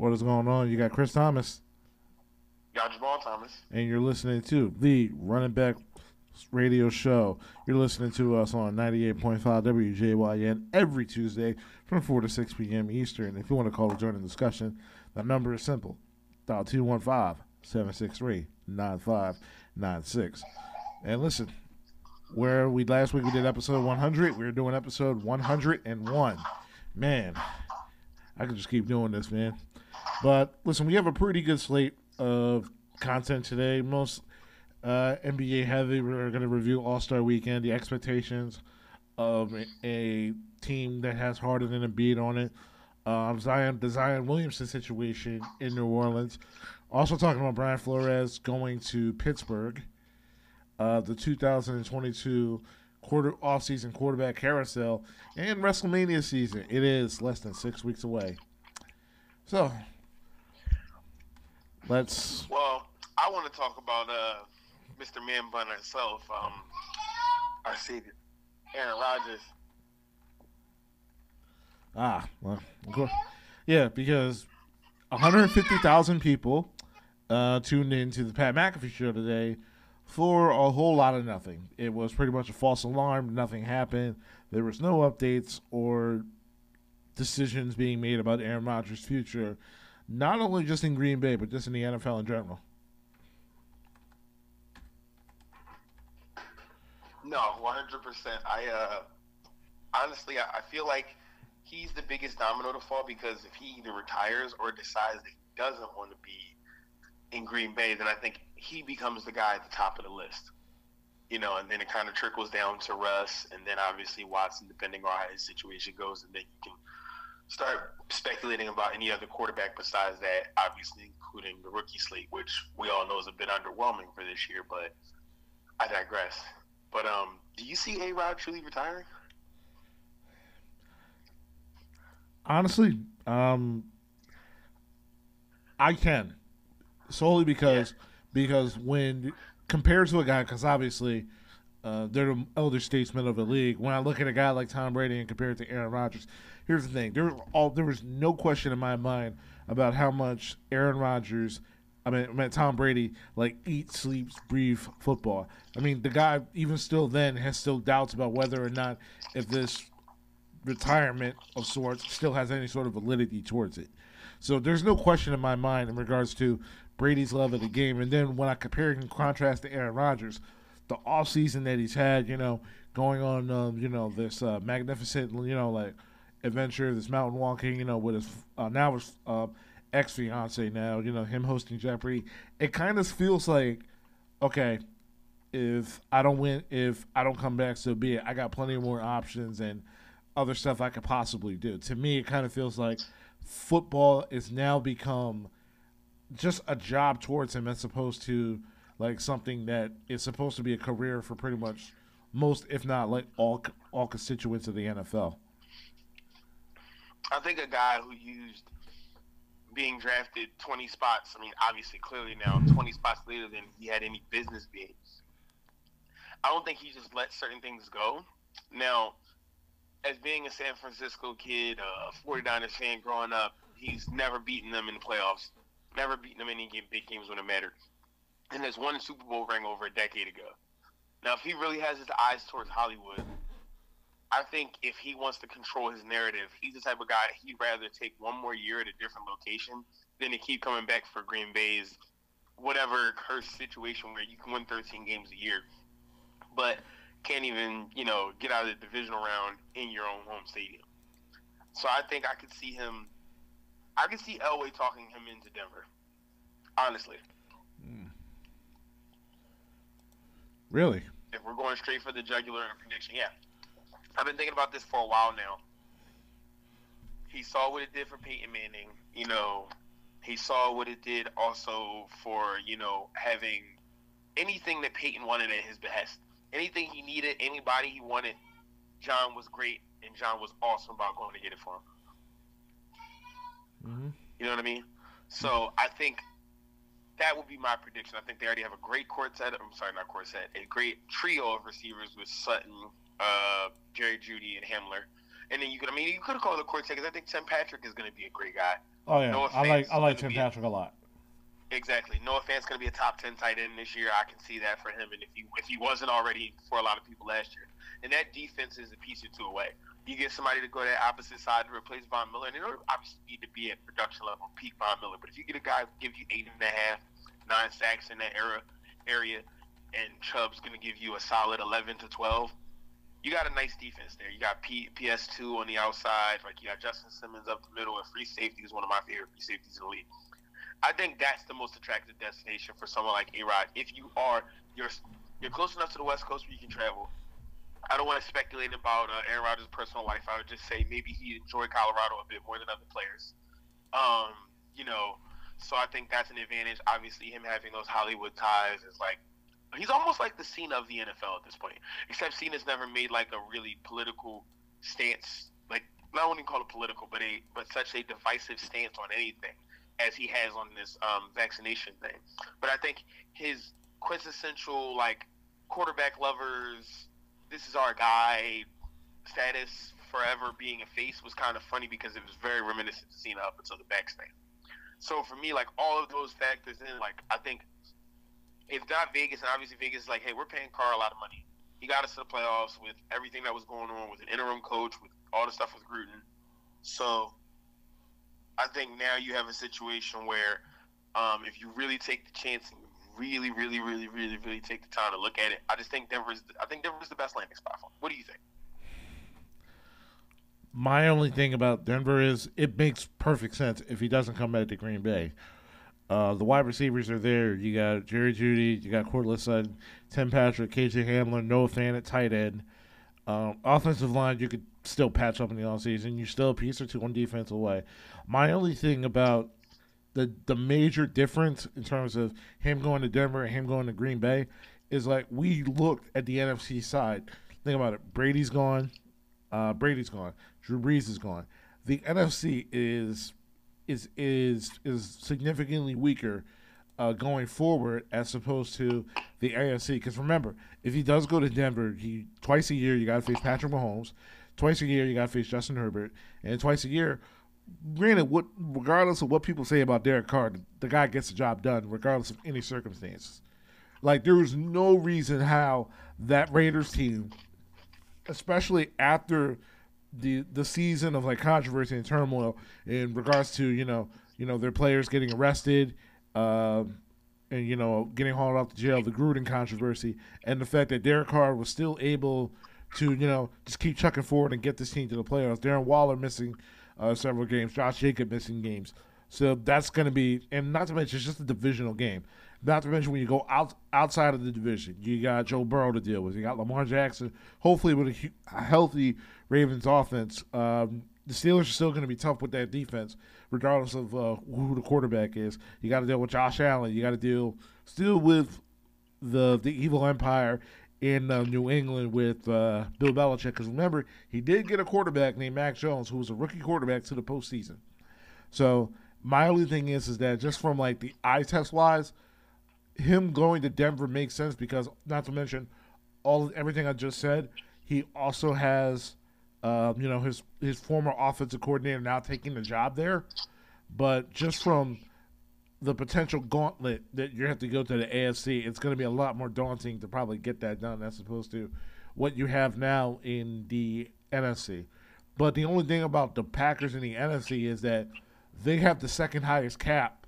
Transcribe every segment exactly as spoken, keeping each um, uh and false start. What is going on? You got Kris Thomas. You got Jamal Thomas. And you're listening to the Run It Back Radio Show. You're listening to us on ninety-eight point five W J Y N every Tuesday from four to six p.m. Eastern. If you want to call to join the discussion, the number is simple. Dial two one five, seven six three, nine five nine six. And listen, where we last week we did episode one hundred, we were doing episode one hundred one. Man, I could just keep doing this, man. But listen, we have a pretty good slate of content today. Most uh, N B A heavy. We're going to review All-Star Weekend, the expectations of a, a team that has Harden and Embiid on it. Um, Zion, the Zion Williamson situation in New Orleans. Also talking about Brian Flores going to Pittsburgh. Uh, the two thousand twenty-two quarter offseason quarterback carousel and WrestleMania season. It is less than six weeks away. So let's. Well, I want to talk about uh, Mister Man Bun himself. Um, I see Aaron Rodgers. Ah, well, of course. Yeah, because one hundred fifty thousand people uh, tuned in to the Pat McAfee show today for a whole lot of nothing. It was pretty much a false alarm. Nothing happened. There was no updates or decisions being made about Aaron Rodgers' future, not only just in Green Bay, but just in the N F L in general. No, one hundred percent. I uh, honestly, I, I feel like he's the biggest domino to fall, because if he either retires or decides that he doesn't want to be in Green Bay, then I think he becomes the guy at the top of the list. You know, and then it kind of trickles down to Russ, and then obviously Watson, depending on how his situation goes, and then you can start speculating about any other quarterback besides that, obviously including the rookie slate, which we all know is a bit underwhelming for this year, but I digress. But um, do you see A-Rod truly retiring? Honestly, um, I can. Solely because yeah. because when compared to a guy, because obviously uh, they're the elder statesmen of the league. When I look at a guy like Tom Brady and compare it to Aaron Rodgers, here's the thing: there all there was no question in my mind about how much Aaron Rodgers, I mean, I mean Tom Brady, like eat, sleeps, breathe football. I mean, the guy even still then has still doubts about whether or not if this retirement of sorts still has any sort of validity towards it. So there's no question in my mind in regards to Brady's love of the game. And then when I compare and contrast to Aaron Rodgers, the offseason that he's had, you know, going on, um, you know, this uh, magnificent, you know, like adventure, this mountain walking, you know, with his uh, now his uh, ex-fiance now, you know, him hosting Jeopardy. It kind of feels like, okay, if I don't win, if I don't come back, so be it. I got plenty more options and other stuff I could possibly do. To me, it kind of feels like football is now become just a job towards him as opposed to like something that is supposed to be a career for pretty much most, if not like all, all constituents of the N F L. I think a guy who used being drafted twenty spots, I mean, obviously clearly now twenty spots later than he had any business being. I don't think he just let certain things go. Now, as being a San Francisco kid, a forty-niners fan growing up, he's never beaten them in the playoffs. Never beaten them in any game, big games when it mattered. And there's one Super Bowl ring over a decade ago. Now, if he really has his eyes towards Hollywood, I think if he wants to control his narrative, he's the type of guy he'd rather take one more year at a different location than to keep coming back for Green Bay's whatever cursed situation where you can win thirteen games a year, but can't even, you know, get out of the divisional round in your own home stadium. So I think I could see him I can see Elway talking him into Denver, honestly. Mm. Really? If we're going straight for the jugular and prediction, yeah. I've been thinking about this for a while now. He saw what it did for Peyton Manning. You know, he saw what it did also for, you know, having anything that Peyton wanted at his behest. Anything he needed, anybody he wanted, John was great, and John was awesome about going to get it for him. Mm-hmm. You know what I mean? So I think that would be my prediction. I think they already have a great quartet. I'm sorry, not quartet. A great trio of receivers with Sutton, uh, Jerry Jeudy, and Hamler. And then you could, I mean, you could have called it a quartet because I think Tim Patrick is going to be a great guy. Oh yeah, no I like I like Tim Patrick a, a lot. Exactly. Noah Fant's going to be a top ten tight end this year. I can see that for him, and if he if he wasn't already for a lot of people last year. And that defense is a piece or two away. You get somebody to go to that opposite side to replace Von Miller, and they don't obviously need to be at production level peak Von Miller. But if you get a guy who gives you eight and a half, nine sacks in that era area, and Chubb's going to give you a solid eleven to twelve. You got a nice defense there. You got P- PS2 on the outside. Like, you got Justin Simmons up the middle, and free safety is one of my favorite free safeties in the league. I think that's the most attractive destination for someone like A-Rod. If you are, you're you're close enough to the West Coast where you can travel. I don't want to speculate about uh, Aaron Rodgers' personal life. I would just say maybe he enjoyed Colorado a bit more than other players. Um, you know, so I think that's an advantage. Obviously, him having those Hollywood ties is like, he's almost like the Cena of the N F L at this point, except Cena's never made like a really political stance, like I wouldn't call it political, but a but such a divisive stance on anything as he has on this um, vaccination thing. But I think his quintessential like quarterback lovers, this is our guy status forever being a face was kind of funny because it was very reminiscent to Cena up until the back thing. So for me, like all of those factors in, like I think. If not Vegas, and obviously Vegas is like, hey, we're paying Carr a lot of money. He got us to the playoffs with everything that was going on with an interim coach, with all the stuff with Gruden. So I think now you have a situation where um, if you really take the chance and really, really, really, really, really take the time to look at it, I just think Denver's I think Denver's the best landing spot for him. What do you think? My only thing about Denver is it makes perfect sense if he doesn't come back to Green Bay. Uh, the wide receivers are there. You got Jerry Jeudy, you got Courtland Sutton, Tim Patrick, K J Hamler, Noah Fan at tight end. Um, offensive line, you could still patch up in the offseason. You're still a piece or two on defense away. My only thing about the the major difference in terms of him going to Denver and him going to Green Bay is like we looked at the N F C side. Think about it. Brady's gone. Uh, Brady's gone. Drew Brees is gone. The N F C is... Is is is significantly weaker uh, going forward as opposed to the A F C. Because remember, if he does go to Denver, he twice a year you got to face Patrick Mahomes, twice a year you got to face Justin Herbert, and twice a year, granted, what regardless of what people say about Derek Carr, the guy gets the job done regardless of any circumstances. Like there was no reason how that Raiders team, especially after. the the season of like controversy and turmoil in regards to, you know, you know, their players getting arrested, um, and, you know, getting hauled off to jail, the Gruden controversy, and the fact that Derek Carr was still able to, you know, just keep chucking forward and get this team to the playoffs. Darren Waller missing uh, several games, Josh Jacobs missing games. So that's going to be, and not to mention, it's just a divisional game. Not to mention when you go out outside of the division, you got Joe Burrow to deal with. You got Lamar Jackson. Hopefully with a, a healthy Ravens offense, um, the Steelers are still going to be tough with that defense, regardless of uh, who the quarterback is. You got to deal with Josh Allen. You got to deal still with the the evil empire in uh, New England with uh, Bill Belichick. Because remember, he did get a quarterback named Mac Jones, who was a rookie quarterback to the postseason. So my only thing is, is that just from like the eye test wise. Him going to Denver makes sense because, not to mention, all everything I just said, he also has, uh, you know, his his former offensive coordinator now taking the job there. But just from the potential gauntlet that you have to go to the A F C, it's going to be a lot more daunting to probably get that done as opposed to what you have now in the N F C. But the only thing about the Packers in the N F C is that they have the second highest cap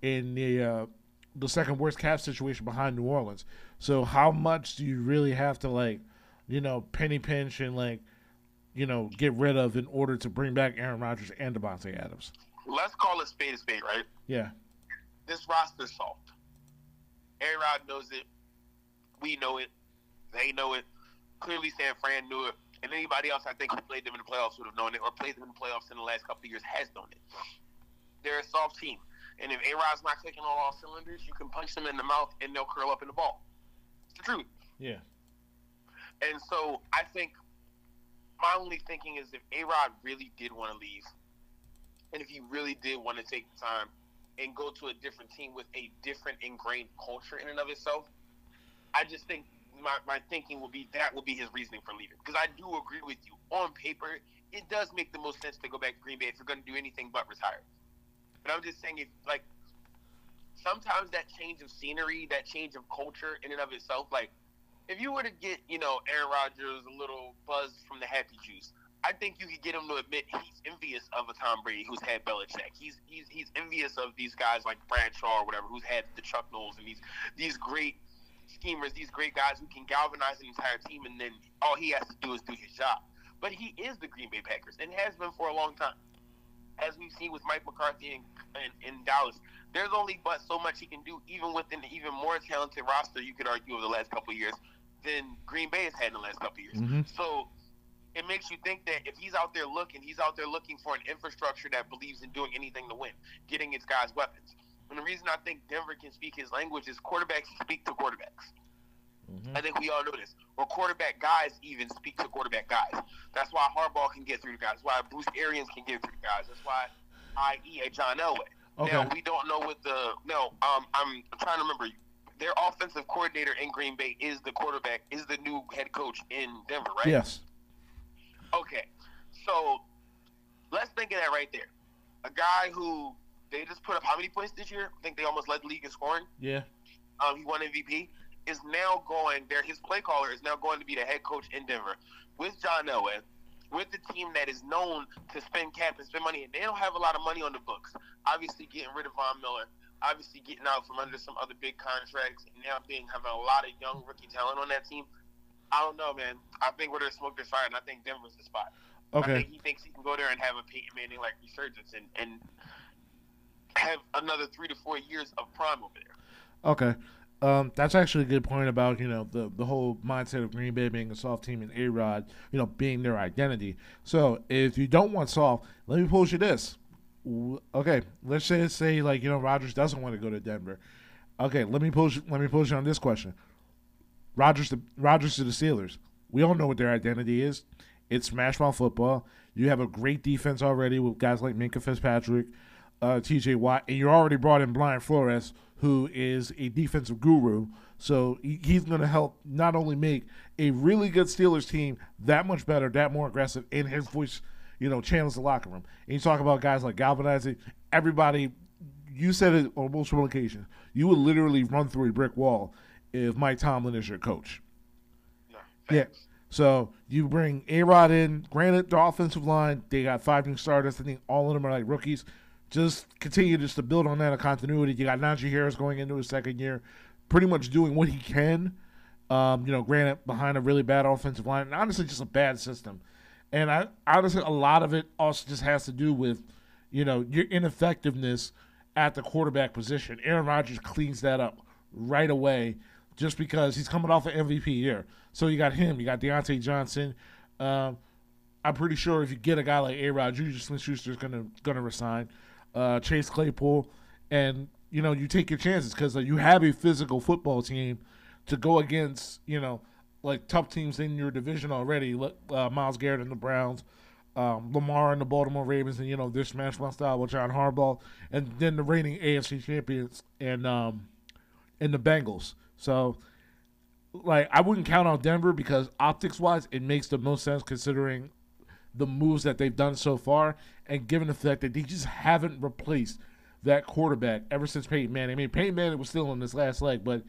in the uh, – the second worst cap situation behind New Orleans. So how much do you really have to, like, you know, penny pinch and, like, you know, get rid of in order to bring back Aaron Rodgers and Devontae Adams? Let's call it spade a spade, right? Yeah. This roster's soft. A-Rod knows it. We know it. They know it. Clearly San Fran knew it. And anybody else I think who played them in the playoffs would have known it or played them in the playoffs in the last couple of years has known it. They're a soft team. And if A-Rod's not clicking on all cylinders, you can punch them in the mouth and they'll curl up in the ball. It's the truth. Yeah. And so I think my only thinking is if A-Rod really did want to leave, and if he really did want to take the time and go to a different team with a different ingrained culture in and of itself, I just think my, my thinking will be that will be his reasoning for leaving. Because I do agree with you. On paper, it does make the most sense to go back to Green Bay if you're going to do anything but retire. But I'm just saying, if, like, sometimes that change of scenery, that change of culture in and of itself, like, if you were to get, you know, Aaron Rodgers a little buzz from the happy juice, I think you could get him to admit he's envious of a Tom Brady who's had Belichick. He's he's he's envious of these guys like Bradshaw or whatever who's had the Chuck Knowles and these these great schemers, these great guys who can galvanize an entire team, and then all he has to do is do his job. But he is the Green Bay Packers and has been for a long time. As we've seen with Mike McCarthy in, in, in Dallas, there's only but so much he can do, even within an even more talented roster, you could argue, over the last couple of years than Green Bay has had in the last couple of years. Mm-hmm. So it makes you think that if he's out there looking, he's out there looking for an infrastructure that believes in doing anything to win, getting its guys weapons. And the reason I think Denver can speak his language is quarterbacks speak to quarterbacks. Mm-hmm. I think we all know this. Or quarterback guys even speak to quarterback guys. That's why Harbaugh can get through to guys. That's why Bruce Arians can get through to guys. That's why, that is, a John Elway. Okay. Now, we don't know what the – no, um, I'm trying to remember. Their offensive coordinator in Green Bay is the quarterback, is the new head coach in Denver, right? Yes. Okay. So let's think of that right there. A guy who they just put up how many points this year? I think they almost led the league in scoring. Yeah. Um, he won M V P. Is now going there. His play caller is now going to be the head coach in Denver with John Elway, with the team that is known to spend cap and spend money, and they don't have a lot of money on the books. Obviously, getting rid of Von Miller, obviously getting out from under some other big contracts, and now being having a lot of young rookie talent on that team. I don't know, man. I think where there's smoke, there's fire, and I think Denver's the spot. Okay. I think he thinks he can go there and have a Peyton Manning like resurgence and, and have another three to four years of prime over there. Okay. Um, that's actually a good point about, you know, the, the whole mindset of Green Bay being a soft team and A-Rod, you know, being their identity. So if you don't want soft, let me pose you this. Okay, let's say, say like, you know, Rodgers doesn't want to go to Denver. Okay, let me pose, let me pose you on this question. Rodgers to, Rodgers to the Steelers. We all know what their identity is. It's smash mouth football. You have a great defense already with guys like Minkah Fitzpatrick, uh, T J Watt, and you already brought in Brian Flores, who is a defensive guru. So he's going to help not only make a really good Steelers team that much better, that more aggressive, and his voice, you know, channels the locker room. And you talk about guys like galvanizing everybody. You said it on multiple occasions. You would literally run through a brick wall if Mike Tomlin is your coach. No, yeah. So you bring A-Rod in. Granted, the offensive line, they got five new starters. I think all of them are like rookies. Just continue just to build on that of continuity. You got Najee Harris going into his second year, pretty much doing what he can, um, you know, granted, behind a really bad offensive line. And honestly, just a bad system. And I honestly, a lot of it also just has to do with, you know, your ineffectiveness at the quarterback position. Aaron Rodgers cleans that up right away just because he's coming off an M V P year. So you got him. You got Deontay Johnson. Um, I'm pretty sure if you get a guy like A-Rod, Juju Smith-Schuster is going to resign. Uh, Chase Claypool, and, you know, you take your chances because uh, you have a physical football team to go against, you know, like tough teams in your division already. Uh, Myles Garrett and the Browns, um, Lamar and the Baltimore Ravens, and, you know, their smash mouth style with John Harbaugh, and then the reigning A F C champions and, um, and the Bengals. So, like, I wouldn't count on Denver because optics-wise it makes the most sense considering the moves that they've done so far, and given the fact that they just haven't replaced that quarterback ever since Peyton Manning. I mean, Peyton Manning was still on his last leg, but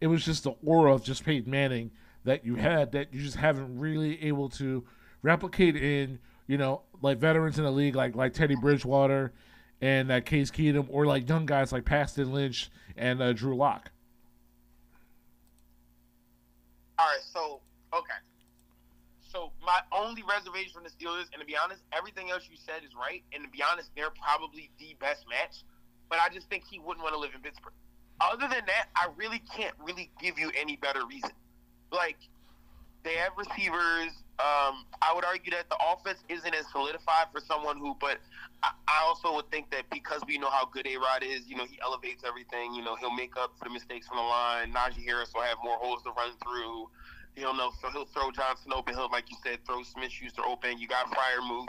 it was just the aura of just Peyton Manning that you had that you just haven't really able to replicate in, you know, like veterans in the league like like Teddy Bridgewater and uh, Case Keenum, or like young guys like Paxton Lynch and uh, Drew Lock. All right, so, okay. So my only reservation from the Steelers, and to be honest, everything else you said is right. And to be honest, they're probably the best match. But I just think he wouldn't want to live in Pittsburgh. Other than that, I really can't really give you any better reason. Like, they have receivers. Um, I would argue that the offense isn't as solidified for someone who, but I, I also would think that because we know how good A-Rod is, you know, he elevates everything. You know, he'll make up for the mistakes on the line. Najee Harris will have more holes to run through. You know, so he'll throw Johnson open. He'll, like you said, throw Smith-Schuster open. You got Fryer move.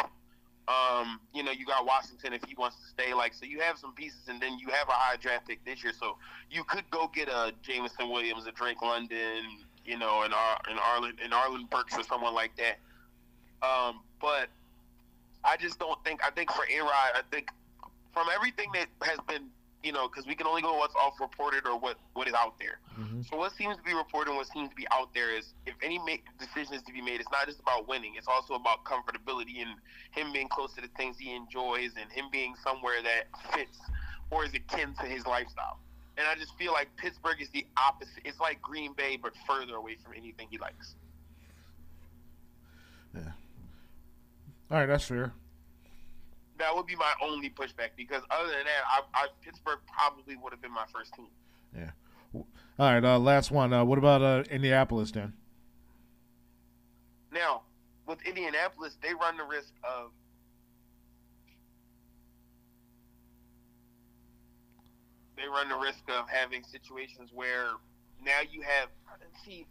Um, you know, you got Washington if he wants to stay. Like, so you have some pieces, and then you have a high draft pick this year. So you could go get a Jameson Williams, a Drake London, you know, an, Ar- an, Arlen, an Arlen Burks or someone like that. Um, but I just don't think – I think for A-Rod, I think from everything that has been, you know, because we can only go what's off reported or what, what is out there. Mm-hmm. So what seems to be reported and what seems to be out there is, if any make decision is to be made, it's not just about winning. It's also about comfortability and him being close to the things he enjoys and him being somewhere that fits or is akin to his lifestyle. And I just feel like Pittsburgh is the opposite. It's like Green Bay, but further away from anything he likes. Yeah. All right, that's fair. That would be my only pushback, because other than that, I, I, Pittsburgh probably would have been my first team. Yeah. All right, uh, last one. Uh, what about uh, Indianapolis then? Now, with Indianapolis, they run the risk of they run the risk of having situations where now you have see.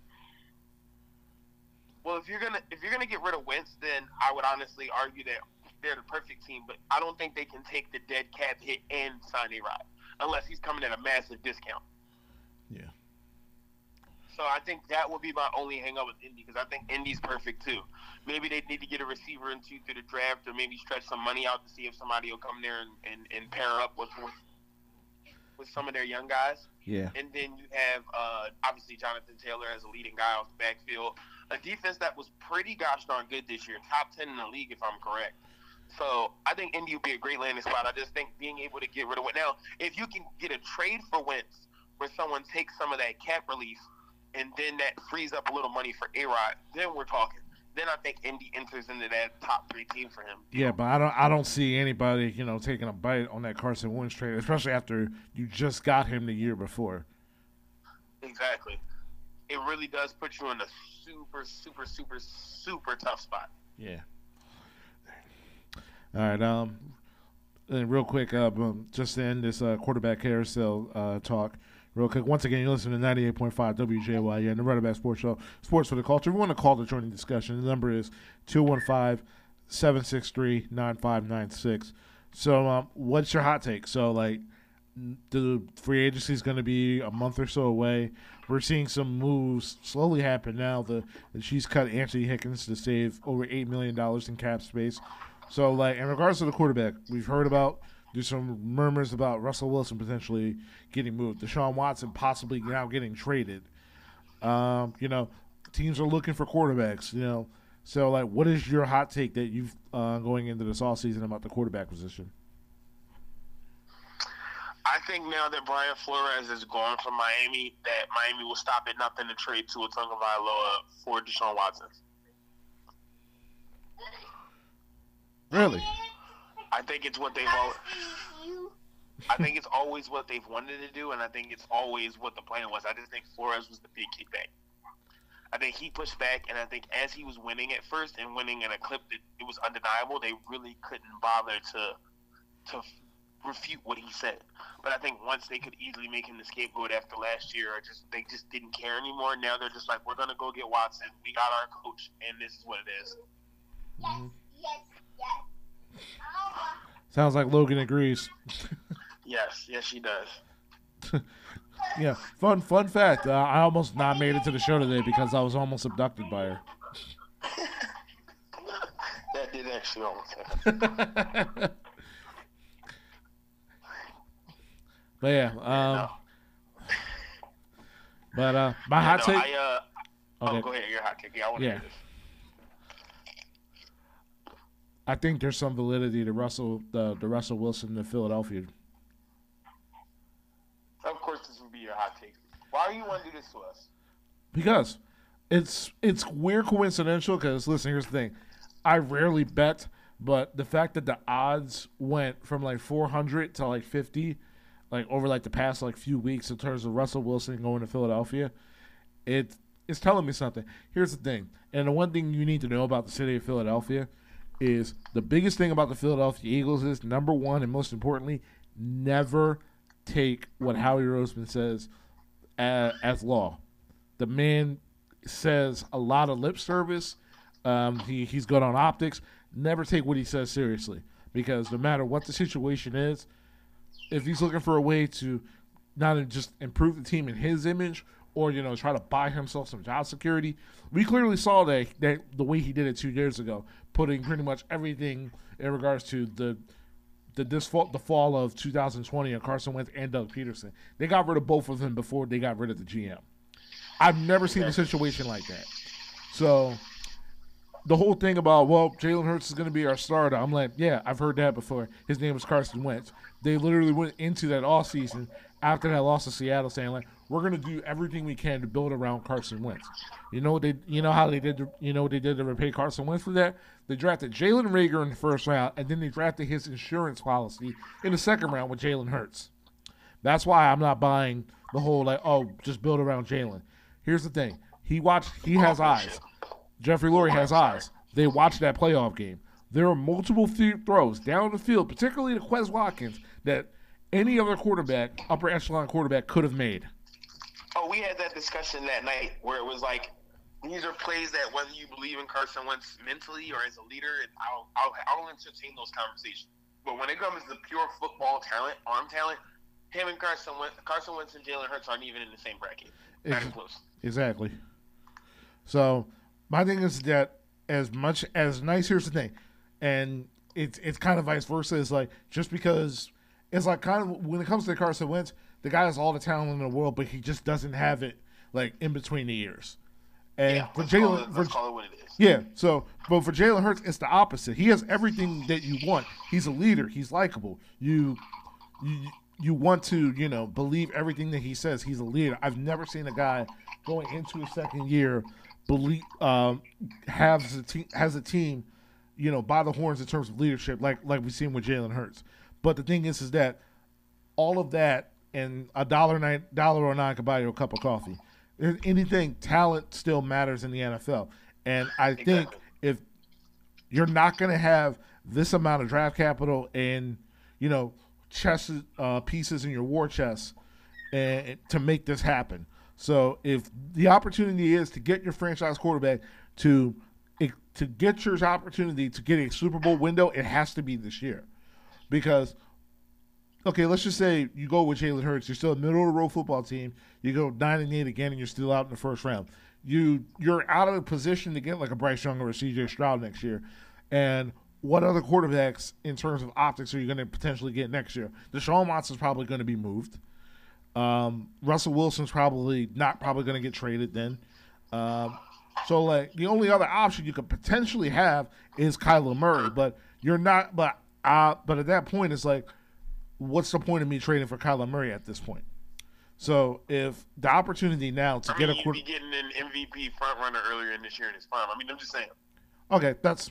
Well, if you're gonna if you're gonna get rid of Wentz, then I would honestly argue that they're the perfect team, but I don't think they can take the dead cap hit and sign a ride unless he's coming at a massive discount. Yeah. So I think that would be my only hang up with Indy, because I think Indy's perfect too. Maybe they need to get a receiver in two through the draft, or maybe stretch some money out to see if somebody will come there and, and, and pair up with, with with some of their young guys. Yeah. And then you have uh, obviously Jonathan Taylor as a leading guy off the backfield, a defense that was pretty gosh darn good this year, top ten in the league if I'm correct. So I think Indy would be a great landing spot. I just think being able to get rid of Wentz. Now, if you can get a trade for Wentz where someone takes some of that cap relief and then that frees up a little money for A-Rod, then we're talking. Then I think Indy enters into that top three team for him. Yeah, but I don't I don't see anybody, you know, taking a bite on that Carson Wentz trade, especially after you just got him the year before. Exactly. It really does put you in a super, super, super, super tough spot. Yeah. All right, um, and real quick, uh, boom, just to end this uh, quarterback carousel uh, talk, real quick. Once again, you listen to ninety-eight point five W J Y N, the Run It Back Sports Show, sports for the culture. If you want to call to join the discussion, the number is two one five, seven six three, nine five nine six. So um, what's your hot take? So, like, the free agency is going to be a month or so away. We're seeing some moves slowly happen now. The, the Chiefs cut Anthony Higgins to save over eight million dollars in cap space. So, like, in regards to the quarterback, we've heard about there's some murmurs about Russell Wilson potentially getting moved, Deshaun Watson possibly now getting traded. Um, you know, teams are looking for quarterbacks, you know. So, like, what is your hot take that you've uh, going into this offseason about the quarterback position? I think now that Brian Flores is gone from Miami, that Miami will stop at nothing to trade Tua Tagovailoa for Deshaun Watson. Really? I think it's what they've always I think it's always what they've wanted to do, and I think it's always what the plan was. I just think Flores was the big kickback. I think he pushed back, and I think as he was winning at first and winning at a clip that it was undeniable, they really couldn't bother to to refute what he said. But I think once they could easily make him the scapegoat after last year, or just they just didn't care anymore. Now they're just like, we're gonna go get Watson. We got our coach, and this is what it is. Yes, yes. Yes. Sounds like Logan agrees. yes, yes, she does. yeah, fun fun fact. Uh, I almost not made it to the show today because I was almost abducted by her. that did actually almost happen. but yeah, um, yeah no. but uh, my yeah, hot no, take. I, uh, oh, okay. Go ahead, your hot take. Yeah, I want to yeah. hear this. I think there's some validity to Russell, the the Russell Wilson to Philadelphia. Of course, this would be your hot take. Why do you want to do this to us? Because it's it's weird, coincidental. Because listen, here's the thing: I rarely bet, but the fact that the odds went from like four hundred to like fifty, like over like the past like few weeks in terms of Russell Wilson going to Philadelphia, it it's telling me something. Here's the thing, and the one thing you need to know about the city of Philadelphia. Is the biggest thing about the Philadelphia Eagles is, number one, and most importantly, never take what Howie Roseman says as, as law. The man says a lot of lip service. Um, he, he's good on optics. Never take what he says seriously, because no matter what the situation is, if he's looking for a way to not just improve the team in his image or, you know, try to buy himself some job security, we clearly saw that, that the way he did it two years ago, putting pretty much everything in regards to the the, this fall, the fall of two thousand twenty of Carson Wentz and Doug Peterson. They got rid of both of them before they got rid of the G M. I've never seen a situation like that. So the whole thing about, well, Jalen Hurts is going to be our starter, I'm like, yeah, I've heard that before. His name was Carson Wentz. They literally went into that offseason after that loss to Seattle saying, like, we're going to do everything we can to build around Carson Wentz. You know what they, you know how they did, to, you know what they did to repay Carson Wentz for that? They drafted Jalen Reagor in the first round, and then they drafted his insurance policy in the second round with Jalen Hurts. That's why I'm not buying the whole, like, oh, just build around Jalen. Here's the thing. He watched, he has eyes. Jeffrey Lurie has eyes. They watched that playoff game. There are multiple throws down the field, particularly to Quez Watkins, that any other quarterback, upper echelon quarterback, could have made. Oh, we had that discussion that night where it was like, these are plays that whether you believe in Carson Wentz mentally or as a leader, I'll, I'll, I'll entertain those conversations. But when it comes to pure football talent, arm talent, him and Carson Wentz, Carson Wentz and Jalen Hurts aren't even in the same bracket. Not even close. Exactly. So my thing is that as much as nice, here's the thing, and it's it's kind of vice versa. It's like just because it's like kind of when it comes to Carson Wentz, the guy has all the talent in the world, but he just doesn't have it like in between the ears. And yeah, for Jalen, let's call it what it is. Yeah. So, but for Jalen Hurts, it's the opposite. He has everything that you want. He's a leader. He's likable. You, you, you want to, you know, believe everything that he says. He's a leader. I've never seen a guy going into his second year believe um, has a team has a team, you know, by the horns in terms of leadership, like like we've seen with Jalen Hurts. But the thing is, is that all of that and a dollar nine dollar or nine could buy you a cup of coffee. If anything, talent still matters in the N F L. And I exactly. think if you're not going to have this amount of draft capital and, you know, chess uh, pieces in your war chest and, to make this happen. So if the opportunity is to get your franchise quarterback to to get your opportunity to get a Super Bowl window, it has to be this year. Because, okay, let's just say you go with Jalen Hurts. You're still a middle-of-the-road football team. You go nine and eight again, and you're still out in the first round. You, you're out of a position to get like a Bryce Young or a C J Stroud next year. And what other quarterbacks in terms of optics are you going to potentially get next year? Deshaun Watson's probably going to be moved. Um, Russell Wilson's probably not probably going to get traded then. Um, so, like, the only other option you could potentially have is Kyler Murray. But you're not – but uh, but at that point, it's like – what's the point of me trading for Kyler Murray at this point? So if the opportunity now to I mean, get a quarter, you'd be getting an M V P front runner earlier in this year in his prime. I mean, I'm just saying. Okay, that's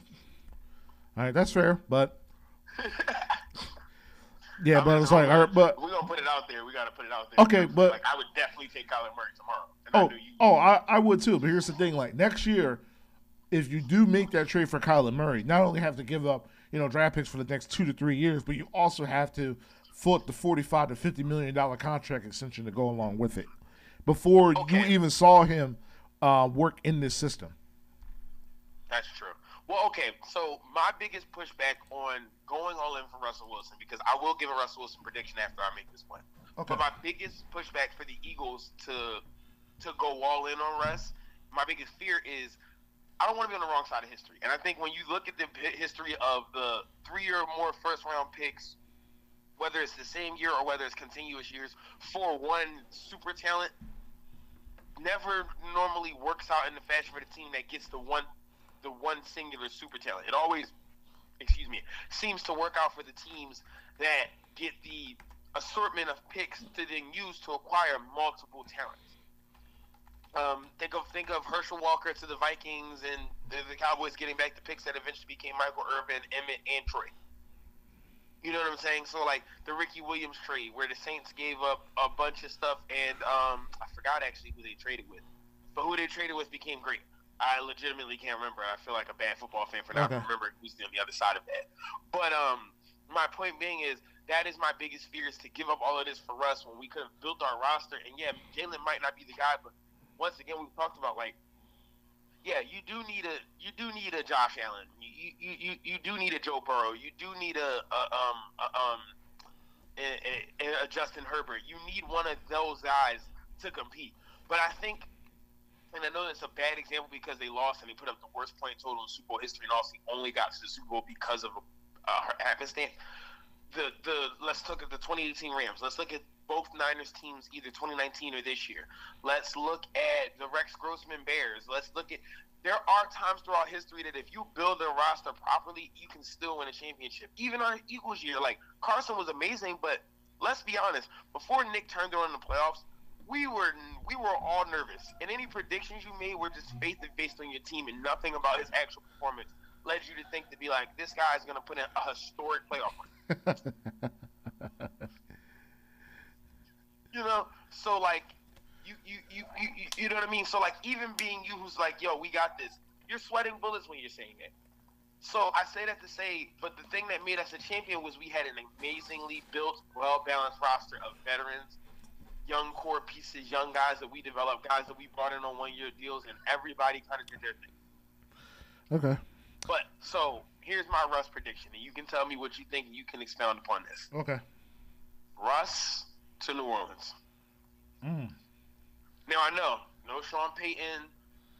all right. That's fair, but yeah, I but mean, it's like, all right, but we're gonna put it out there. We gotta put it out there. Okay, but like, I would definitely take Kyler Murray tomorrow. And oh, I knew you oh, I, I would too. But here's the thing: like next year, if you do make that trade for Kyler Murray, not only have to give up, you know, draft picks for the next two to three years, but you also have to foot the forty-five to fifty million dollars contract extension to go along with it before okay. you even saw him uh, work in this system. That's true. Well, okay, so my biggest pushback on going all in for Russell Wilson, because I will give a Russell Wilson prediction after I make this one. Okay. But my biggest pushback for the Eagles to to go all in on Russ, my biggest fear is I don't want to be on the wrong side of history. And I think when you look at the history of the three or more first-round picks, whether it's the same year or whether it's continuous years, for one super talent never normally works out in the fashion for the team that gets the one the one singular super talent. It always, excuse me, seems to work out for the teams that get the assortment of picks to then use to acquire multiple talents. Um, think of think of Herschel Walker to the Vikings and the, the Cowboys getting back the picks that eventually became Michael Irvin, Emmett, and Troy. You know what I'm saying? So, like, the Ricky Williams trade where the Saints gave up a bunch of stuff and um, I forgot actually who they traded with. But who they traded with became great. I legitimately can't remember. I feel like a bad football fan for not okay. remembering who's on the other side of that. But um, my point being is that is my biggest fear is to give up all of this for Russ when we could have built our roster. And, yeah, Jalen might not be the guy, but once again, we've talked about, like, yeah, you do need a you do need a Josh Allen, you you, you, you do need a Joe Burrow, you do need a, a um a, um a, a, a Justin Herbert. You need one of those guys to compete. But I think, and I know that's a bad example because they lost and they put up the worst point total in Super Bowl history, and also only got to the Super Bowl because of a uh, happenstance. the the let's look at the twenty eighteen Rams. Let's look at both Niners teams, either twenty nineteen or this year. Let's look at the Rex Grossman Bears. Let's look at there are times throughout history that if you build a roster properly, you can still win a championship. Even on Eagles year, like Carson was amazing, but let's be honest. Before Nick turned on in the playoffs, we were we were all nervous. And any predictions you made were just faith based on your team, and nothing about his actual performance led you to think to be like, this guy is going to put in a historic playoff run. You know, so like, you you, you you you know what I mean? So like, even being you who's like, yo, we got this, you're sweating bullets when you're saying it. So I say that to say, but the thing that made us a champion was we had an amazingly built, well-balanced roster of veterans, young core pieces, young guys that we developed, guys that we brought in on one-year deals, and everybody kind of did their thing. Okay. But, so, here's my Russ prediction, and you can tell me what you think, and you can expound upon this. Okay. Russ to New Orleans. Mm. Now, I know, no Sean Payton,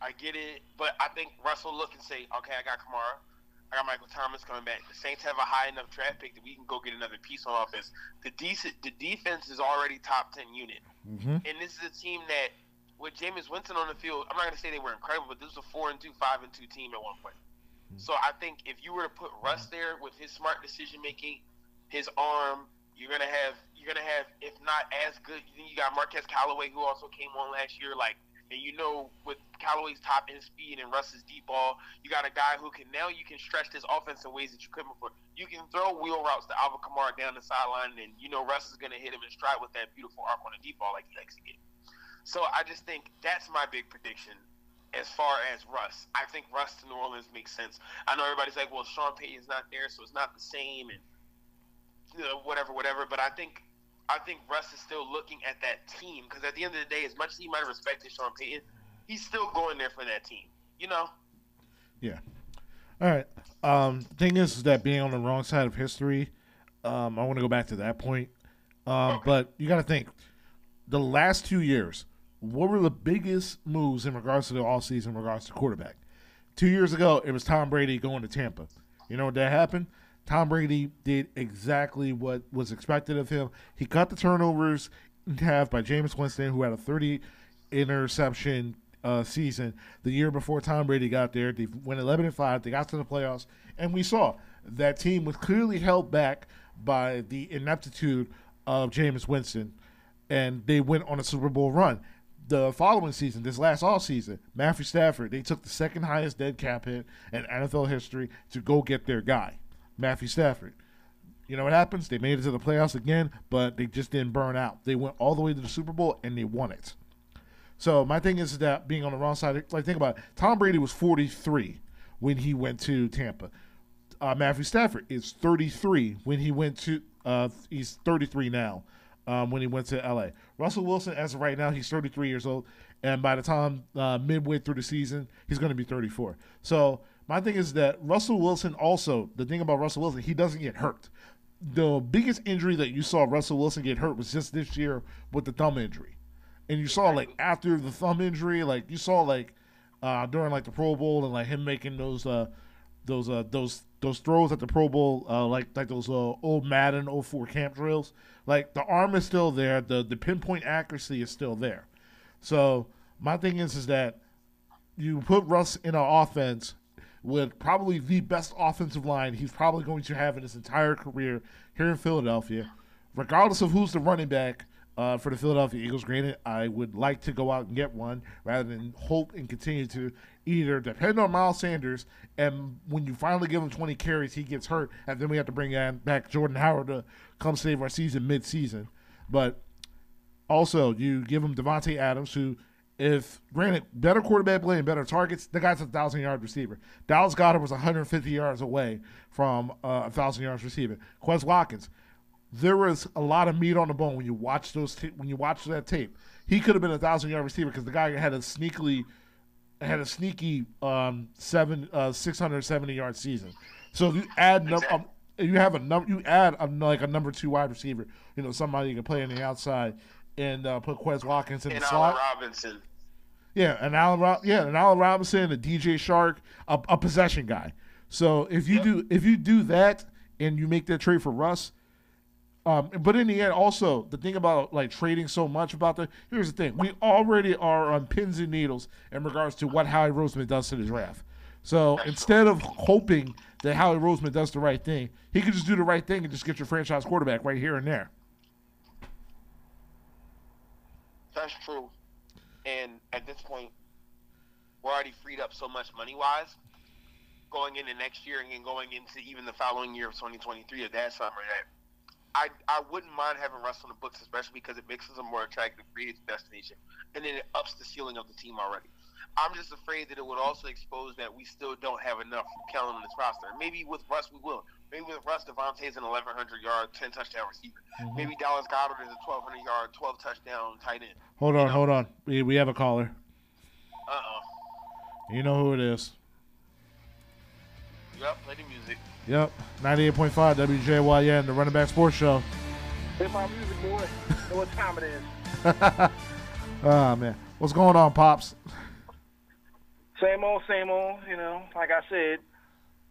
I get it, but I think Russ will look and say, okay, I got Kamara. I got Michael Thomas coming back. The Saints have a high enough draft pick that we can go get another piece on offense. The decent, the defense is already top ten unit. Mm-hmm. And this is a team that, with Jameis Winston on the field, I'm not going to say they were incredible, but this was a four and two, five and two team at one point. Mm-hmm. So I think if you were to put Russ there with his smart decision-making, his arm, you're going to have, you're going to have, if not as good, you got Marquez Callaway, who also came on last year, like, and you know, with Callaway's top end speed and Russ's deep ball, you got a guy who can now you can stretch this offense in ways that you couldn't before. You can throw wheel routes to Alvin Kamara down the sideline, and you know Russ is going to hit him in stride with that beautiful arc on the deep ball like he likes to get. So I just think that's my big prediction as far as Russ. I think Russ to New Orleans makes sense. I know everybody's like, well, Sean Payton's not there, so it's not the same, and you know, whatever, whatever. But I think. I think Russ is still looking at that team, because at the end of the day, as much as he might have respected Sean Payton, he's still going there for that team, you know? Yeah. All right. Um, thing is, is that being on the wrong side of history, um, I want to go back to that point. Um, okay. But you got to think, the last two years, what were the biggest moves in regards to the offseason in regards to quarterback? Two years ago, it was Tom Brady going to Tampa. You know what that happened? Tom Brady did exactly what was expected of him. He cut the turnovers in half by Jameis Winston, who had a thirty interception uh, season the year before Tom Brady got there. They went eleven and five. They got to the playoffs, and we saw that team was clearly held back by the ineptitude of Jameis Winston, and they went on a Super Bowl run. The following season, this last offseason, Matthew Stafford, they took the second highest dead cap hit in N F L history to go get their guy. Matthew Stafford. You know what happens? They made it to the playoffs again, but they just didn't burn out. They went all the way to the Super Bowl, and they won it. So my thing is that being on the wrong side, like think about it. Tom Brady was forty-three when he went to Tampa. Uh, Matthew Stafford is thirty-three when he went to uh, – he's thirty-three now um, when he went to L A. Russell Wilson, as of right now, he's thirty-three years old, and by the time uh, midway through the season, he's going to be thirty-four. So – my thing is that Russell Wilson also, the thing about Russell Wilson, he doesn't get hurt. The biggest injury that you saw Russell Wilson get hurt was just this year with the thumb injury. And you saw, like, after the thumb injury, like, you saw, like, uh, during, like, the Pro Bowl and, like, him making those uh, those uh, those those throws at the Pro Bowl, uh, like like those uh, old Madden oh four camp drills. Like, the arm is still there. The, the pinpoint accuracy is still there. So my thing is is that you put Russ in an offense – with probably the best offensive line he's probably going to have in his entire career here in Philadelphia. Regardless of who's the running back uh, for the Philadelphia Eagles, granted, I would like to go out and get one rather than hope and continue to either depend on Miles Sanders, and when you finally give him twenty carries, he gets hurt, and then we have to bring back Jordan Howard to come save our season mid-season. But also, you give him Devontae Adams, who – if, granted, better quarterback play and better targets, the guy's a one thousand yard receiver. Dallas Goedert was one hundred fifty yards away from uh, a one thousand yards receiver. Quez Watkins, there was a lot of meat on the bone when you watch those ta- when you watch that tape. He could have been a one thousand yard receiver because the guy had a sneakily had a sneaky um, seven uh, six hundred seventy yard season. So if you add num- um, you have a num- you add a, like a number two wide receiver, you know, somebody you can play on the outside. And uh, put Quez Watkins in and the slot. Allen Robinson. Yeah, and Allen Ro- yeah, and Allen Robinson, a D J Shark, a, a possession guy. So if you yep. do if you do that and you make that trade for Russ, Um, but in the end, also, the thing about, like, trading so much about the – here's the thing. We already are on pins and needles in regards to what Howie Roseman does to the draft. So instead of hoping that Howie Roseman does the right thing, he could just do the right thing and just get your franchise quarterback right here and there. That's true. And at this point, we're already freed up so much money-wise going into next year and then going into even the following year of twenty twenty-three or that summer that – I, I wouldn't mind having Russ on the books, especially because it makes us a more attractive free agent destination, and then it ups the ceiling of the team already. I'm just afraid that it would also expose that we still don't have enough talent on this roster. Maybe with Russ, we will. Maybe with Russ, Devontae's an eleven hundred yard, ten touchdown receiver. Mm-hmm. Maybe Dallas Goedert is a twelve hundred yard, twelve touchdown tight end. Hold on, you know? hold on. We, we have a caller. Uh-oh. You know who it is. Yep, play the music. Yep, ninety-eight point five W J Y N, the Running Back Sports Show. Hip Hop Music, boy. Know what time it is. Oh, man. What's going on, Pops? Same old, same old. You know, like I said,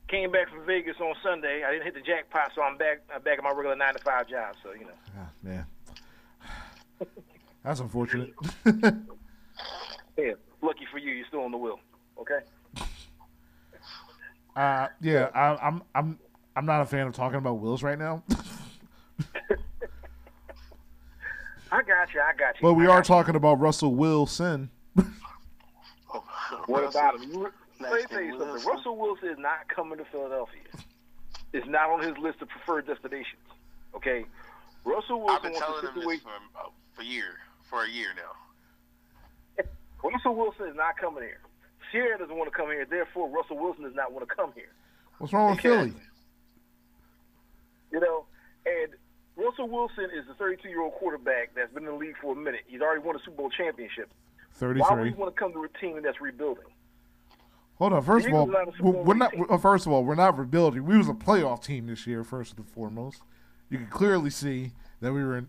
came back from Vegas on Sunday. I didn't hit the jackpot, so I'm back I'm back at my regular nine to five job. So, you know. Oh, man. That's unfortunate. Yeah, lucky for you, you're still on the wheel. Okay? Uh yeah, I, I'm I'm I'm not a fan of talking about wills right now. I got you, I got you. But we I are talking you. about Russell Wilson. Oh, what about him? You, let me tell you something. Wilson. Russell Wilson is not coming to Philadelphia. It's not on his list of preferred destinations. Okay, Russell Wilson. I've been telling him this for for year for a year now. Russell Wilson is not coming here. Sierra doesn't want to come here, therefore Russell Wilson does not want to come here. What's wrong with Philly? You know, and Russell Wilson is a thirty-two-year-old quarterback that's been in the league for a minute. He's already won a Super Bowl championship. thirty-three. Why would he want to come to a team that's rebuilding? Hold on. First of all, we're not. First of all, we're not rebuilding. We was a playoff team this year, first and foremost. You can clearly see that we were in.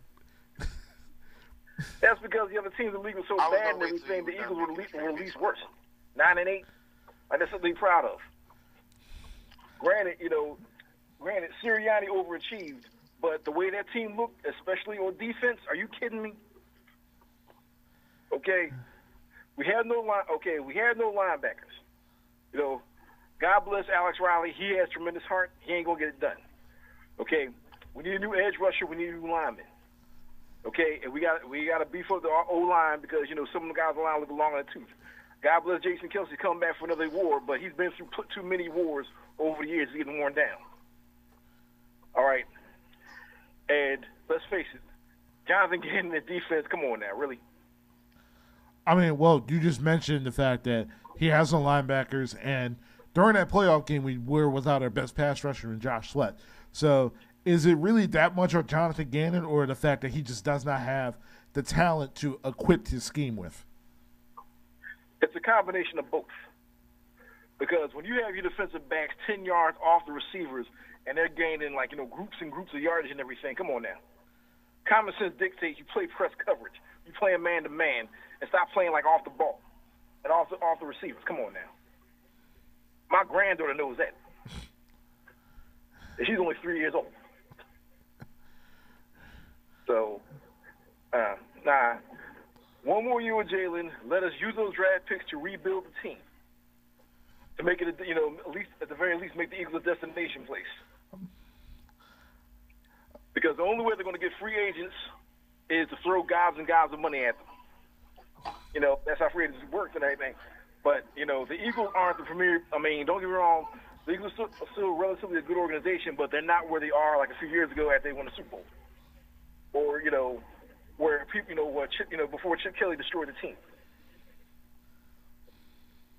That's because the other teams in the league were so bad and everything. The Eagles were at least worse. Nine and eight, and that's something to be proud of. Granted, you know, granted, Sirianni overachieved, but the way that team looked, especially on defense, are you kidding me? Okay, we had no line. Okay, we had no linebackers. You know, God bless Alex Riley. He has tremendous heart. He ain't gonna get it done. Okay, we need a new edge rusher. We need a new lineman. Okay, and we got we got to beef up the O line because you know some of the guys on the line look long in the tooth. God bless Jason Kelsey coming back for another war, but he's been through too many wars over the years. He's getting worn down. All right. And let's face it, Jonathan getting the defense, come on now, really? I mean, well, you just mentioned the fact that he has no linebackers, and during that playoff game, we were without our best pass rusher in Josh Sweat. So is it really that much on Jonathan Gannon or the fact that he just does not have the talent to equip his scheme with? It's a combination of both. Because when you have your defensive backs ten yards off the receivers and they're gaining, like, you know, groups and groups of yardage and everything, come on now. Common sense dictates you play press coverage. You play man-to-man and stop playing, like, off the ball and off the, off the receivers. Come on now. My granddaughter knows that. And she's only three years old. So, uh, nah. One more year with Jalen. Let us use those draft picks to rebuild the team, to make it, you know, at least at the very least, make the Eagles a destination place. Because the only way they're going to get free agents is to throw gobs and gobs of money at them. You know, that's how free agents work and everything. But you know, the Eagles aren't the premier. I mean, don't get me wrong, the Eagles are still, still relatively a good organization, but they're not where they are like a few years ago after they won the Super Bowl, or you know. Where people, you know, where Chip, you know, before Chip Kelly destroyed the team.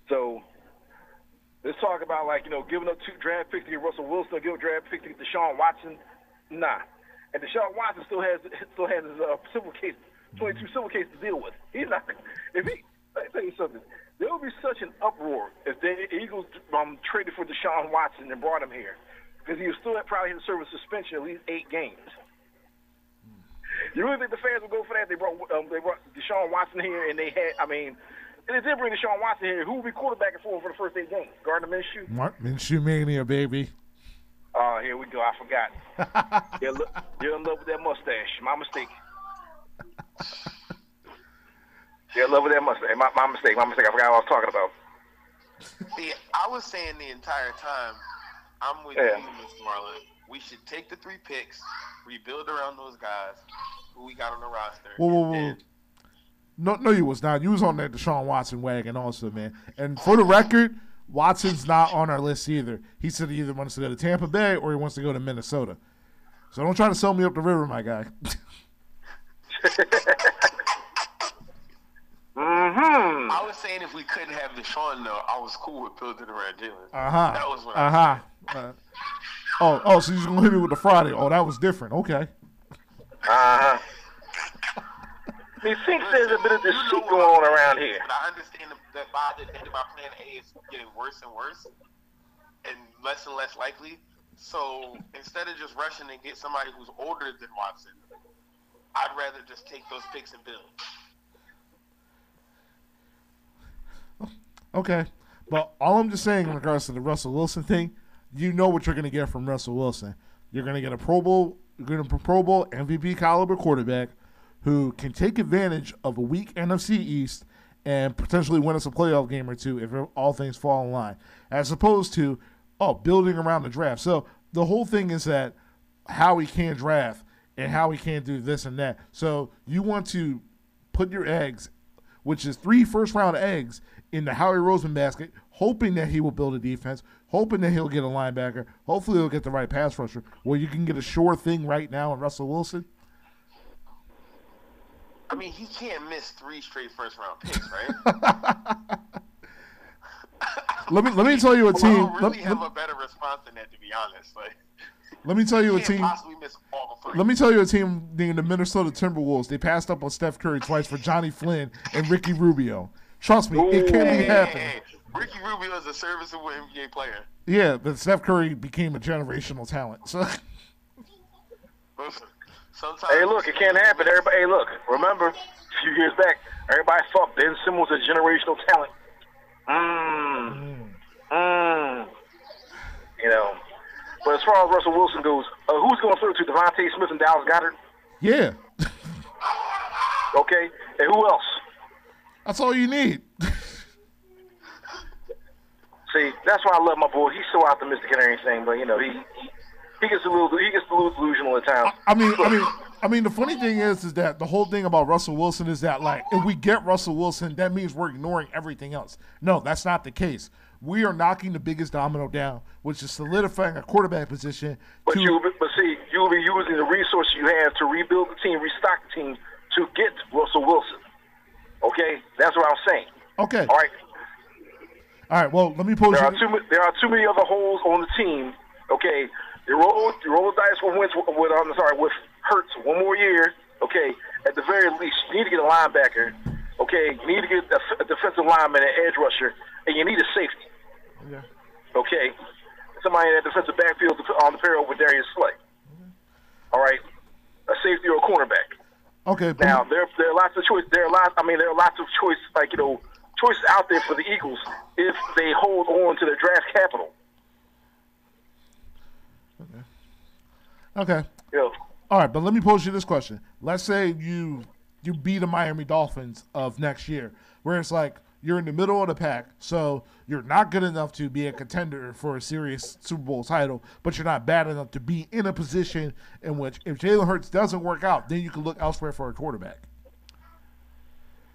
So let's talk about like you know giving up two draft picks to get Russell Wilson, giving up draft picks to get Deshaun Watson. Nah, and Deshaun Watson still has still has his uh, civil case, twenty-two civil case to deal with. He's not. If he, let me tell you something. There would be such an uproar if the Eagles um, traded for Deshaun Watson and brought him here, because he was still at probably his service suspension at least eight games. You really think the fans will go for that? They brought um, they brought Deshaun Watson here, and they had, I mean, they did bring Deshaun Watson here. Who will be quarterbacking for him for the first eight games? Gardner Minshew? Minshew Mania, baby. Oh, uh, here we go. I forgot. You're in love with that mustache. My mistake. You're in love with that mustache. My, my mistake. My mistake. I forgot what I was talking about. See, I was saying the entire time, I'm with yeah. you, Mister Marlon. We should take the three picks, rebuild around those guys who we got on the roster. Whoa, whoa, whoa. No, no, you was not. You was on that Deshaun Watson wagon also, man. And for the record, Watson's not on our list either. He said he either wants to go to Tampa Bay or he wants to go to Minnesota. So don't try to sell me up the river, my guy. Mm-hmm. I was saying if we couldn't have Deshaun, though, I was cool with building around Jalen. Uh-huh. That was what uh-huh. I was uh, oh, oh, so you're going to hit me with the Friday. Oh, that was different. Okay. Uh-huh. I mean, Sink says a bit of this shit going on around here. But I understand that by the end of my plan A is getting worse and worse and less and less likely. So instead of just rushing and get somebody who's older than Watson, I'd rather just take those picks and build. Okay, but all I'm just saying in regards to the Russell Wilson thing, you know what you're going to get from Russell Wilson. You're going to get a Pro Bowl, you're going to Pro Bowl M V P caliber quarterback who can take advantage of a weak N F C East and potentially win us a playoff game or two if all things fall in line, as opposed to oh building around the draft. So the whole thing is that how we can draft and how we can do this and that. So you want to put your eggs, which is three first-round eggs, in the Howie Roseman basket, hoping that he will build a defense, hoping that he'll get a linebacker, hopefully he'll get the right pass rusher, where you can get a sure thing right now in Russell Wilson. I mean, he can't miss three straight first-round picks, right? let me let me tell you a team. Well, I don't really let, have let, a better response than that, to be honest. Like, let me tell you a team. Possibly miss all three. Let me tell you a team named the Minnesota Timberwolves. They passed up on Steph Curry twice for Johnny Flynn and Ricky Rubio. Trust me, Ooh, it can hey, be happening. Hey, hey. Ricky Rubio is a serviceable N B A player. Yeah, but Steph Curry became a generational talent. So. Sometimes hey, look, it can't happen. Everybody, hey, look, remember, a few years back, everybody thought Ben Simmons was a generational talent. Mmm. Mmm. Mm. You know. But as far as Russell Wilson goes, uh, who's going to throw to Devontae Smith and Dallas Goedert? Yeah. Okay. And who else? That's all you need. See, that's why I love my boy. He's so optimistic and everything, but you know he he gets a little he gets a little delusional at times. I mean, I mean, I mean, the funny thing is, is that the whole thing about Russell Wilson is that like if we get Russell Wilson, that means we're ignoring everything else. No, that's not the case. We are knocking the biggest domino down, which is solidifying a quarterback position. But to... you, but see, you'll be using the resources you have to rebuild the team, restock the team to get Russell Wilson. Okay, that's what I'm saying. Okay. All right. All right. Well, let me pose. There you... are too. There are too many other holes on the team. Okay, you roll. You roll the dice with Wentz. With I'm sorry, with Hurts one more year. Okay, at the very least, you need to get a linebacker. Okay, you need to get a defensive lineman, an edge rusher, and you need a safety. Yeah. Okay, somebody in that defensive backfield on the pair with Darius Slay. Okay. All right, a safety or a cornerback. Okay. Now there there are lots of choice. There are lots. I mean, there are lots of choice. Like you know, choices out there for the Eagles if they hold on to their draft capital. Okay. Okay. Yeah. All right, but let me pose you this question. Let's say you you beat the Miami Dolphins of next year, where it's like you're in the middle of the pack, so you're not good enough to be a contender for a serious Super Bowl title, but you're not bad enough to be in a position in which if Jalen Hurts doesn't work out, then you can look elsewhere for a quarterback.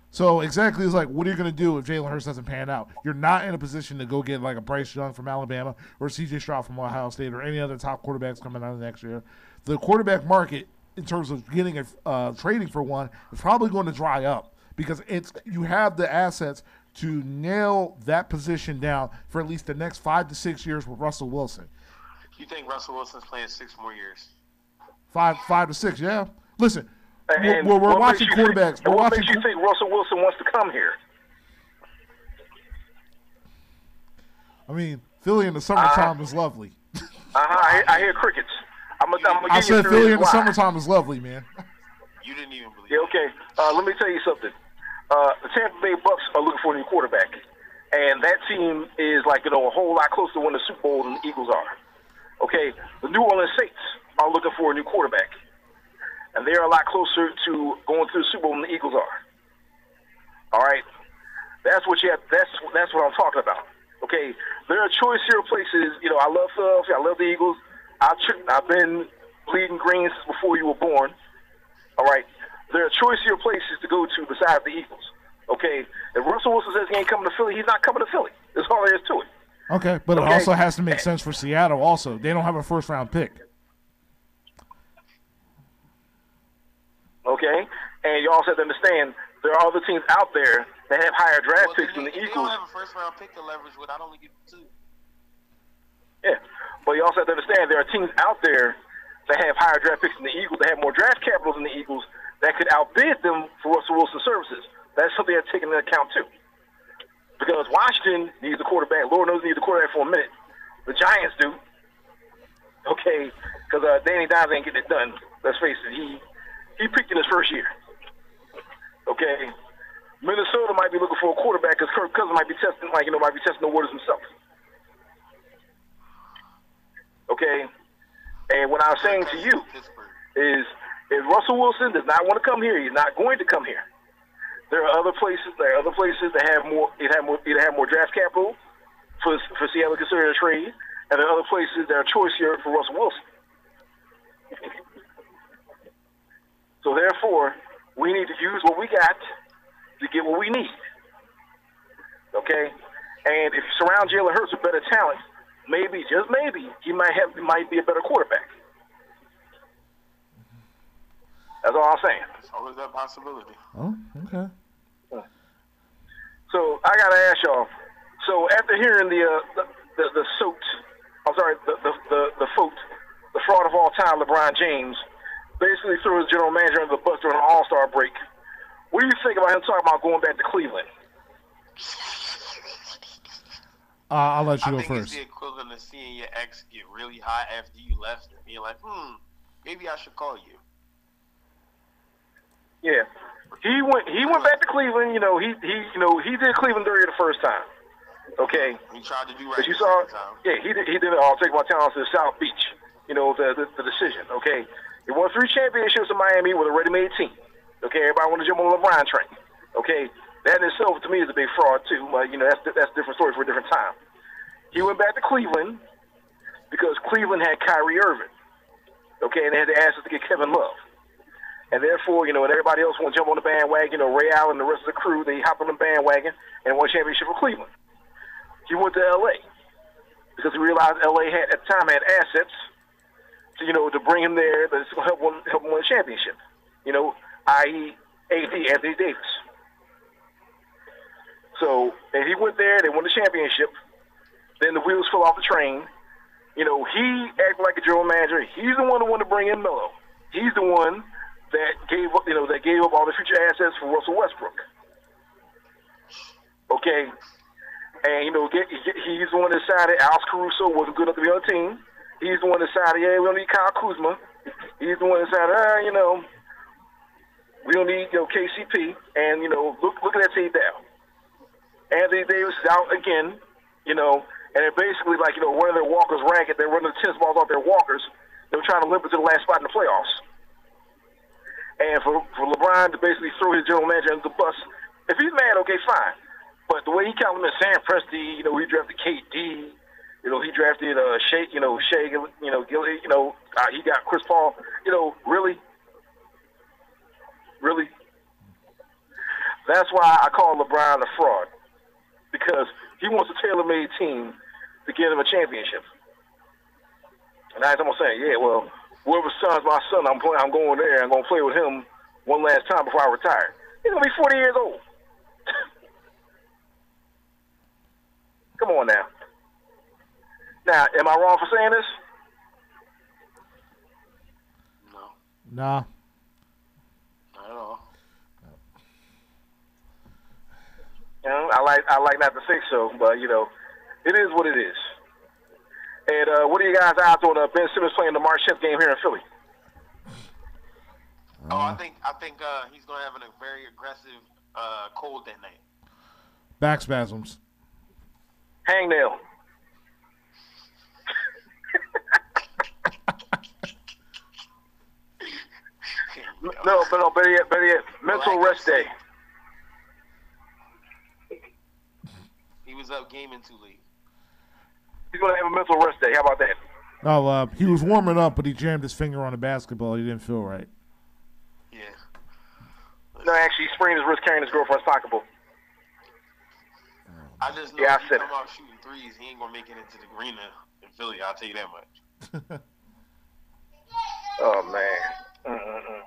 So exactly, it's like, what are you going to do if Jalen Hurts doesn't pan out? You're not in a position to go get like a Bryce Young from Alabama or C J Stroud from Ohio State or any other top quarterbacks coming out of next year. The quarterback market, in terms of getting a uh, trading for one, is probably going to dry up because it's you have the assets to nail that position down for at least the next five to six years with Russell Wilson. You think Russell Wilson's playing six more years? Five, five to six, yeah. Listen, and we're, we're watching quarterbacks. Think, we're what watching. Makes you think Russell Wilson wants to come here? I mean, Philly in the summertime uh, is lovely. uh huh. I, I hear crickets. I'm. A, I'm a I said Philly in the summertime is lovely, man. You didn't even believe. Yeah. Okay. Uh, let me tell you something. Uh, the Tampa Bay Bucks are looking for a new quarterback, and that team is like you know a whole lot closer to winning the Super Bowl than the Eagles are. Okay, the New Orleans Saints are looking for a new quarterback, and they are a lot closer to going to the Super Bowl than the Eagles are. All right, that's what you have. That's that's what I'm talking about. Okay, there are choice here places. You know, I love Philadelphia. I love the Eagles. I I've been bleeding green since before you were born. All right, there are choicier places to go to besides the Eagles. Okay, if Russell Wilson says he ain't coming to Philly, he's not coming to Philly. That's all there is to it. Okay, but okay. It also has to make sense for Seattle also. They don't have a first-round pick. Okay, and you also have to understand there are other teams out there that have higher draft well, picks than the Eagles. If you don't have a first-round pick to leverage with, I'd only give you two. Yeah, but you also have to understand there are teams out there that have higher draft picks than the Eagles, that have more draft capital than the Eagles, that could outbid them for Russell Wilson's services. That's something that's taken into account, too. Because Washington needs a quarterback. Lord knows they need a quarterback for a minute. The Giants do. Okay, because uh, Danny Dimes ain't getting it done. Let's face it, he he peaked in his first year. Okay, Minnesota might be looking for a quarterback because Kirk Cousins might be testing, like you know, might be testing the waters himself. Okay, and what I was saying to you is, if Russell Wilson does not want to come here, he's not going to come here. There are other places. There are other places that have more. It have more. It have more draft capital for for Seattle to consider a trade, and there are other places that are choicier for Russell Wilson. So therefore, we need to use what we got to get what we need. Okay, and if you surround Jalen Hurts with better talent, maybe just maybe he might have might be a better quarterback. That's all I'm saying. There's always that possibility. Oh, okay. So I gotta ask y'all. So after hearing the uh, the, the the suit, I'm sorry, the the the the, foot, the fraud of all time, LeBron James, basically threw his general manager under the bus during an All Star break. What do you think about him talking about going back to Cleveland? Uh, I'll let you I go think first. It's the equivalent of seeing your ex get really high after you left and being like, hmm, maybe I should call you. Yeah, he went. He went back to Cleveland. You know, he he. You know, he did Cleveland dirty the first time. Okay, he tried to do right. But you saw, yeah, he did. He did it all. Take my talents to the South Beach. You know, the the, the decision. Okay, he won three championships in Miami with a ready-made team. Okay, everybody wanted to jump on the LeBron train. Okay, that in itself to me is a big fraud too. But you know, that's that's a different story for a different time. He went back to Cleveland because Cleveland had Kyrie Irving. Okay, and they had the assets to get Kevin Love. And therefore, you know, and everybody else want to jump on the bandwagon, you know, Ray Allen and the rest of the crew, they hop on the bandwagon and won a championship for Cleveland. He went to L A because he realized L A had, at the time, had assets to, you know, to bring him there that's going to help him, help him win a championship, you know, that is. A D, Anthony Davis. So, and he went there, they won the championship, then the wheels fell off the train. You know, he acted like a general manager. He's the one who wanted to bring in Melo. He's the one that gave up, you know, that gave up all the future assets for Russell Westbrook. Okay, and you know, get, get, he's the one that decided Alex Caruso wasn't good enough to be on the team. He's the one that decided, yeah, we don't need Kyle Kuzma. He's the one that decided, ah, you know, we don't need, you know, K C P. And you know, look, look at that team down. Anthony Davis is out again. You know, and they're basically like, you know, running their walkers ragged. They're running the tennis balls off their walkers. They're trying to limp it to the last spot in the playoffs. And for, for LeBron to basically throw his general manager under the bus, if he's mad, okay, fine. But the way he complimented Sam Presti, you know, he drafted K D, you know, he drafted uh, Shea, you know, Shea, you know, Gilly, you know, uh, he got Chris Paul, you know, really, really. That's why I call LeBron a fraud, because he wants a tailor-made team to give him a championship. And I was almost saying, yeah, well, whoever's son's my son, I'm playing. I'm going there. I'm gonna play with him one last time before I retire. He's gonna be forty years old. Come on now. Now, am I wrong for saying this? No. Nah. Not at all. You know, I like. I like not to think so, but you know, it is what it is. And uh, what are you guys' eyes on uh, Ben Simmons playing the March tenth game here in Philly? Uh, oh, I think I think uh, he's going to have a very aggressive uh, cold that night. Back spasms. Hangnail. No, no, but no, better yet, better yet, mental rest day. He was up game in two league. He's going to have a mental rest day. How about that? No, uh, he was warming up, but he jammed his finger on the basketball. He didn't feel right. Yeah. No, actually, he sprained his wrist carrying his girlfriend's pocketbook. I just know yeah, if he come out shooting threes, he ain't going to make it into the arena in Philly. I'll tell you that much. Oh, man. Mm-mm-mm.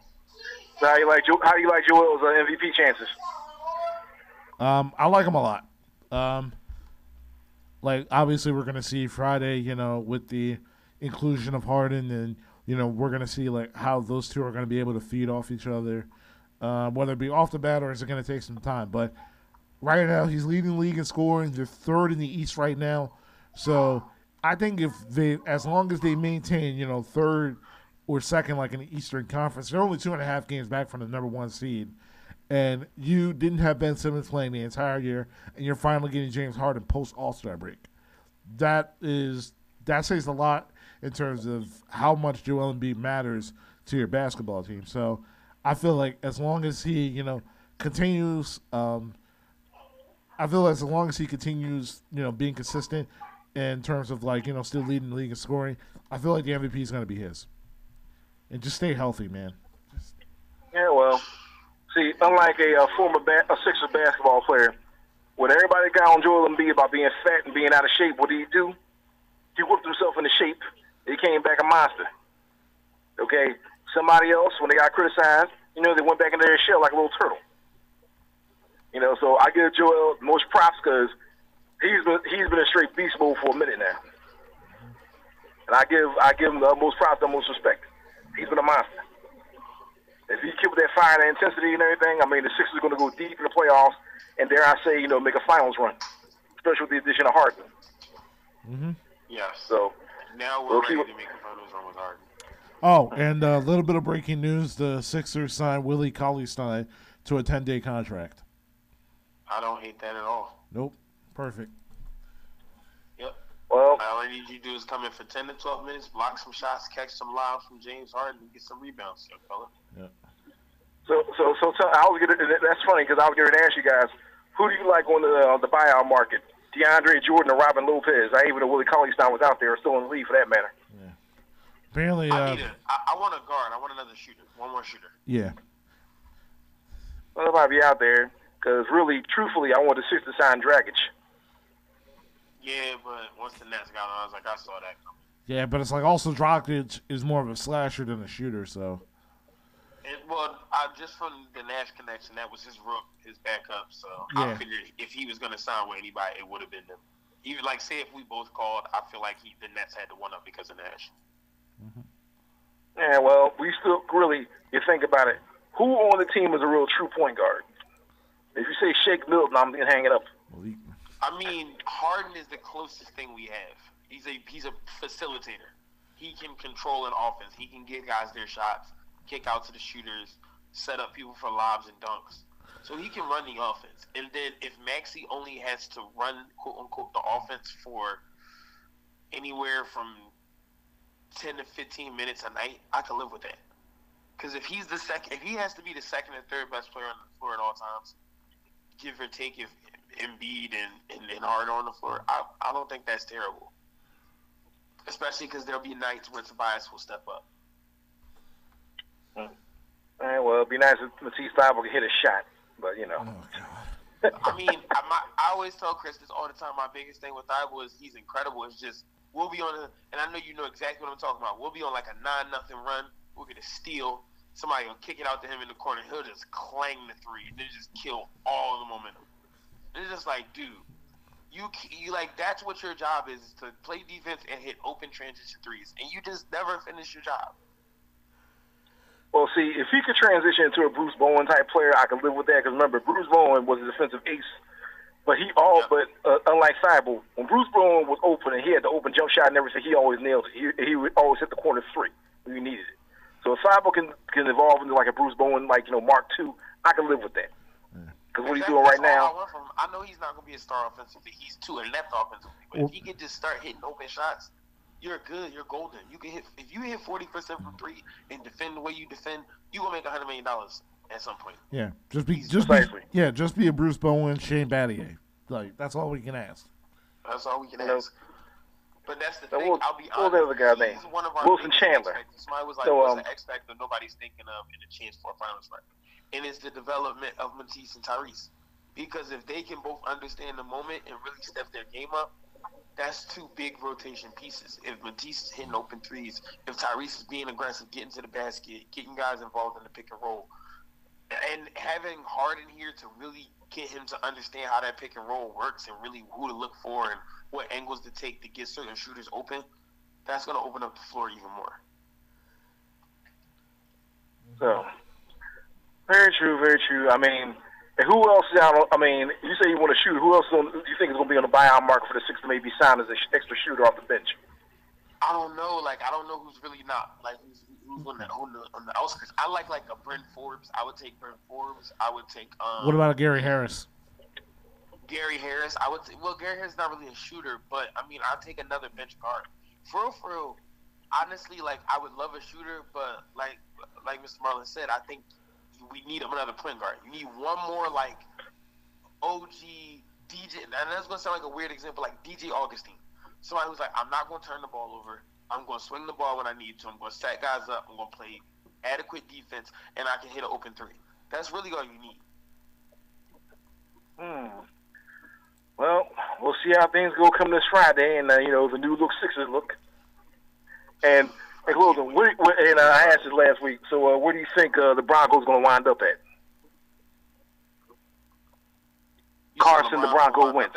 So how do you like Joe, how do you like Joel's uh, M V P chances? Um, I like him a lot. Um, like, obviously, we're going to see Friday, you know, with the inclusion of Harden, and, you know, we're going to see, like, how those two are going to be able to feed off each other, uh, whether it be off the bat or is it going to take some time. But right now, he's leading the league in scoring. They're third in the East right now. So I think if they, as long as they maintain, you know, third or second, like in the Eastern Conference, they're only two and a half games back from the number one seed. And you didn't have Ben Simmons playing the entire year, and you're finally getting James Harden post All-Star break. That is that says a lot in terms of how much Joel Embiid matters to your basketball team. So I feel like as long as he, you know, continues, um, I feel as long as he continues, you know, being consistent in terms of, like, you know, still leading the league in scoring, I feel like the M V P is going to be his. And just stay healthy, man. Just... Yeah, well, see, unlike a, a former ba- a Sixers basketball player, when everybody got on Joel Embiid about being fat and being out of shape, what did he do? He whipped himself into shape. He came back a monster. Okay? Somebody else, when they got criticized, you know, they went back into their shell like a little turtle. You know, so I give Joel most props because he's been, he's been in straight beast mode for a minute now. And I give I give him the most props, the most respect. He's been a monster. If he keeps that fire and intensity and everything, I mean, the Sixers are going to go deep in the playoffs and, dare I say, you know, make a finals run, especially with the addition of Harden. Mm-hmm. Yeah, so now we're we'll ready keep... to make a finals run with Harden. Oh, and a little bit of breaking news. The Sixers signed Willie Cauley-Stein to a ten-day contract. I don't hate that at all. Nope. Perfect. Yep. Well, all I need you to do is come in for ten to twelve minutes, block some shots, catch some lobs from James Harden, and get some rebounds, young fella. Yep. So, so, so tell, I was gonna, that's funny because I was going to ask you guys, who do you like on the on the buyout market? DeAndre Jordan or Robin Lopez? I even know Willie Cauley-Stein was out there, or still in the league for that matter. Yeah. Apparently, uh, I need a, I, I want a guard. I want another shooter. One more shooter. Yeah. Well, if I be out there. Because really, truthfully, I want the Sixers to sign Dragic. Yeah, but once the Nets got on, I was like, I saw that coming. Yeah, but it's like also Dragic is more of a slasher than a shooter, so. It, well, I, just from the Nash connection, that was his rook, his backup. So yeah. I figured if he was going to sign with anybody, it would have been them. Even like, say if we both called, I feel like he, the Nets had to one up because of Nash. Mm-hmm. Yeah, well, we still really, you think about it, who on the team is a real true point guard? If you say Shake Milton, I'm going to hang it up. I mean, Harden is the closest thing we have. He's a he's a facilitator. He can control an offense. He can get guys their shots, kick out to the shooters, set up people for lobs and dunks. So he can run the offense. And then if Maxey only has to run, quote-unquote, the offense for anywhere from ten to fifteen minutes a night, I can live with that. Because if he's the second, if he has to be the second and third best player on the floor at all times, give or take if Embiid and, and, and Harden on the floor, I, I don't think that's terrible. Especially because there'll be nights where Tobias will step up. All right, well, it'd be nice if Matisse Thybulle could hit a shot, but, you know. Oh, I mean, I, my, I always tell Chris this all the time. My biggest thing with Thybulle is he's incredible. It's just we'll be on a – and I know you know exactly what I'm talking about. We'll be on like a nine nothing run. We'll get a steal. Somebody will kick it out to him in the corner. He'll just clang the three. They just kill all the momentum. It's just like, dude, you, you like that's what your job is, is to play defense and hit open transition threes, and you just never finish your job. Well, see, if he could transition into a Bruce Bowen type player, I could live with that. Because remember, Bruce Bowen was a defensive ace, but he all yep. but uh, unlike Thybulle, when Bruce Bowen was open and he had the open jump shot and everything, he always nailed it. He, he would always hit the corner three when you needed it. So if Cyborg can, can evolve into like a Bruce Bowen, like, you know, Mark two, I can live with that. Because what exactly, he's doing right now. I, I know he's not going to be a star offensively. He's too inept offensively. But well, if he can just start hitting open shots, you're good. You're golden. You can hit if you hit forty percent from three and defend the way you defend, you gonna make a hundred million dollars at some point. Yeah, just be Easy. just be, yeah, just be a Bruce Bowen, Shane Battier. Like that's all we can ask. That's all we can no. ask. But that's the so thing. We'll, I'll be honest. We'll guy name. One of our Wilson Chandler. Somebody was like, so, um, "What's an X factor nobody's thinking of in a chance for a finals record?" And it's the development of Matisse and Tyrese. Because if they can both understand the moment and really step their game up, that's two big rotation pieces. If Matisse is hitting open threes, if Tyrese is being aggressive, getting to the basket, getting guys involved in the pick and roll, and having Harden here to really get him to understand how that pick and roll works and really who to look for and what angles to take to get certain shooters open, that's going to open up the floor even more. So, very true, very true. I mean, and who else is out? I mean, you say you want to shoot. Who else do you think is going to be on the buyout market for the Sixers to maybe sign as an extra shooter off the bench? I don't know. Like, I don't know who's really not. Like, who's, who's on, the, on, the, on the outskirts. I like, like, a Brent Forbes. I would take Brent Forbes. I would take um, – What about a Gary Harris? Gary Harris. I would – well, Gary Harris is not really a shooter, but, I mean, I'll take another bench guard. For real, for real, honestly, like, I would love a shooter, but like like Mister Marlin said, I think – we need another point guard. You need one more, like, O G D J. And that's going to sound like a weird example, like D J Augustine. Somebody who's like, I'm not going to turn the ball over. I'm going to swing the ball when I need to. I'm going to stack guys up. I'm going to play adequate defense, and I can hit an open three. That's really all you need. Hmm. Well, we'll see how things go come this Friday, and, uh, you know, the new look Sixers look. And... Hey, Wilson, where, where, and uh, I asked this last week, so uh, where do you think uh, the Broncos going to wind up at? You Carson, the Broncos wins.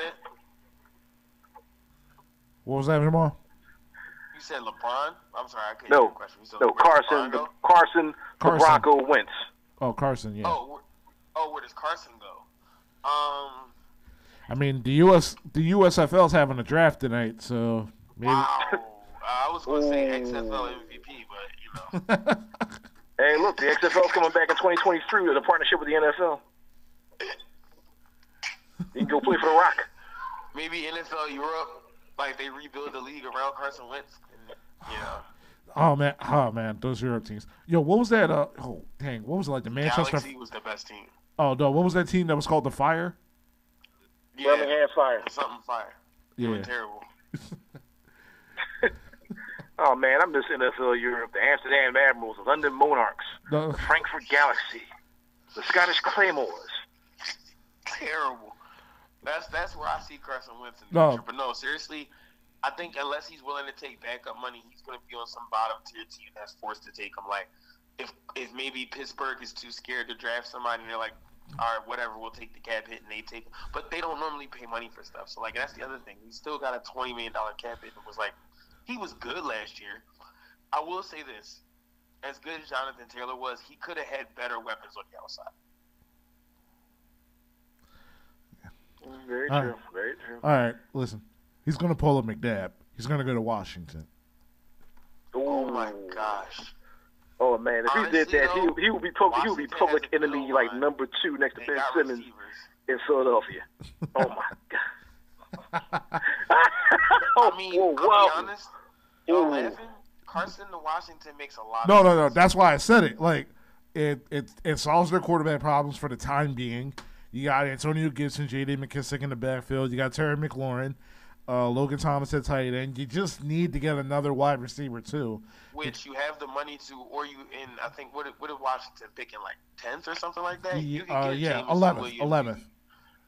What was that, Jamal? You said LeBron? I'm sorry, I couldn't no, hear the question. No, Carson, the, Carson, Carson, the Bronco wins. Oh, Carson, yeah. Oh, where, oh, where does Carson go? Um, I mean, the U S the U S F L's having a draft tonight, so maybe. Wow. Uh, I was going to say X F L M V P, but, you know. Hey, look, the X F L's coming back in twenty twenty-three with a partnership with the N F L. You can go play for the Rock. Maybe N F L Europe, like they rebuild the league around Carson Wentz. And, you know. Oh, man. Oh, man. Those Europe teams. Yo, what was that? Uh, oh, dang. What was it, like the Manchester? Galaxy was the best team. Oh, no. What was that team that was called the Fire? Yeah. Birmingham Fire. Something Fire. Yeah. They were terrible. Oh, man, I'm just N F L Europe. The Amsterdam Admirals, the London Monarchs, no. the Frankfurt Galaxy, the Scottish Claymores. Terrible. That's that's where I see Carson Wentz in the no. future. But, no, seriously, I think unless he's willing to take backup money, he's going to be on some bottom-tier team that's forced to take him. Like, if if maybe Pittsburgh is too scared to draft somebody and they're like, all right, whatever, we'll take the cap hit, and they take him. But they don't normally pay money for stuff. So, like, that's the other thing. He still got a twenty million dollars cap hit and was like, he was good last year. I will say this. As good as Jonathan Taylor was, he could have had better weapons on the outside. Yeah. Very All true. Right. Very true. All right, listen. He's going to pull up McNabb. He's going to go to Washington. Ooh. Oh, my gosh. Oh, man. If Honestly, he did that, though, he, he would be public, he would be public enemy like line. number two next to Ben Simmons receivers. in Philadelphia. Oh, my God. I mean, I'll be honest, y'all laughing? Carson to Washington makes a lot no, of No, no, no. That's why I said it. Like, it, it it solves their quarterback problems for the time being. You got Antonio Gibson, J D McKissick in the backfield. You got Terry McLaurin, uh, Logan Thomas at tight end. You just need to get another wide receiver, too. Which you have the money to, or you in, I think, what what did Washington pick in, like, tenth or something like that? You uh, get yeah, eleventh. eleventh.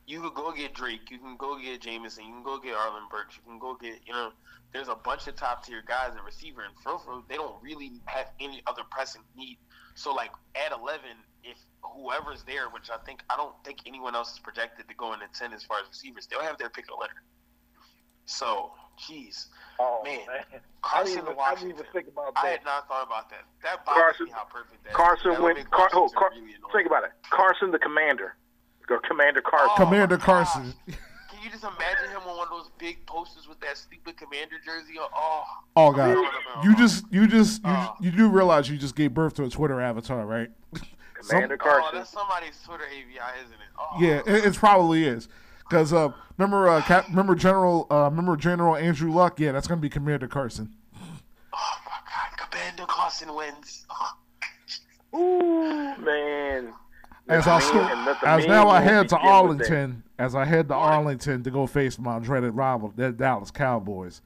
You can go get Drake. You can go get Jameson. You can go get Arlen Burks. You can go get, you know, there's a bunch of top-tier guys at receiver. And for, for they don't really have any other pressing need. So, like, at eleven, if whoever's there, which I think I don't think anyone else is projected to go in at ten as far as receivers, they'll have their pick of the litter. So, jeez. Oh, man. man. Carson to Washington. I didn't even think about that. I had not thought about that. That bothers Carson, me how perfect that Carson is. That went, Car- oh, Car- really think about it. Carson the Commander. Or Commander Carson. Oh, Commander Carson. Can you just imagine him on one of those big posters with that stupid Commander jersey? Oh, oh God! You just, you just, you, oh. you do realize you just gave birth to a Twitter avatar, right? Commander Some, Carson. Oh, that's somebody's Twitter A V I, isn't it? Oh. Yeah, it, it probably is. Because uh, remember, uh, Cap, remember General, uh, remember General Andrew Luck? Yeah, that's gonna be Commander Carson. Boston wins. Ooh, man. As I st- as now I head to Arlington, as I head to Arlington to go face my dreaded rival, the Dallas Cowboys.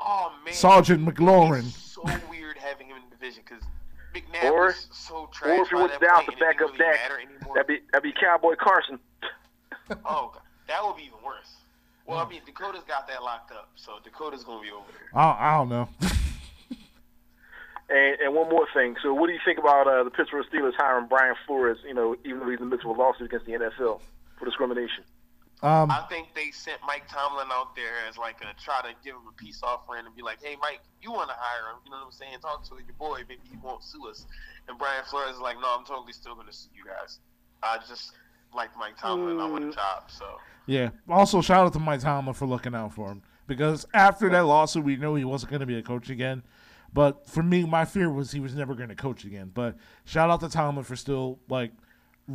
Oh man, Sergeant McLaurin. It's so weird having him in the division because McNabb or, was so trash. Or if you went to Dallas to back up Dak, that'd be that'd be Cowboy Carson. Oh, God. That would be even worse. Well, I mean, Dakota's got that locked up, so Dakota's gonna be over there. I, I don't know. And, and one more thing. So, what do you think about uh, the Pittsburgh Steelers hiring Brian Flores? You know, even though he's in the midst of a lawsuit against the N F L for discrimination. Um, I think they sent Mike Tomlin out there as like a try to give him a peace offering and be like, "Hey, Mike, you want to hire him? You know what I'm saying? Talk to your boy. Maybe he won't sue us." And Brian Flores is like, "No, I'm totally still going to sue you guys. I just like Mike Tomlin. Mm. I want a job." So yeah. Also, shout out to Mike Tomlin for looking out for him because after that lawsuit, we knew he wasn't going to be a coach again. But for me, my fear was he was never going to coach again. But shout out to Tomlin for still like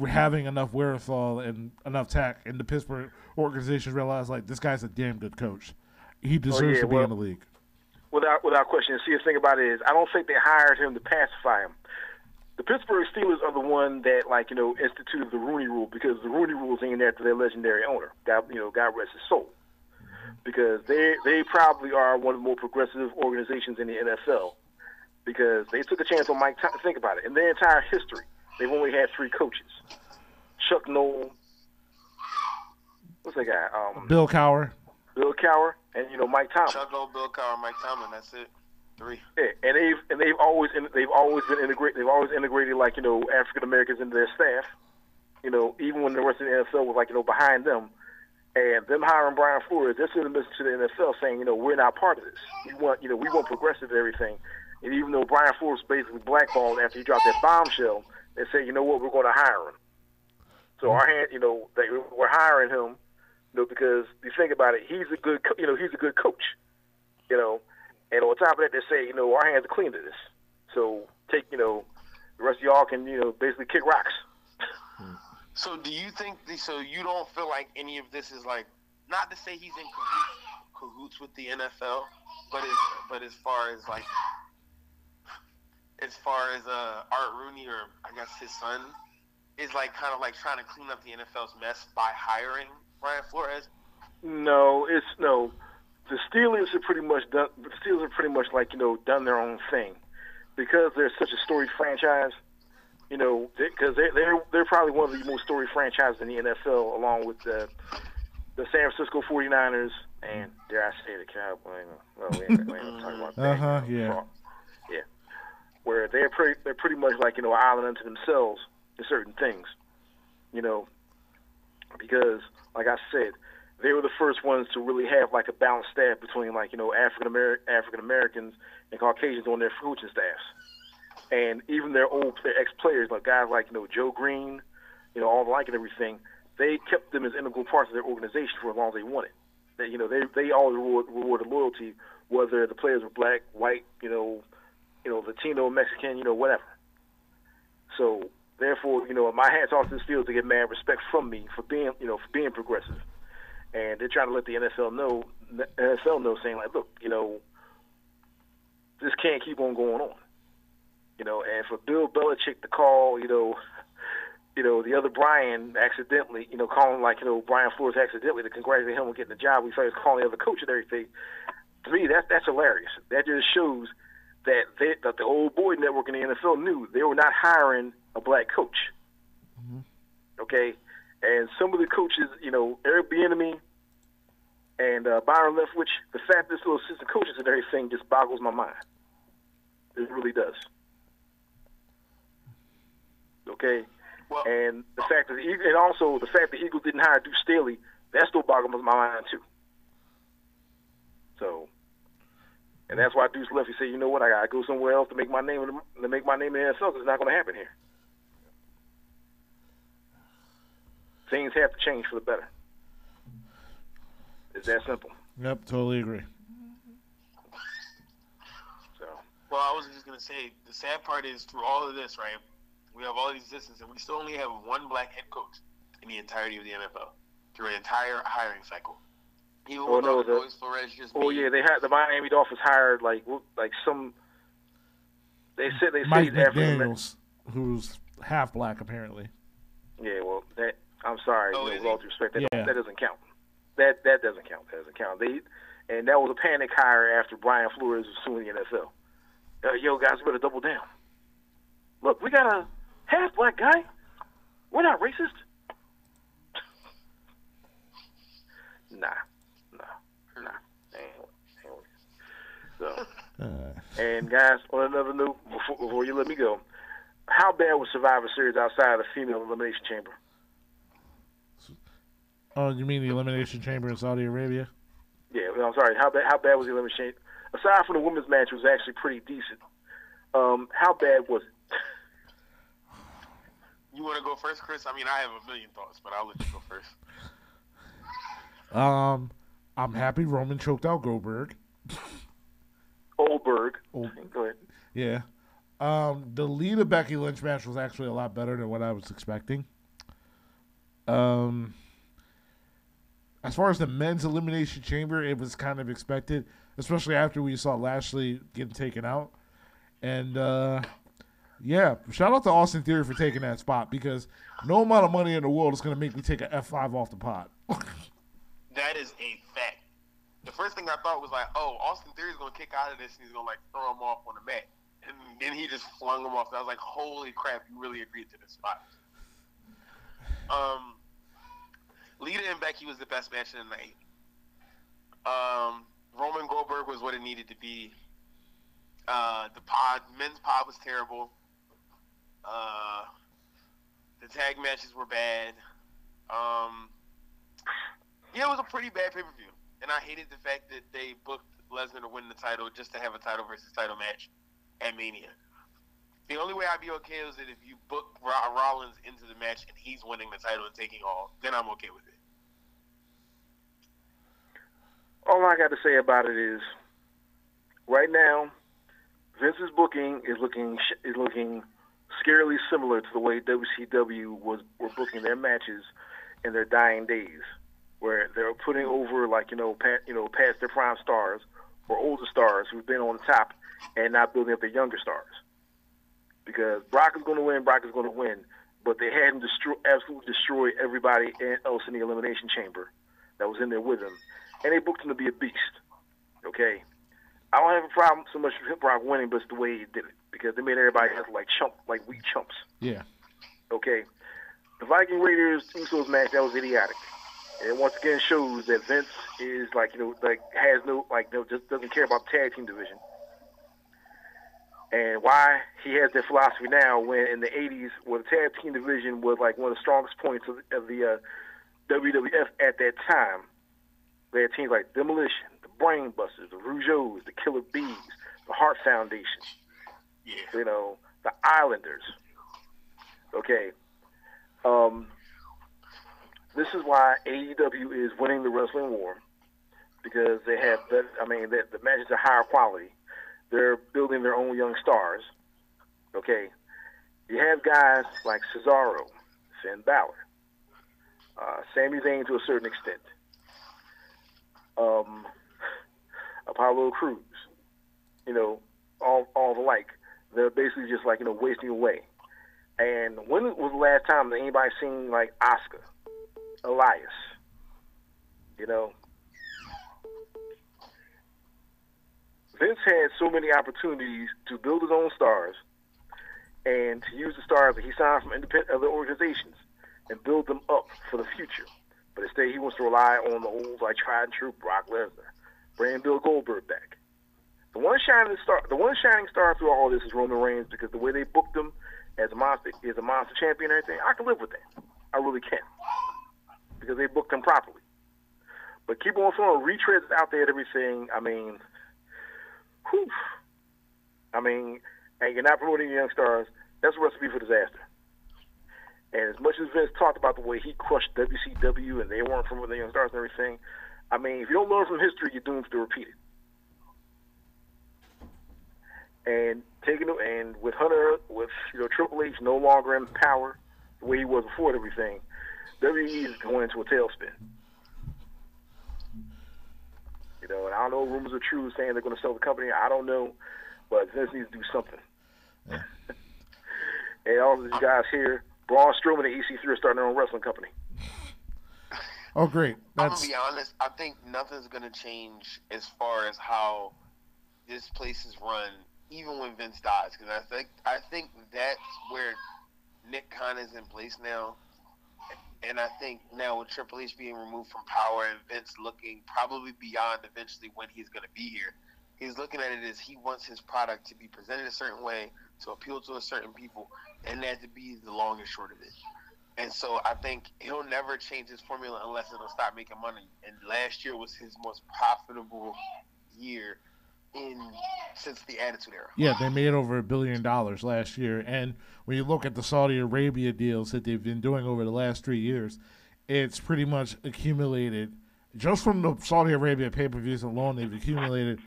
having enough wherewithal and enough tact, and the Pittsburgh organization realized like this guy's a damn good coach. He deserves oh, yeah. to be well, in the league. Without without question. See, the thing about it is, I don't think they hired him to pacify him. The Pittsburgh Steelers are the one that like you know instituted the Rooney Rule because the Rooney Rule is in there to their legendary owner. God, you know, God rest his soul. Because they they probably are one of the more progressive organizations in the N F L because they took a chance on Mike Tomlin. Think about it. In their entire history, they've only had three coaches. Chuck Noll, what's that guy? Um, Bill Cowher. Bill Cowher and, you know, Mike Tomlin. Chuck Noll, Bill Cowher, Mike Tomlin, that's it. Three. Yeah, and they've and they've always they've always been integrated they've always integrated like, you know, African Americans into their staff. You know, even when the rest of the N F L was like, you know, behind them. And them hiring Brian Flores, they're sending a message to the N F L saying, you know, we're not part of this. We want, you know, we want progressive everything. And even though Brian Flores basically blackballed after he dropped that bombshell, they said, you know what, we're going to hire him. So our hand, you know, they, we're hiring him, you know, because you think about it, he's a good, co- you know, he's a good coach, you know. And on top of that, they say, you know, our hands are clean to this. So take, you know, the rest of y'all can, you know, basically kick rocks. So do you think – so you don't feel like any of this is like – not to say he's in cahoots with the N F L, but as, but as far as like – as far as uh, Art Rooney or I guess his son is like kind of like trying to clean up the N F L's mess by hiring Brian Flores? No, it's – no. The Steelers are pretty much done – the Steelers are pretty much like, you know, done their own thing. Because they're such a storied franchise – you know, because they, they're they're probably one of the most storied franchises in the N F L, along with the the San Francisco forty-niners and dare I say the Cowboys. Well, we ain't, we ain't talking about that. Uh huh. Yeah. Yeah. Where they're pretty they're pretty much like you know an island unto themselves in certain things, you know, because like I said, they were the first ones to really have like a balanced staff between like you know African American African Americans and Caucasians on their coaching staffs. And even their old, their ex-players, like guys like, you know, Joe Green, you know, all the like and everything, they kept them as integral parts of their organization for as long as they wanted. They, you know, they they always reward, rewarded loyalty, whether the players were black, white, you know, you know, Latino, Mexican, you know, whatever. So, therefore, you know, my hat's off to the Steelers to get mad respect from me for being, you know, for being progressive. And they're trying to let the N F L know, N F L know, saying like, look, you know, this can't keep on going on. You know, and for Bill Belichick to call, you know, you know, the other Brian accidentally, you know, calling like, you know, Brian Flores accidentally to congratulate him on getting the job. We started calling the other coach and everything. To me, that, that's hilarious. That just shows that, they, that the old boy network in the N F L knew they were not hiring a black coach. Mm-hmm. Okay? And some of the coaches, you know, Eric Bieniemy and uh, Byron Leftwich, the fact that this little assistant coaches and everything just boggles my mind. It really does. Okay, well, and the fact that the Eagles, and also the fact that the Eagles didn't hire Duke Staley, that still boggles my mind too. So, and that's why Deuce left. He said, "You know what? I gotta go somewhere else to make my name to make my name in the N F L. It's not going to happen here. Things have to change for the better. It's that simple." Yep, totally agree. So, well, I was just going to say the sad part is through all of this, right? We have all these distances, and we still only have one black head coach in the entirety of the N F L through an entire hiring cycle. Even oh, no, the, Flores just oh yeah, they had the Miami Dolphins hired like like some They said they Mike said McDaniels, who's half black apparently. Yeah, well, that, I'm sorry. Oh, with all due respect, that, yeah. that doesn't count. That that doesn't count. That doesn't count. They and that was a panic hire after Brian Flores was suing the N F L. Uh, yo, guys, we better double down. Look, we got a half black guy. We're not racist. Nah, nah, nah. Anyway, anyway. So, uh. and guys, on another note, before, before you let me go, how bad was Survivor Series outside of the female elimination chamber? Oh, you mean the elimination chamber in Saudi Arabia? Yeah, I'm sorry. How bad? How bad was the elimination? Aside from the women's match, it was actually pretty decent. Um, how bad was it? You want to go first, Kris? I mean, I have a million thoughts, but I'll let you go first. Um, I'm happy Roman choked out Goldberg. Goldberg. Goldberg. Go ahead. Yeah. Um, the Lita Becky Lynch match was actually a lot better than what I was expecting. Um, as far as the men's elimination chamber, it was kind of expected, especially after we saw Lashley getting taken out. And, uh, yeah, shout out to Austin Theory for taking that spot because no amount of money in the world is going to make me take an F five off the pot. That is a fact. The first thing I thought was like, oh, Austin Theory's going to kick out of this and he's going to like throw him off on the mat. And then he just flung him off. I was like, holy crap, you really agreed to this spot. Um, Lita and Becky was the best match of the night. Um, Roman Goldberg was what it needed to be. Uh, the pod, men's pod was terrible. Uh, the tag matches were bad. Um, yeah, it was a pretty bad pay-per-view. And I hated the fact that they booked Lesnar to win the title just to have a title versus title match at Mania. The only way I'd be okay is that if you book Ra- Rollins into the match and he's winning the title and taking all, then I'm okay with it. All I got to say about it is, right now, Vince's booking is looking is looking scarily similar to the way W C W was were booking their matches in their dying days, where they're putting over like you know past, you know past their prime stars or older stars who've been on top and not building up their younger stars. Because Brock is going to win, Brock is going to win, but they had him destroy, absolutely destroy everybody else in the elimination chamber that was in there with him, and they booked him to be a beast. Okay, I don't have a problem so much with Brock winning, but it's the way he did it because they made everybody have like chump, like weak chumps. Yeah. Okay, the Viking Raiders Usos match, that was idiotic. And once again shows that Vince is like you know like has no like no just doesn't care about the tag team division. And why he has that philosophy now when in the eighties, where the tag team division was like one of the strongest points of the, of the uh, W W F at that time. They had teams like Demolition, the Brain Busters, the Rougeaus, the Killer Bees, the Heart Foundation, yeah. you know, the Islanders. Okay. Um, this is why A E W is winning the wrestling war because they have, better, I mean, the, the matches are higher quality. They're building their own young stars, okay? You have guys like Cesaro, Finn Balor, uh, Sami Zayn to a certain extent, um, Apollo Crews, you know, all all the like. They're basically just like, you know, wasting away. And when was the last time that anybody seen like Asuka, Elias, you know? Vince had so many opportunities to build his own stars and to use the stars that he signed from independent other organizations and build them up for the future. But instead, he wants to rely on the old, like tried and true Brock Lesnar, bringing Bill Goldberg back. The one shining star, the one shining star through all this is Roman Reigns because the way they booked him as a monster, as a monster champion, and everything, I can live with that. I really can because they booked him properly. But keep on throwing retreads out there and everything. I mean. Whew. I mean, and you're not promoting young stars. That's a recipe for disaster. And as much as Vince talked about the way he crushed W C W and they weren't promoting young stars and everything, I mean, if you don't learn from history, you're doomed to repeat it. And taking and with Hunter, with you know Triple H no longer in power the way he was before and everything, W W E is going into a tailspin. You know, and I don't know if rumors are true saying they're going to sell the company. I don't know, but Vince needs to do something. Yeah. And all these guys here, Braun Strowman and E C three are starting their own wrestling company. Oh, great. That's... I'm going to be honest. I think nothing's going to change as far as how this place is run, even when Vince dies. Because I think, I think that's where Nick Khan is in place now. And I think now with Triple H being removed from power and Vince looking probably beyond eventually when he's going to be here, he's looking at it as he wants his product to be presented a certain way, to appeal to a certain people, and that to be the long and short of it. And so I think he'll never change his formula unless it'll stop making money. And last year was his most profitable year in since the Attitude Era. Yeah, they made over a billion dollars last year. And when you look at the Saudi Arabia deals that they've been doing over the last three years, it's pretty much accumulated, just from the Saudi Arabia pay-per-views alone, they've accumulated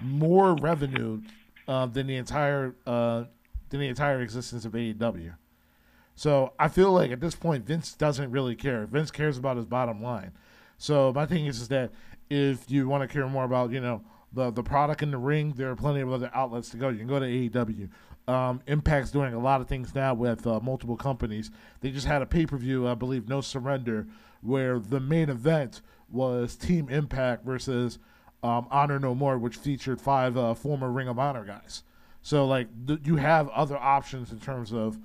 more revenue uh, than the entire uh, than the entire existence of A E W. So I feel like at this point, Vince doesn't really care. Vince cares about his bottom line. So my thing is, is that if you want to care more about, you know, the, the product in the ring, there are plenty of other outlets to go. You can go to A E W. Um, Impact's doing a lot of things now with uh, multiple companies. They just had a pay-per-view, I believe, No Surrender, where the main event was Team Impact versus um, Honor No More, which featured five uh, former Ring of Honor guys. So, like, th- you have other options in terms of,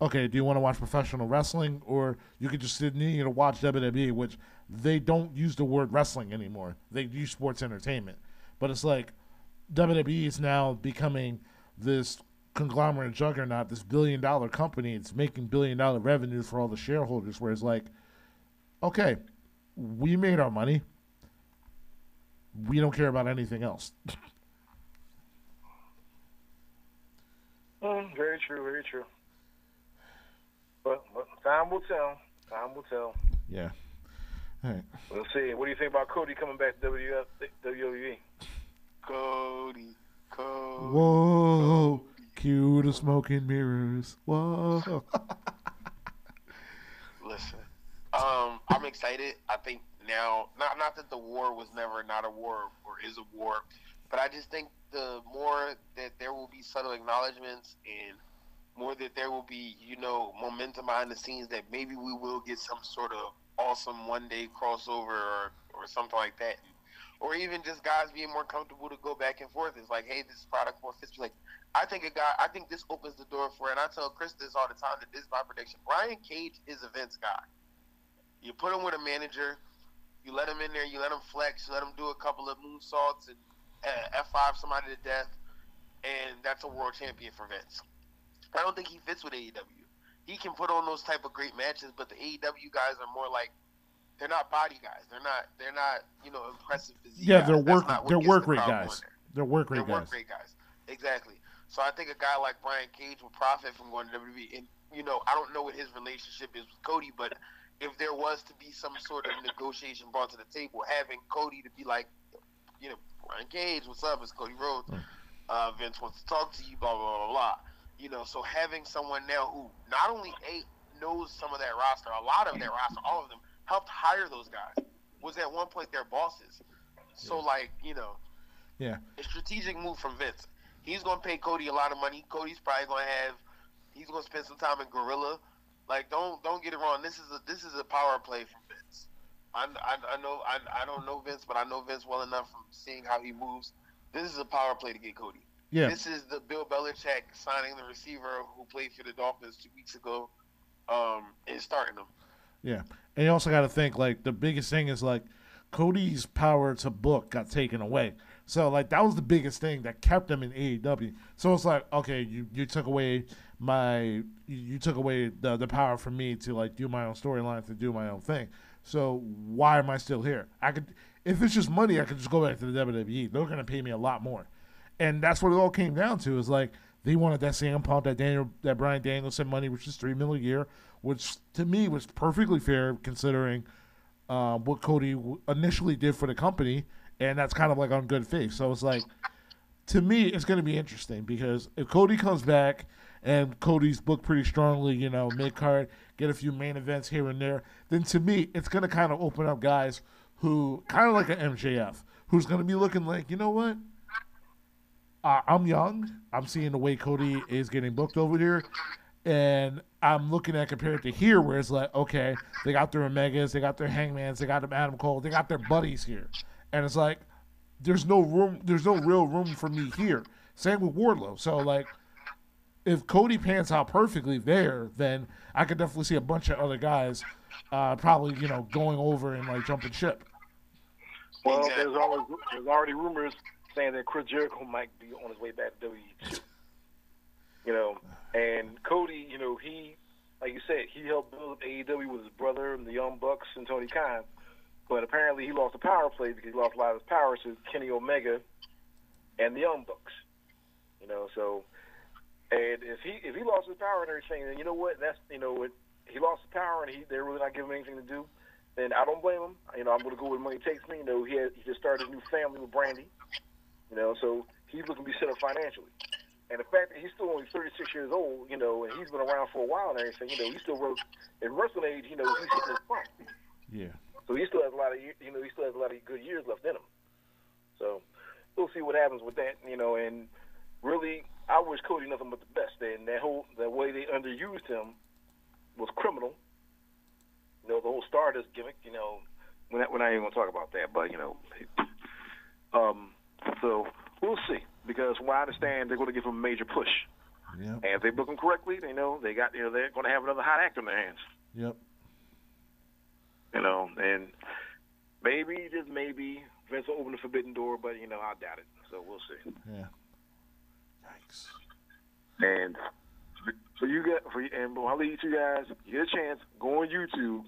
okay, do you want to watch professional wrestling, or you could just sit need to watch W W E, which they don't use the word wrestling anymore. They use sports entertainment. But it's like W W E is now becoming this conglomerate juggernaut, this billion-dollar company. It's making billion-dollar revenues for all the shareholders, where it's like, okay, we made our money. We don't care about anything else. Mm, very true, very true. But, but time will tell. Time will tell. Yeah. All right. We'll see. What do you think about Cody coming back to W W E? Cody. Cody. Whoa. Cue the smoking mirrors. Whoa. Listen, um, I'm excited. I think now, not not that the war was never not a war or is a war, but I just think the more that there will be subtle acknowledgments and more that there will be, you know, momentum behind the scenes that maybe we will get some sort of awesome one-day crossover or, or something like that. Or even just guys being more comfortable to go back and forth. It's like, hey, this product more fits. Like, I think a guy, I think this opens the door for, and I tell Chris this all the time, that this is my prediction. Brian Cage is a Vince guy. You put him with a manager, you let him in there, you let him flex, you let him do a couple of moonsaults and uh, F five somebody to death, and that's a world champion for Vince. I don't think he fits with A E W. He can put on those type of great matches, but the A E W guys are more like, they're not body guys. They're not. They're not. You know, impressive physique. Yeah, they're work. They're work rate guys. They're work rate guys. They're work rate guys. Exactly. So I think a guy like Brian Cage will profit from going to W W E. And you know, I don't know what his relationship is with Cody, but if there was to be some sort of negotiation brought to the table, having Cody to be like, you know, Brian Cage, what's up? It's Cody Rhodes. Uh, Vince wants to talk to you. Blah blah blah blah. You know, so having someone now who not only a knows some of that roster, a lot of that roster, all of them, helped hire those guys, was at one point their bosses. So, yeah. like, you know, yeah, a strategic move from Vince. He's going to pay Cody a lot of money. Cody's probably going to have, he's going to spend some time in Gorilla. Like, don't don't get it wrong. This is a this is a power play from Vince. I'm, I I know I I don't know Vince, but I know Vince well enough from seeing how he moves. This is a power play to get Cody. Yeah. This is the Bill Belichick signing the receiver who played for the Dolphins two weeks ago um, and starting them. Yeah. And you also got to think, like, the biggest thing is, like, Cody's power to book got taken away. So, like, that was the biggest thing that kept him in A E W. So it's like, okay, you, you took away my – you took away the, the power for me to, like, do my own storyline, to do my own thing. So why am I still here? I could If it's just money, I could just go back to the W W E. They're going to pay me a lot more. And that's what it all came down to, is like they wanted that Sam Punk, that Daniel, that Brian Danielson money, which is three million a year, which to me was perfectly fair considering uh, what Cody initially did for the company, and that's kind of like on good faith. So it's like, to me, it's going to be interesting because if Cody comes back and Cody's booked pretty strongly, you know, mid card, get a few main events here and there, then to me, it's going to kind of open up guys who kind of like an M J F, who's going to be looking like, you know what? uh, I'm young. I'm seeing the way Cody is getting booked over here, and I'm looking at compared to here where it's like, okay, they got their Omegas, they got their Hangmans, they got them Adam Cole, they got their buddies here. And it's like there's no room, there's no real room for me here. Same with Wardlow. So, like, if Cody pans out perfectly there, then I could definitely see a bunch of other guys uh, probably, you know, going over and, like, jumping ship. Well, there's, always, there's already rumors saying that Chris Jericho might be on his way back to W W E. You know, and Cody, you know, he, like you said, he helped build up A E W with his brother and the Young Bucks and Tony Khan. But apparently he lost a power play because he lost a lot of his power to Kenny Omega and the Young Bucks. You know, so and if he if he lost his power and everything, then you know what? That's you know, it, he lost his power and he they're really not giving him anything to do. Then I don't blame him. You know, I'm going to go where the money takes me. You know, he has, he just started his new family with Brandy. You know, so he's looking to be set up financially. And the fact that he's still only thirty-six years old, you know, and he's been around for a while and everything, you know, he still wrote in wrestling age, you know, he's hitting his prime. Yeah. So he still has a lot of, you know, he still has a lot of good years left in him. So we'll see what happens with that, you know. And really, I wish Cody nothing but the best. And that whole that way they underused him was criminal. You know, the whole Stardust gimmick, you know, we're not, we're not even going to talk about that, but you know, um, so we'll see. Because from what I understand, they're going to give him a major push. Yep. And if they book him correctly, they know they got, you know, they're going to have another hot actor in their hands. Yep. You know, and maybe, just maybe, Vince will open the forbidden door, but, you know, I doubt it. So we'll see. Yeah. Yikes. And so you got, for, and I'll leave you guys, you get a chance, go on YouTube,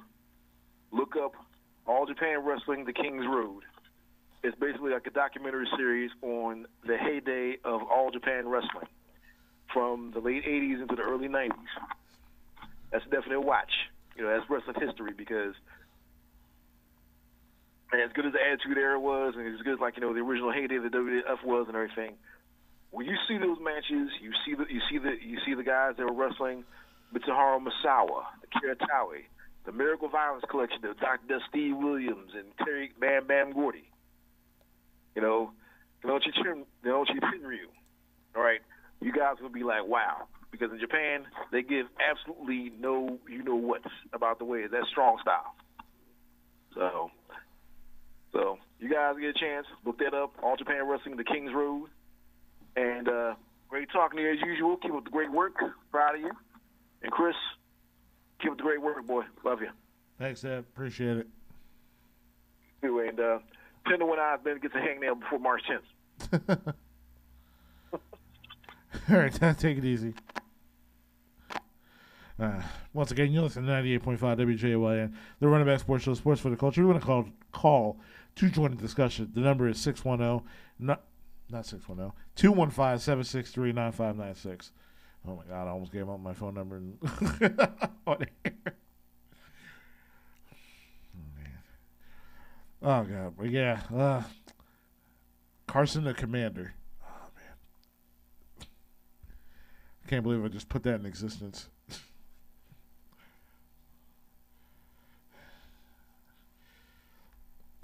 look up All Japan Wrestling, The King's Road. It's basically like a documentary series on the heyday of All Japan Wrestling from the late eighties into the early nineties. That's a definite watch. You know, that's wrestling history because as good as the Attitude Era was and as good as, like, you know, the original heyday of the W W F was and everything, when you see those matches, you see the you see the, you see the guys that were wrestling Mitsuharu Misawa, Akira Taue, the Miracle Violence Collection of Doctor Steve Williams and Terry Bam Bam Gordy. You know, Nochi Chin, Nochi Shinryu. All right, you guys will be like, wow, because in Japan they give absolutely no, you know what's about the way that's strong style. So, so you guys get a chance, look that up. All Japan Wrestling, The King's Road, and uh, great talking to you as usual. Keep up the great work. Proud of you, and Chris, keep up the great work, boy. Love you. Thanks, Ed. Appreciate it. Anyway, and. Uh, Tender when I've been gets a hangnail before March tenth. All right, take it easy. Uh, once again, you listen to ninety-eight point five W J Y N, the Running Back Sports Show, Sports for the Culture. We want to call call to join the discussion. The number is six one zero, not six one zero, two one five, seven six three, nine five nine six. Oh, my God, I almost gave up my phone number and on air. Oh, God. But, yeah. Uh, Carson the Commander. Oh, man. I can't believe I just put that in existence.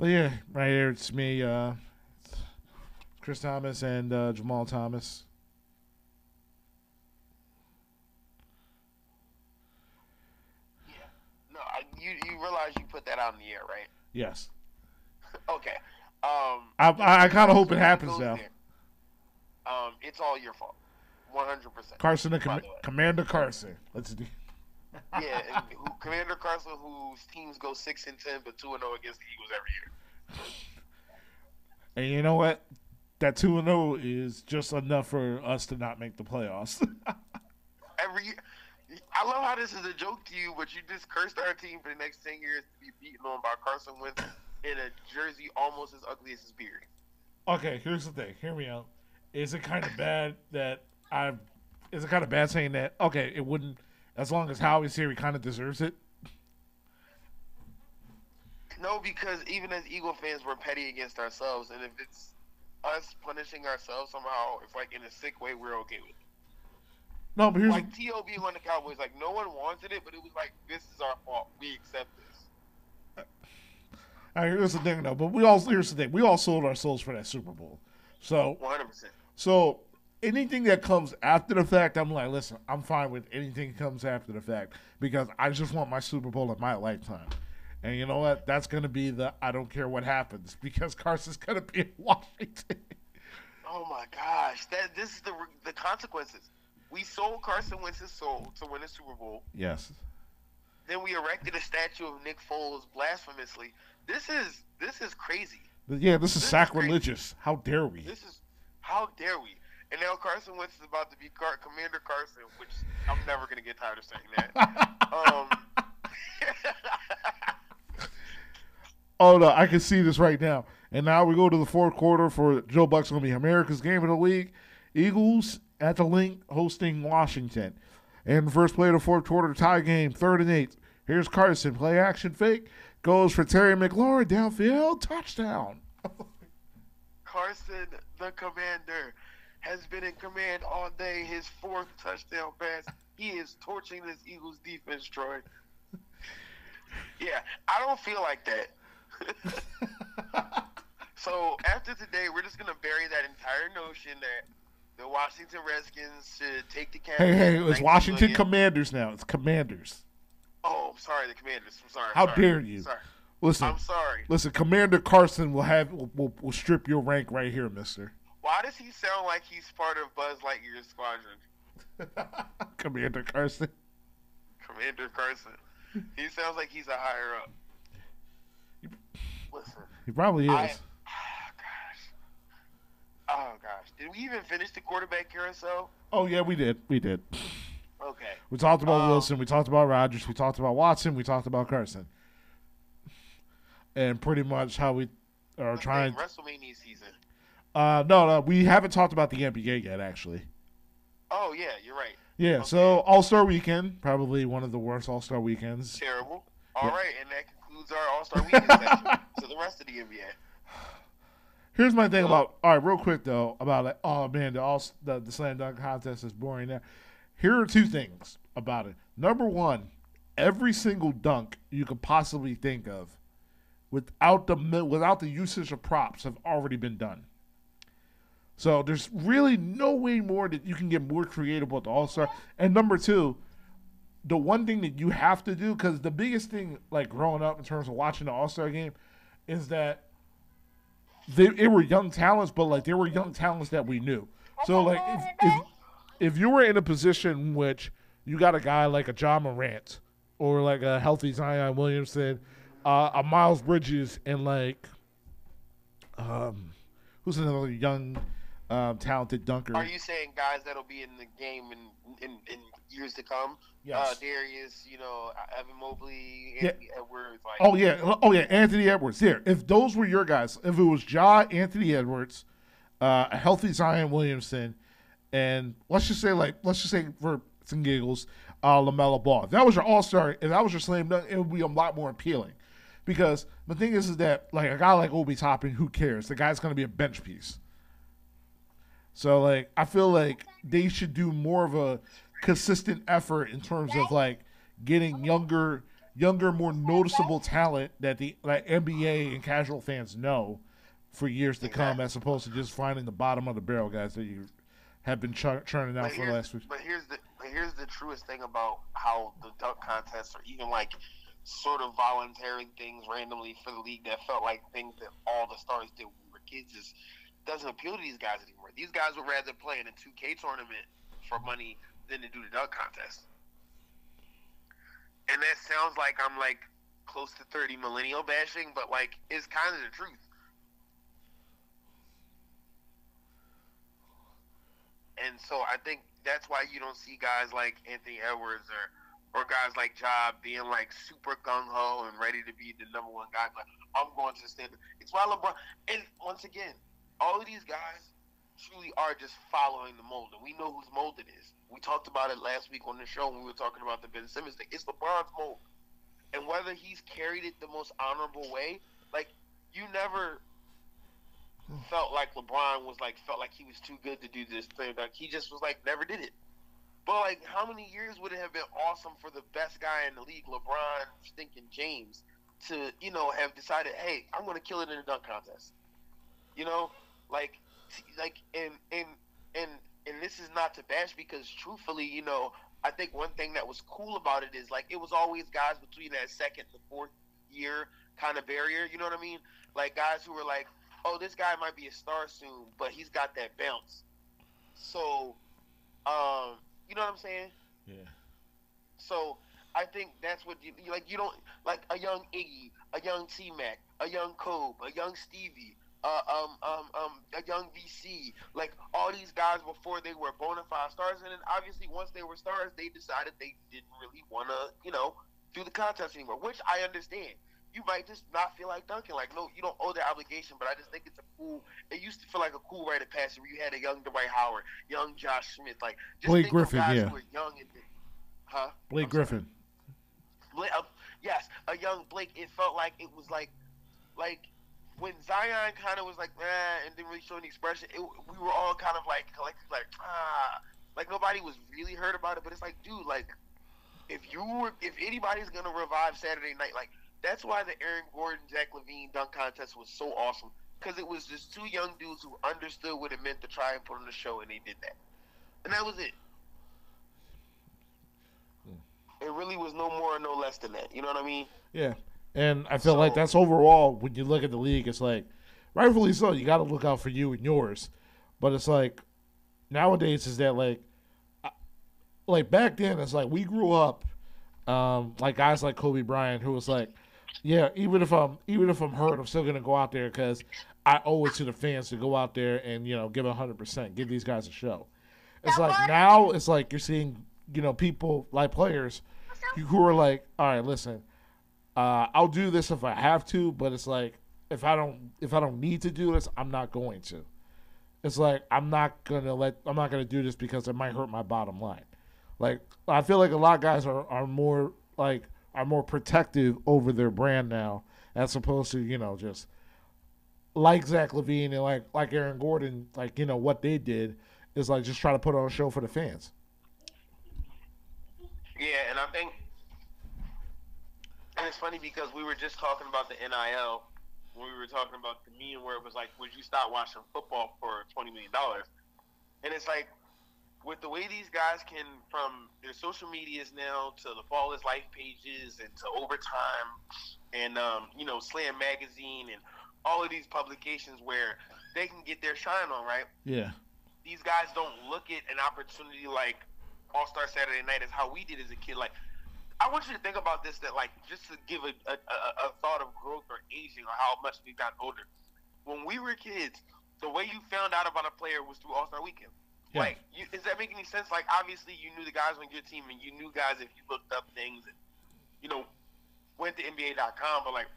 But, yeah, right here it's me, uh, Kris Thomas and uh, Jamal Thomas. Yeah. No, I, you, you realize you put that out in the air, right? Yes. Okay. Um, I I, I kind of hope it happens now. There. Um, it's all your fault, one hundred percent. Carson, the com- the Commander Carson. Let's do. Yeah, and who, Commander Carson, whose teams go six and ten, but two and zero against the Eagles every year. And you know what? That two and zero is just enough for us to not make the playoffs. Every year. I love how this is a joke to you, but you just cursed our team for the next ten years to be beaten on by Carson Wentz in a jersey almost as ugly as his beard. Okay, here's the thing. Hear me out. Is it kind of bad that I? Is it kind of bad saying that? Okay, it wouldn't. As long as Howie's here, he kind of deserves it. No, because even as Eagle fans, we're petty against ourselves, and if it's us punishing ourselves somehow, it's like in a sick way, we're okay with it. No, but here's like T O B won the Cowboys. Like no one wanted it, but it was like this is our fault. We accept this. All right, here's the thing, though. But we all here's the thing. We all sold our souls for that Super Bowl. So one hundred percent. So anything that comes after the fact, I'm like, listen, I'm fine with anything that comes after the fact because I just want my Super Bowl of my lifetime. And you know what? That's going to be the I don't care what happens because Carson's going to be in Washington. Oh, my gosh. That, this is the the consequences. We sold Carson Wentz's soul to win a Super Bowl. Yes. Then we erected a statue of Nick Foles blasphemously. This is this is crazy. Yeah, this is this sacrilegious. Is how dare we? This is how dare we? And now Carson Wentz is about to be Car- Commander Carson, which I'm never going to get tired of saying that. um, oh, no, I can see this right now. And now we go to the fourth quarter for Joe Buck's going to be America's Game of the League. Eagles at the link hosting Washington. And first play of the fourth quarter, tie game, third and eight. Here's Carson, play action fake. Goes for Terry McLaurin, downfield, touchdown. Carson, the commander, has been in command all day. His fourth touchdown pass. He is torching this Eagles defense, Troy. Yeah, I don't feel like that. So after today, we're just going to bury that entire notion that the Washington Redskins should take the cap. Hey, hey, it's Washington million. Commanders now. It's Commanders. Oh, I'm sorry, the Commanders. I'm sorry. I'm How sorry. dare you? Sorry. Listen. I'm sorry. Listen, Commander Carson will have will, will, will strip your rank right here, mister. Why does he sound like he's part of Buzz Lightyear's squadron? Commander Carson. Commander Carson. He sounds like he's a higher up. Listen. He probably is. I, Oh, gosh. Did we even finish the quarterback carousel? Oh, yeah, we did. We did. Okay. We talked about um, Wilson. We talked about Rodgers. We talked about Watson. We talked about Carson. And pretty much how we are trying. WrestleMania season. Uh, no, no. We haven't talked about the N B A yet, actually. Oh, yeah. You're right. Yeah. Okay. So, All-Star Weekend. Probably one of the worst All-Star Weekends. Terrible. All yeah. right. And that concludes our All-Star Weekend section. So, the rest of the N B A. Here's my thing about all right, real quick though about like, oh man, the all the, the slam dunk contest is boring. Now, here are two things about it. Number one, every single dunk you could possibly think of, without the without the usage of props, have already been done. So there's really no way more that you can get more creative with the All-Star. And number two, the one thing that you have to do, because the biggest thing like growing up in terms of watching the All-Star game, is that. They, they were young talents, but, like, they were young talents that we knew. So, like, if, if if you were in a position in which you got a guy like a John Morant or, like, a healthy Zion Williamson, uh, a Miles Bridges, and, like, um, who's another young, um, talented dunker? Are you saying guys that'll be in the game in, in, in years to come? Yes. Uh, Darius, you know, Evan Mobley, Anthony yeah. Edwards. Like, oh, yeah. Oh, yeah. Anthony Edwards. There. Yeah. If those were your guys, if it was Ja, Anthony Edwards, uh, a healthy Zion Williamson, and let's just say, like, let's just say for some giggles, uh, LaMelo Ball. If that was your all-star, if that was your slam dunk, it would be a lot more appealing. Because the thing is, is that, like, a guy like Obi Toppin, who cares? The guy's going to be a bench piece. So, like, I feel like they should do more of a consistent effort in terms of, like, getting younger, younger, more noticeable talent that the like N B A and casual fans know for years to come, as opposed to just finding the bottom of the barrel guys that you have been ch- churning out for the last week. But here's the but here's the truest thing about how the dunk contests are even, like, sort of volunteering things randomly for the league that felt like things that all the stars did when we were kids is doesn't appeal to these guys anymore. These guys would rather play in a two K tournament for money than to do the dunk contest. And that sounds like I'm like close to thirty millennial bashing, but like it's kind of the truth. And so I think that's why you don't see guys like Anthony Edwards or or guys like Ja being like super gung-ho and ready to be the number one guy. Like, I'm going to the standard. It's why LeBron, and once again, all of these guys truly are just following the mold, and we know whose mold it is. We talked about it last week on the show when we were talking about the Ben Simmons thing. It's LeBron's mold, and whether he's carried it the most honorable way, like you never felt like LeBron was like felt like he was too good to do this thing. Like he just was like never did it. But like, how many years would it have been awesome for the best guy in the league, LeBron stinking James, to you know have decided, hey, I'm going to kill it in a dunk contest, you know, like. Like and and and and this is not to bash, because truthfully, you know, I think one thing that was cool about it is, like, it was always guys between that second and the fourth year kind of barrier, you know what I mean? Like, guys who were like, oh, this guy might be a star soon, but he's got that bounce. So, um, you know what I'm saying? Yeah. So, I think that's what, you, like, you don't, like, a young Iggy, a young T-Mac, a young Kobe, a young Stevie, uh, um, um, um, a young V C, like, all these guys before they were bona fide stars, and then obviously once they were stars, they decided they didn't really want to, you know, do the contest anymore, which I understand. You might just not feel like dunking. Like, no, you don't owe that obligation, but I just think it's a cool – it used to feel like a cool rite of passage where you had a young Dwight Howard, young Josh Smith. Like, just Blake think Griffin, of guys yeah. who were young and big. Huh? Blake I'm Griffin. Blake, uh, yes, a young Blake. It felt like it was like – like when Zion kind of was like, eh, and didn't really show any expression, it, we were all kind of like – like, ah. Like, nobody was really hurt about it, but it's like, dude, like, if you were – if anybody's going to revive Saturday night, like – that's why the Aaron Gordon, Zach LaVine dunk contest was so awesome, because it was just two young dudes who understood what it meant to try and put on the show, and they did that. And that was it. Yeah. It really was no more or no less than that. You know what I mean? Yeah. And I feel so, like that's overall, when you look at the league, it's like, rightfully so, you got to look out for you and yours. But it's like, nowadays is that like, like back then, it's like we grew up, um, like guys like Kobe Bryant, who was like, yeah, even if I'm even if I'm hurt, I'm still gonna go out there because I owe it to the fans to go out there and, you know, give a hundred percent, give these guys a show. It's like now it's like you're seeing, you know, people like players who are like, all right, listen, uh, I'll do this if I have to, but it's like if I don't if I don't need to do this, I'm not going to. It's like I'm not gonna let I'm not gonna do this because it might hurt my bottom line. Like I feel like a lot of guys are, are more like. are more protective over their brand now as opposed to, you know, just like Zach LaVine and like like Aaron Gordon, like, you know, what they did is like just try to put on a show for the fans. Yeah, and I think and it's funny because we were just talking about the N I L when we were talking about the meme where it was like, would you stop watching football for twenty million dollars? And it's like, with the way these guys can, from their social medias now to the Ball is Life pages and to Overtime and, um, you know, Slam Magazine and all of these publications where they can get their shine on, right? Yeah. These guys don't look at an opportunity like All-Star Saturday Night as how we did as a kid. Like, I want you to think about this, that, like, just to give a, a, a thought of growth or aging or how much we got older. When we were kids, the way you found out about a player was through All-Star Weekend. Yeah. Like, you, does that make any sense? Like, obviously, you knew the guys on your team, and you knew guys if you looked up things and, you know, went to N B A dot com. But, like,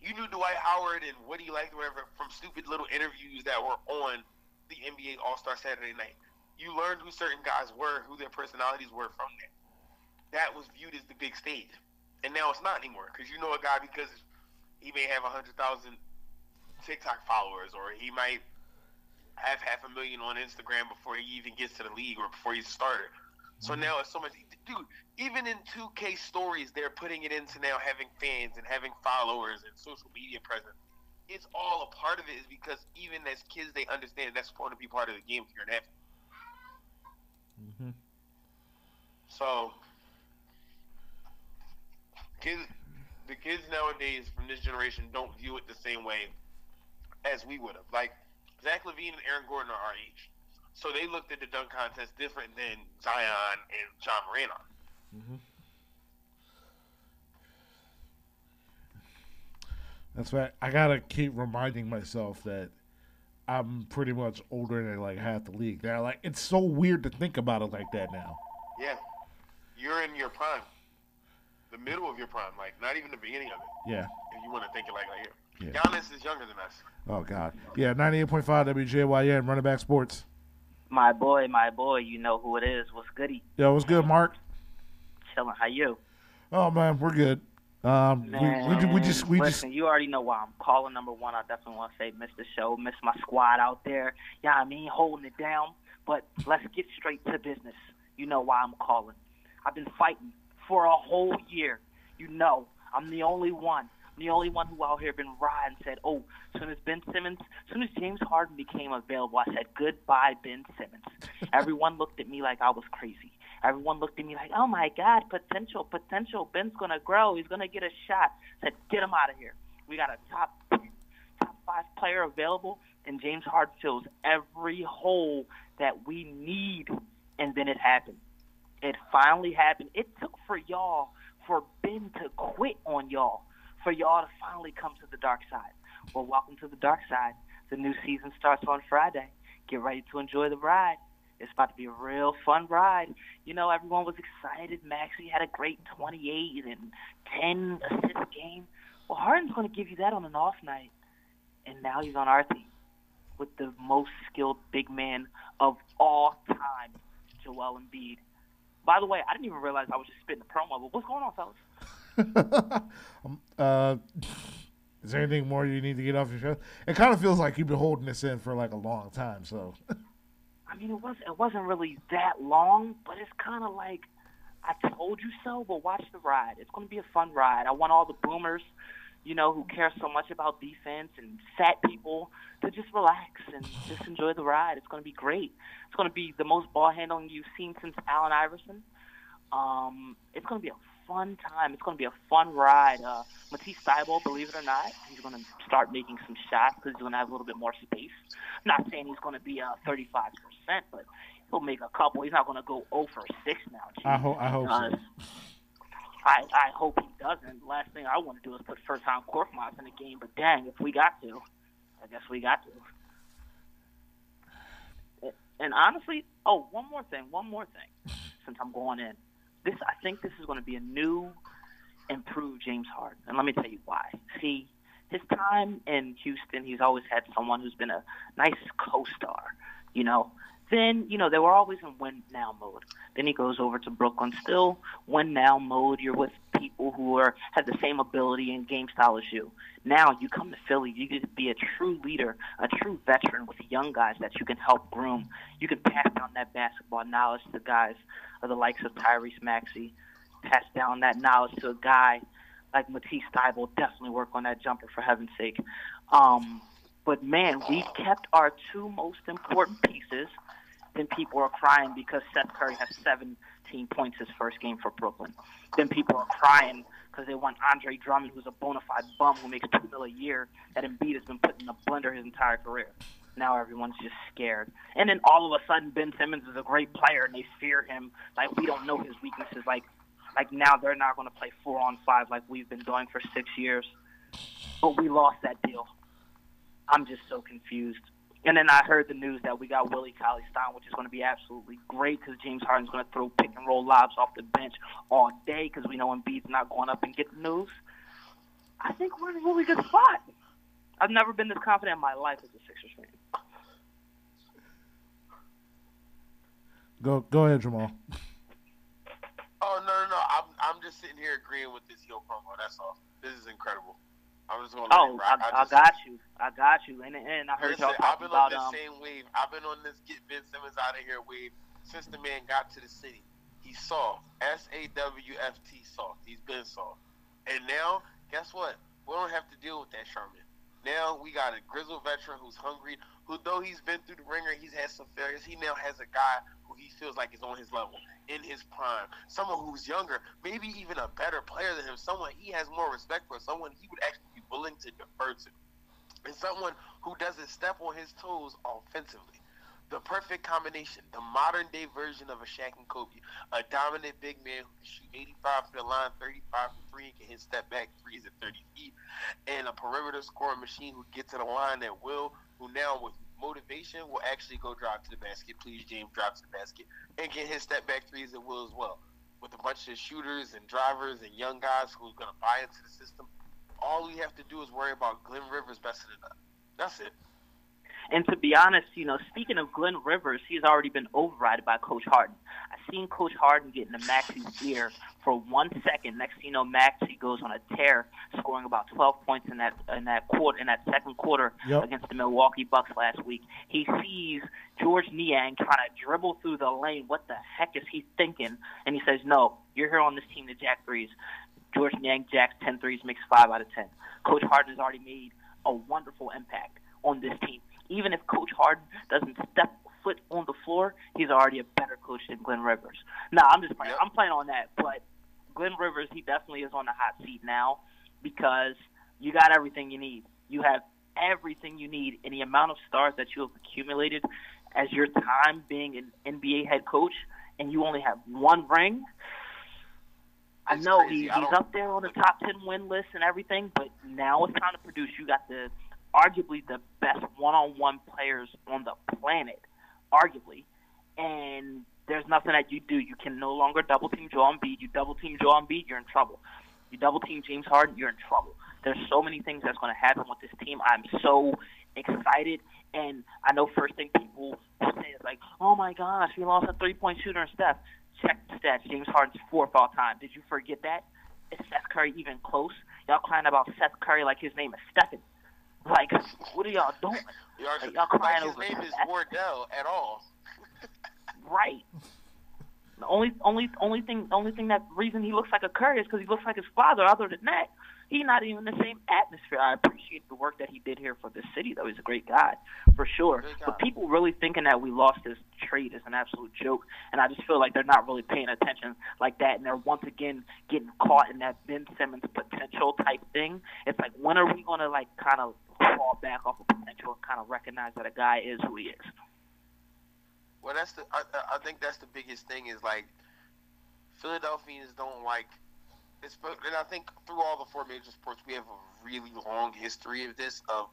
you knew Dwight Howard and what he liked or whatever from stupid little interviews that were on the N B A All-Star Saturday Night. You learned who certain guys were, who their personalities were from that. That was viewed as the big stage. And now it's not anymore because you know a guy because he may have one hundred thousand TikTok followers or he might – have half a million on Instagram before he even gets to the league or before he's a starter. So now it's so much, dude, even in two K stories, they're putting it into now having fans and having followers and social media presence. It's all a part of it is because even as kids, they understand that's going to be part of the game if you're an athlete. Mm-hmm. So kids, the kids nowadays from this generation don't view it the same way as we would have. Like, Zach LaVine and Aaron Gordon are our age. So they looked at the dunk contest different than Zion and John Morant. Mm-hmm. That's right. I got to keep reminding myself that I'm pretty much older than like half the league. They're like, it's so weird to think about it like that now. Yeah. You're in your prime. The middle of your prime. Like, not even the beginning of it. Yeah. If you want to think it like that. Like, yeah. Giannis is younger than us. Oh, God. Yeah, ninety-eight point five W J Y N, Running Back Sports. My boy, my boy, you know who it is. What's goody? Yeah, what's good, Mark? Chilling. How you? Oh, man, we're good. Um, man, we, we, we just, we listen, just... you already know why I'm calling. Number one, I definitely want to say miss the show, miss my squad out there. You know what I mean? Holding it down. But let's get straight to business. You know why I'm calling. I've been fighting for a whole year. You know, I'm the only one. I'm the only one who out here been raw and said, oh, as soon as Ben Simmons, as soon as James Harden became available, I said, goodbye, Ben Simmons. Everyone looked at me like I was crazy. Everyone looked at me like, oh, my God, potential, potential. Ben's going to grow. He's going to get a shot. I said, get him out of here. We got a top ten, top five player available, and James Harden fills every hole that we need, and then it happened. It finally happened. It took for y'all, for Ben to quit on y'all, for y'all to finally come to the dark side. Well, welcome to the dark side. The new season starts on Friday. Get ready to enjoy the ride. It's about to be a real fun ride. You know, everyone was excited. Maxey had a great twenty-eight and ten assist game. Well, Harden's going to give you that on an off night, and now he's on our team with the most skilled big man of all time, Joel Embiid. By the way, I didn't even realize I was just spitting the promo, but what's going on, fellas? um, uh, is there anything more you need to get off your chest? It kind of feels like you've been holding this in for, like, a long time, so. I mean, it, was, it wasn't really that long, but it's kind of like I told you so, but watch the ride. It's going to be a fun ride. I want all the boomers, you know, who care so much about defense and fat people to just relax and just enjoy the ride. It's going to be great. It's going to be the most ball handling you've seen since Allen Iverson. Um, it's going to be a fun time. It's going to be a fun ride. Uh, Matisse Thybulle, believe it or not, he's going to start making some shots because he's going to have a little bit more space. I'm not saying he's going to be uh, thirty-five percent, but he'll make a couple. He's not going to go zero for six now. Geez. I, ho- I hope uh, so. I, I hope he doesn't. The last thing I want to do is put first-time Korkmaz in the game, but dang, if we got to, I guess we got to. And honestly, oh, one more thing, one more thing, since I'm going in. This, I think this is going to be a new, improved James Harden, and let me tell you why. See, his time in Houston, he's always had someone who's been a nice co-star, you know. Then, you know, they were always in win-now mode. Then he goes over to Brooklyn. Still win-now mode. You're with people who are have the same ability and game style as you. Now you come to Philly. You get to be a true leader, a true veteran with young guys that you can help groom. You can pass down that basketball knowledge to guys of the likes of Tyrese Maxey. Pass down that knowledge to a guy like Matisse Thybulle. Definitely work on that jumper, for heaven's sake. Um, but, man, we've kept our two most important pieces. Then people are crying because Seth Curry has seventeen points his first game for Brooklyn. Then people are crying because they want Andre Drummond, who's a bona fide bum who makes two mil a year, that Embiid has been put in a blender his entire career. Now everyone's just scared. And then all of a sudden, Ben Simmons is a great player, and they fear him. Like, we don't know his weaknesses. Like, like now they're not going to play four on five like we've been doing for six years. But we lost that deal. I'm just so confused. And then I heard the news that we got Willie Cauley-Stein, which is going to be absolutely great because James Harden's going to throw pick-and-roll lobs off the bench all day because we know Embiid's not going up and getting news. I think we're in a really good spot. I've never been this confident in my life as a Sixers fan. Go go ahead, Jamal. Oh, no, no, no. I'm, I'm just sitting here agreeing with this Yo promo. That's all. This is incredible. I'm just gonna oh, I, I, just, I got you. I got you. And, and I heard y'all talking about... I've been on this um, same wave. I've been on this get Ben Simmons out of here wave since the man got to the city. He's soft. S A W F T, soft. He's been soft. And now, guess what? We don't have to deal with that, Sherman. Now we got a grizzled veteran who's hungry, who though he's been through the ringer, he's had some failures, he now has a guy who he feels like is on his level, in his prime. Someone who's younger, maybe even a better player than him, someone he has more respect for, someone he would actually be willing to defer to. And someone who doesn't step on his toes offensively. The perfect combination, the modern-day version of a Shaq and Kobe, a dominant big man who can shoot eighty-five to the line, thirty-five from three, can hit step-back threes at thirty feet, and a perimeter scoring machine who gets to the line at will, who now with motivation will actually go drive to the basket, please James, drive to the basket, and can hit step-back threes at will as well, with a bunch of shooters and drivers and young guys who's going to buy into the system. All we have to do is worry about Glenn Rivers messing it up. That's it. And to be honest, you know, speaking of Glenn Rivers, he's already been overridden by Coach Harden. I seen Coach Harden get into Maxey's ear for one second. Next thing you know, Maxey goes on a tear, scoring about twelve points in that in that quarter in that second quarter yep. against the Milwaukee Bucks last week. He sees George Niang trying to dribble through the lane. What the heck is he thinking? And he says, "No, you're here on this team to jack threes." George Niang Jack's ten threes makes five out of ten. Coach Harden has already made a wonderful impact on this team. Even if Coach Harden doesn't step foot on the floor, he's already a better coach than Glenn Rivers. Nah, I'm just playing. I'm playing on that, but Glenn Rivers, he definitely is on the hot seat now because you got everything you need. You have everything you need, and the amount of stars that you have accumulated as your time being an N B A head coach, and you only have one ring. I it's know he, he's I up there on the top ten win list and everything, but now it's time to produce. You got the arguably the best one-on-one players on the planet, arguably, and there's nothing that you do. You can no longer double-team Joel Embiid. You double-team Joel Embiid, you're in trouble. You double-team James Harden, you're in trouble. There's so many things that's going to happen with this team. I'm so excited, and I know first thing people say is like, oh, my gosh, we lost a three-point shooter and Steph. Check the stats. James Harden's fourth all-time. Did you forget that? Is Steph Curry even close? Y'all crying about Seth Curry like his name is Stephen. Like, what are y'all doing? Y'all, like, y'all crying like his over name is Wardell at all. Right. The only, only, only thing, only thing that reason he looks like a Curry is because he looks like his father. Other than that, he's not even in the same atmosphere. I appreciate the work that he did here for this city, though. He's a great guy, for sure. But people really thinking that we lost this trade is an absolute joke, and I just feel like they're not really paying attention like that, and they're once again getting caught in that Ben Simmons potential type thing. It's like, when are we going to, like, kind of fall back off of potential and kind of recognize that a guy is who he is? Well, that's the. I, I think that's the biggest thing is, like, Philadelphians don't like – and I think through all the four major sports, we have a really long history of this, of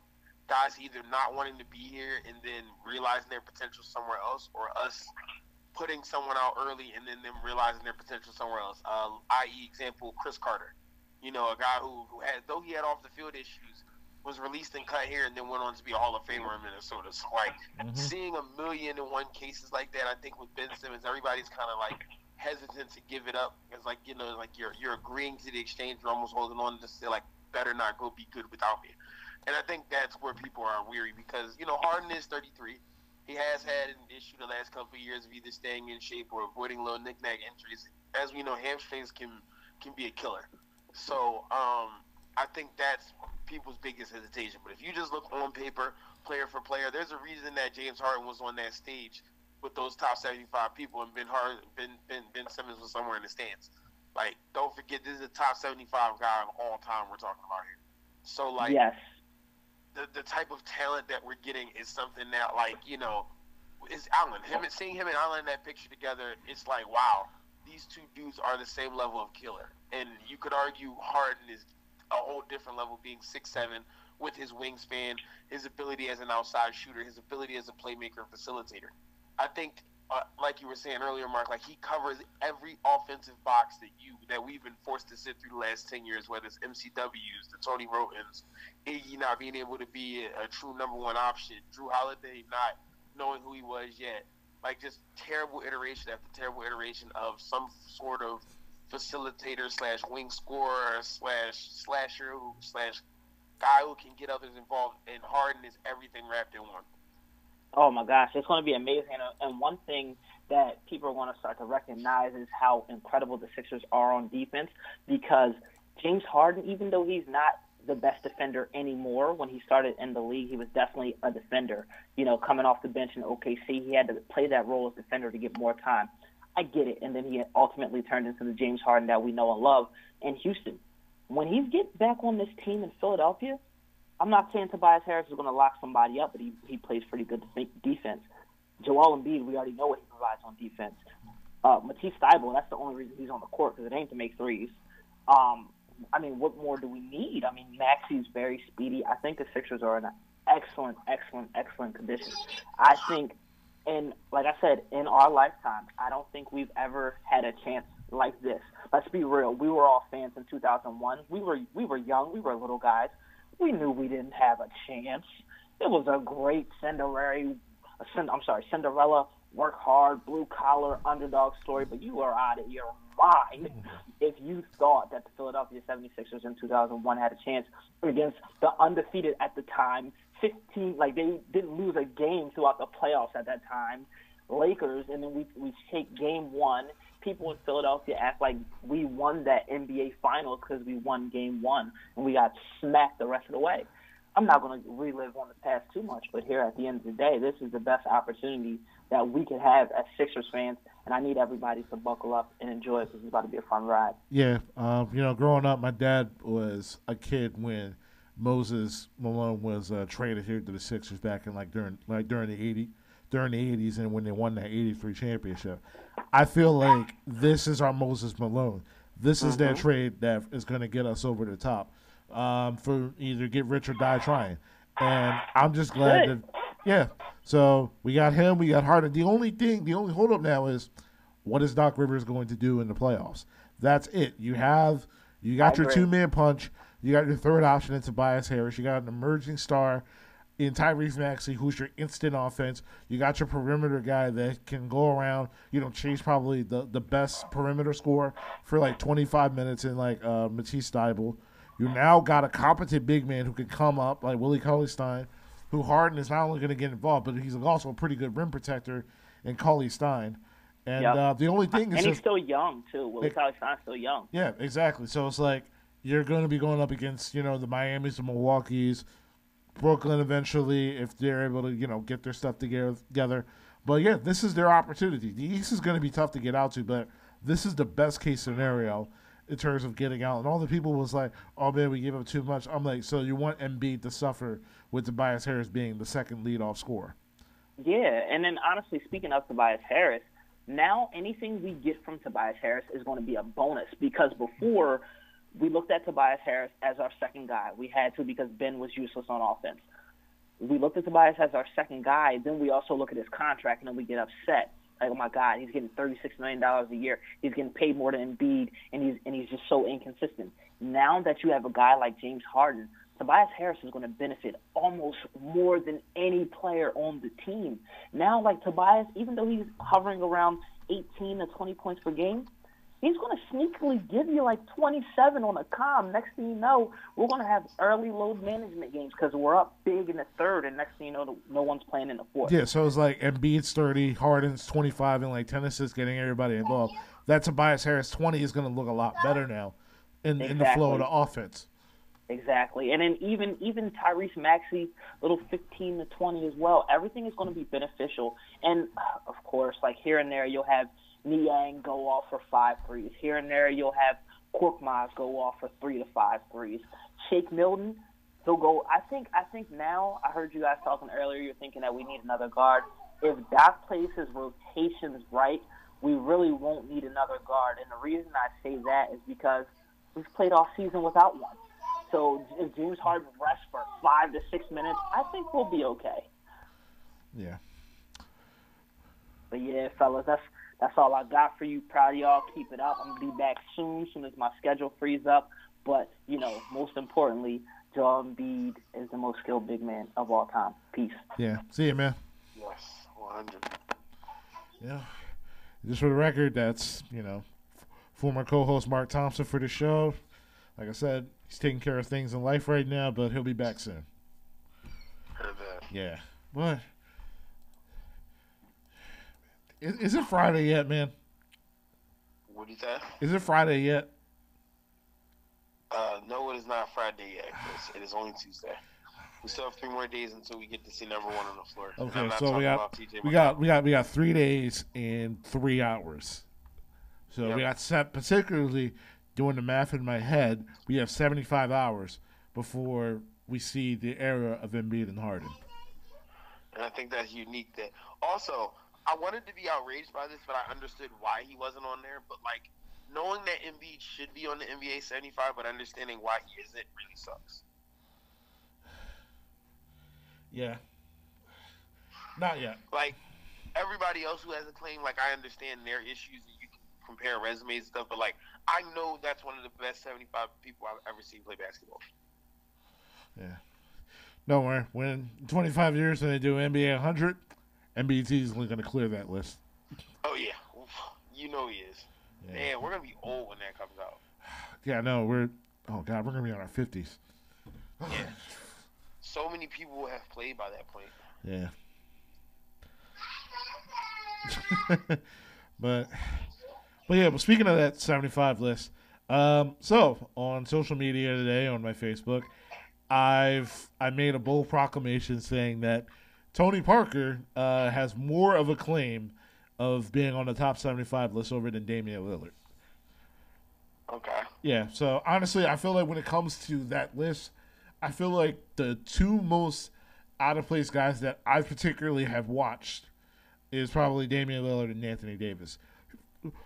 guys either not wanting to be here and then realizing their potential somewhere else, or us putting someone out early and then them realizing their potential somewhere else, uh, that is example, Chris Carter. You know, a guy who, who had – though he had off-the-field issues, was released and cut here and then went on to be a Hall of Famer in Minnesota. So, like, mm-hmm. seeing a million and one cases like that, I think with Ben Simmons, everybody's kind of, like, hesitant to give it up. It's like, you know, like you're you're agreeing to the exchange, you're almost holding on to say, like, better not go be good without me. And I think that's where people are weary because, you know, Harden is thirty-three. He has had an issue the last couple of years of either staying in shape or avoiding little knick-knack injuries. As we know, hamstrings can, can be a killer. So, um, I think that's people's biggest hesitation. But if you just look on paper, player for player, there's a reason that James Harden was on that stage with those top seventy-five people, and Ben Harden, Ben Ben, Ben Simmons was somewhere in the stands. Like, don't forget, this is a top seventy-five guy of all time we're talking about here. So, like, yes. the the type of talent that we're getting is something that, like, you know, is Allen. Him seeing him and Allen in that picture together, it's like, wow, these two dudes are the same level of killer. And you could argue Harden is a whole different level, being six seven, with his wingspan, his ability as an outside shooter, his ability as a playmaker and facilitator. I think, uh, like you were saying earlier, Mark, like, he covers every offensive box that you that we've been forced to sit through the last ten years, whether it's M C W's, the Tony Rotans, Iggy not being able to be a, a true number one option, Drew Holiday not knowing who he was yet. Like, just terrible iteration after terrible iteration of some sort of facilitator slash wing scorer slash slasher slash guy who can get others involved, and Harden is everything wrapped in one. Oh my gosh, it's going to be amazing. And one thing that people are going to start to recognize is how incredible the Sixers are on defense, because James Harden, even though he's not the best defender anymore, when he started in the league, he was definitely a defender. You know, coming off the bench in O K C, he had to play that role as defender to get more time. I get it, and then he ultimately turned into the James Harden that we know and love in Houston. When he gets back on this team in Philadelphia, I'm not saying Tobias Harris is going to lock somebody up, but he, he plays pretty good defense. Joel Embiid, we already know what he provides on defense. Uh, Matisse Thybulle, that's the only reason he's on the court, because it ain't to make threes. Um, I mean, what more do we need? I mean, Maxi's very speedy. I think the Sixers are in an excellent, excellent, excellent condition. I think... And like I said, in our lifetime, I don't think we've ever had a chance like this. Let's be real. We were all fans in two thousand one. We were we were young. We were little guys. We knew we didn't have a chance. It was a great Cinderella, I'm sorry, Cinderella, work hard, blue collar, underdog story. But you are out of your mind if you thought that the Philadelphia seventy-sixers in two thousand one had a chance against the undefeated at the time, fifteen, like they didn't lose a game throughout the playoffs at that time, Lakers, and then we we take game one people in Philadelphia act like we won that N B A Finals because we won game one and we got smacked the rest of the way. I'm not going to relive on the past too much, but here at the end of the day, this is the best opportunity that we could have as Sixers fans, and I need everybody to buckle up and enjoy it because it's about to be a fun ride. Yeah, um, you know, growing up, my dad was a kid when Moses Malone was uh, traded here to the Sixers back in like during like during the eighty during the eighties, and when they won that eighty-three championship. I feel like this is our Moses Malone. This is mm-hmm. their trade that is going to get us over the top. Um, for either get rich or die trying. And I'm just glad Good. that, yeah. So we got him, we got Harden. The only thing, the only holdup now is what is Doc Rivers going to do in the playoffs? That's it. You have, you got I your agree. two-man punch. You got your third option in Tobias Harris. You got an emerging star in Tyrese Maxey, who's your instant offense. You got your perimeter guy that can go around, you know, chase probably the, the best perimeter scorer for like twenty-five minutes in like uh, Matisse Thybulle. You now got a competent big man who can come up, like Willie Cauley-Stein, who Harden is not only going to get involved, but he's also a pretty good rim protector in Cauley-Stein. And yep. uh, the only thing is – And he's just, still young, too. Willie Cauley-Stein's still young. Yeah, exactly. So it's like you're going to be going up against, you know, the Miamis, the Milwaukees, Brooklyn eventually if they're able to, you know, get their stuff together. But, yeah, this is their opportunity. The East is going to be tough to get out to, but this is the best-case scenario in terms of getting out. And all the people was like, oh, man, we gave up too much. I'm like, so you want Embiid to suffer with Tobias Harris being the second leadoff scorer. Yeah, and then honestly, speaking of Tobias Harris, now anything we get from Tobias Harris is going to be a bonus because before we looked at Tobias Harris as our second guy. We had to because Ben was useless on offense. We looked at Tobias as our second guy. Then we also look at his contract, and then we get upset. Like, oh, my God, he's getting thirty-six million dollars a year. He's getting paid more than Embiid, and he's and he's just so inconsistent. Now that you have a guy like James Harden, Tobias Harris is going to benefit almost more than any player on the team. Now, like, Tobias, even though he's hovering around eighteen to twenty points per game, he's going to sneakily give you, like, twenty-seven on a comm. Next thing you know, we're going to have early load management games because we're up big in the third, and next thing you know, no one's playing in the fourth. Yeah, so it's like Embiid's thirty, Harden's twenty-five, and, like, Tennis is getting everybody involved. That Tobias Harris twenty is going to look a lot better now in, exactly. in the flow of the offense. Exactly. And then even even Tyrese Maxey's little fifteen to twenty as well. Everything is going to be beneficial. And, of course, like, here and there you'll have Niang go off for five threes. Here and there, you'll have Korkmaz go off for three to five threes. Shake Milton, he'll go. I think. I think now. I heard you guys talking earlier. You're thinking that we need another guard. If Doc plays his rotations right, we really won't need another guard. And the reason I say that is because we've played all season without one. So if James Harden rests for five to six minutes, I think we'll be okay. Yeah. But yeah, fellas, that's. That's all I got for you. Proud of y'all. Keep it up. I'm going to be back soon, soon as my schedule frees up. But, you know, most importantly, Joel Embiid is the most skilled big man of all time. Peace. Yeah. See you, man. Yes. one hundred. Yeah. Just for the record, that's, you know, former co-host Mark Thompson for the show. Like I said, he's taking care of things in life right now, but he'll be back soon. Heard that. Yeah. What? Is, is it Friday yet, man? What do you say? Is it Friday yet? Uh, no, it is not Friday yet, Chris. It is only Tuesday. We still have three more days until we get to see number one on the floor. Okay, so we got we got we got we got three days and three hours. So yep. we got set particularly doing the math in my head. We have seventy-five hours before we see the era of Embiid and Harden. And I think that's unique. That also. I wanted to be outraged by this, but I understood why he wasn't on there. But, like, knowing that Embiid should be on the N B A seventy-five, but understanding why he isn't really sucks. Yeah. Not yet. Like, everybody else who has a claim, like, I understand their issues and you can compare resumes and stuff, but, like, I know that's one of the best seventy-five people I've ever seen play basketball. Yeah. Don't worry. When twenty-five years when they do N B A one hundred – Embiid's easily going to clear that list. Oh, yeah. You know he is. Yeah. Man, we're going to be old when that comes out. Yeah, no, we're – oh, God, we're going to be on our fifties. Yeah. So many people have played by that point. Yeah. But But yeah, but speaking of that seventy-five list, um, so on social media today, on my Facebook, I've I made a bold proclamation saying that Tony Parker uh, has more of a claim of being on the top seventy-five list over than Damian Lillard. Okay. Yeah, so honestly, I feel like when it comes to that list, I feel like the two most out-of-place guys that I particularly have watched is probably Damian Lillard and Anthony Davis.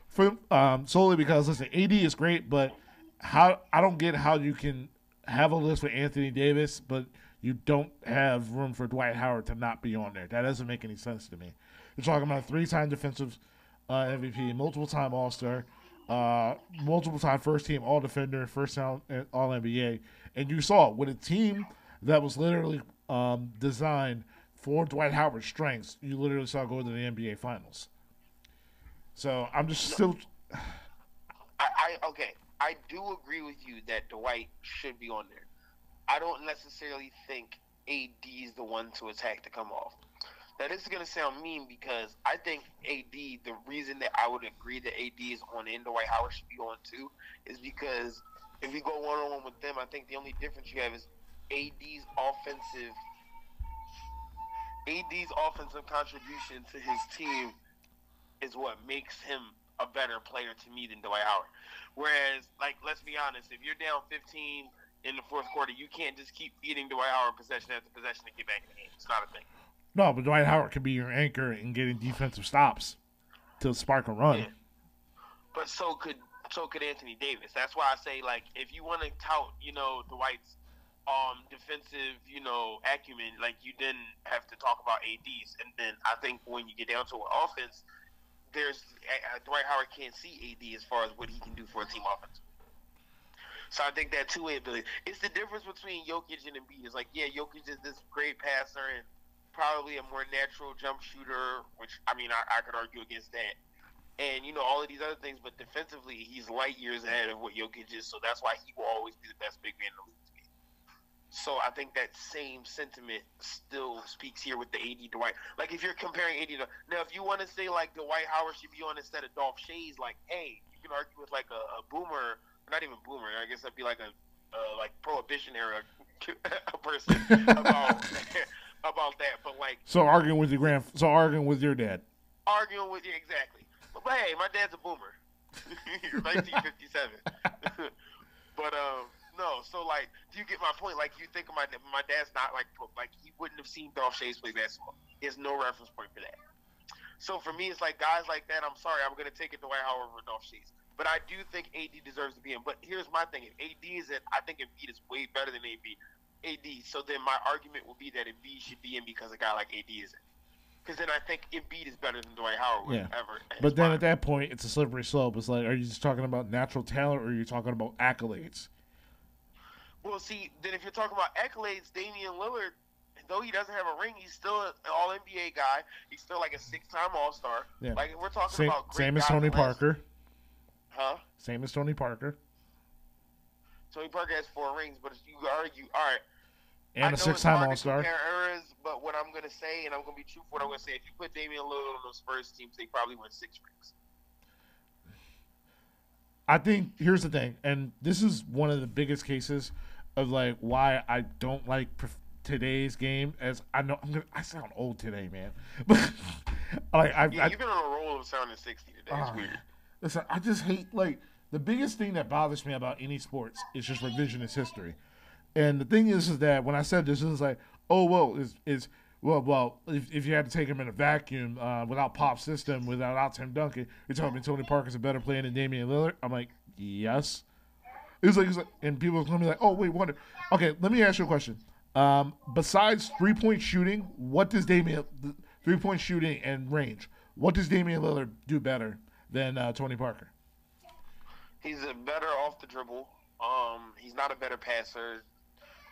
For, um, solely because, listen, A D is great, but how I don't get how you can have a list with Anthony Davis, but you don't have room for Dwight Howard to not be on there. That doesn't make any sense to me. You're talking about a three-time defensive uh, M V P, multiple-time All-Star, uh, multiple-time first-team All-Defender, first-time All-N B A. And you saw with a team that was literally um, designed for Dwight Howard's strengths, you literally saw go to the N B A Finals. So I'm just still. I, I okay. I do agree with you that Dwight should be on there. I don't necessarily think A D is the one to attack to come off. Now this is gonna sound mean because I think A D. The reason that I would agree that A D is on and Dwight Howard should be on too is because if you go one on one with them, I think the only difference you have is A D's offensive. A D's offensive contribution to his team is what makes him a better player to me than Dwight Howard. Whereas, like, let's be honest, if you're down fifteen in the fourth quarter, you can't just keep feeding Dwight Howard possession after possession to get back in the game. It's not a thing. No, but Dwight Howard can be your anchor in getting defensive stops to spark a run. Yeah. But so could so could Anthony Davis. That's why I say, like, if you want to tout, you know, Dwight's um defensive, you know, acumen, like, you didn't have to talk about A D's. And then I think when you get down to an offense, There's uh, Dwight Howard can't see A D as far as what he can do for a team offense. So I think that two-way ability. It's the difference between Jokic and Embiid. It's like, yeah, Jokic is this great passer and probably a more natural jump shooter, which, I mean, I, I could argue against that. And, you know, all of these other things, but defensively, he's light years ahead of what Jokic is, so that's why he will always be the best big man in the league. So I think that same sentiment still speaks here with the A D Dwight. Like, if you're comparing A D to, now, if you want to say, like, Dwight Howard should be on instead of Dolph Schayes, like, hey, you can argue with, like, a, a boomer, not even boomer, I guess that'd be like a, uh, like, Prohibition era a person about, about that. But, like. So arguing with your grand, so arguing with your dad. Arguing with you, exactly. But, but hey, my dad's a boomer. nineteen fifty-seven. But, um. No, so, like, do you get my point? Like, you think of my my dad's not, like, like he wouldn't have seen Dolph Schayes play basketball. He has no reference point for that. So, for me, it's like, guys like that, I'm sorry, I'm going to take it to Dwight Howard over Dolph Schayes. But I do think A D deserves to be in. But here's my thing. If A D is in, I think Embiid is way better than A D. A D. So, then my argument would be that Embiid should be in because a guy like A D is in. Because then I think Embiid is better than Dwight Howard yeah. ever. But then at that point, it's a slippery slope. It's like, are you just talking about natural talent or are you talking about accolades? Well, see, then if you're talking about accolades, Damian Lillard, though he doesn't have a ring, he's still an All N B A guy. He's still like a six-time All-Star. Yeah. Like, we're talking same, about great Same as Tony Parker. Huh? Same as Tony Parker. Tony Parker has four rings, but if you argue, all right. And I a six-time All-Star. Eras, but what I'm going to say, and I'm going to be true for what I'm going to say, if you put Damian Lillard on those Spurs teams, they probably win six rings. I think here's the thing, and this is one of the biggest cases of like why I don't like pre- today's game. As I know, I'm gonna, I sound old today, man. But like, I, yeah, I, you've been on a roll of sounding sixty today. Uh, it's weird. Listen, I just hate like the biggest thing that bothers me about any sports is just revisionist history. And the thing is, is that when I said this, it was like, oh well, is is well, well, if, if you had to take him in a vacuum uh, without Pop's system, without Tim Duncan, you're telling me Tony Parker's a better player than Damian Lillard? I'm like, yes. It was like, it was like and people are going to be like, oh, wait, what? Okay, let me ask you a question. Um, besides three-point shooting, what does Damian – three-point shooting and range, what does Damian Lillard do better than uh, Tony Parker? He's a better off the dribble. Um, he's not a better passer.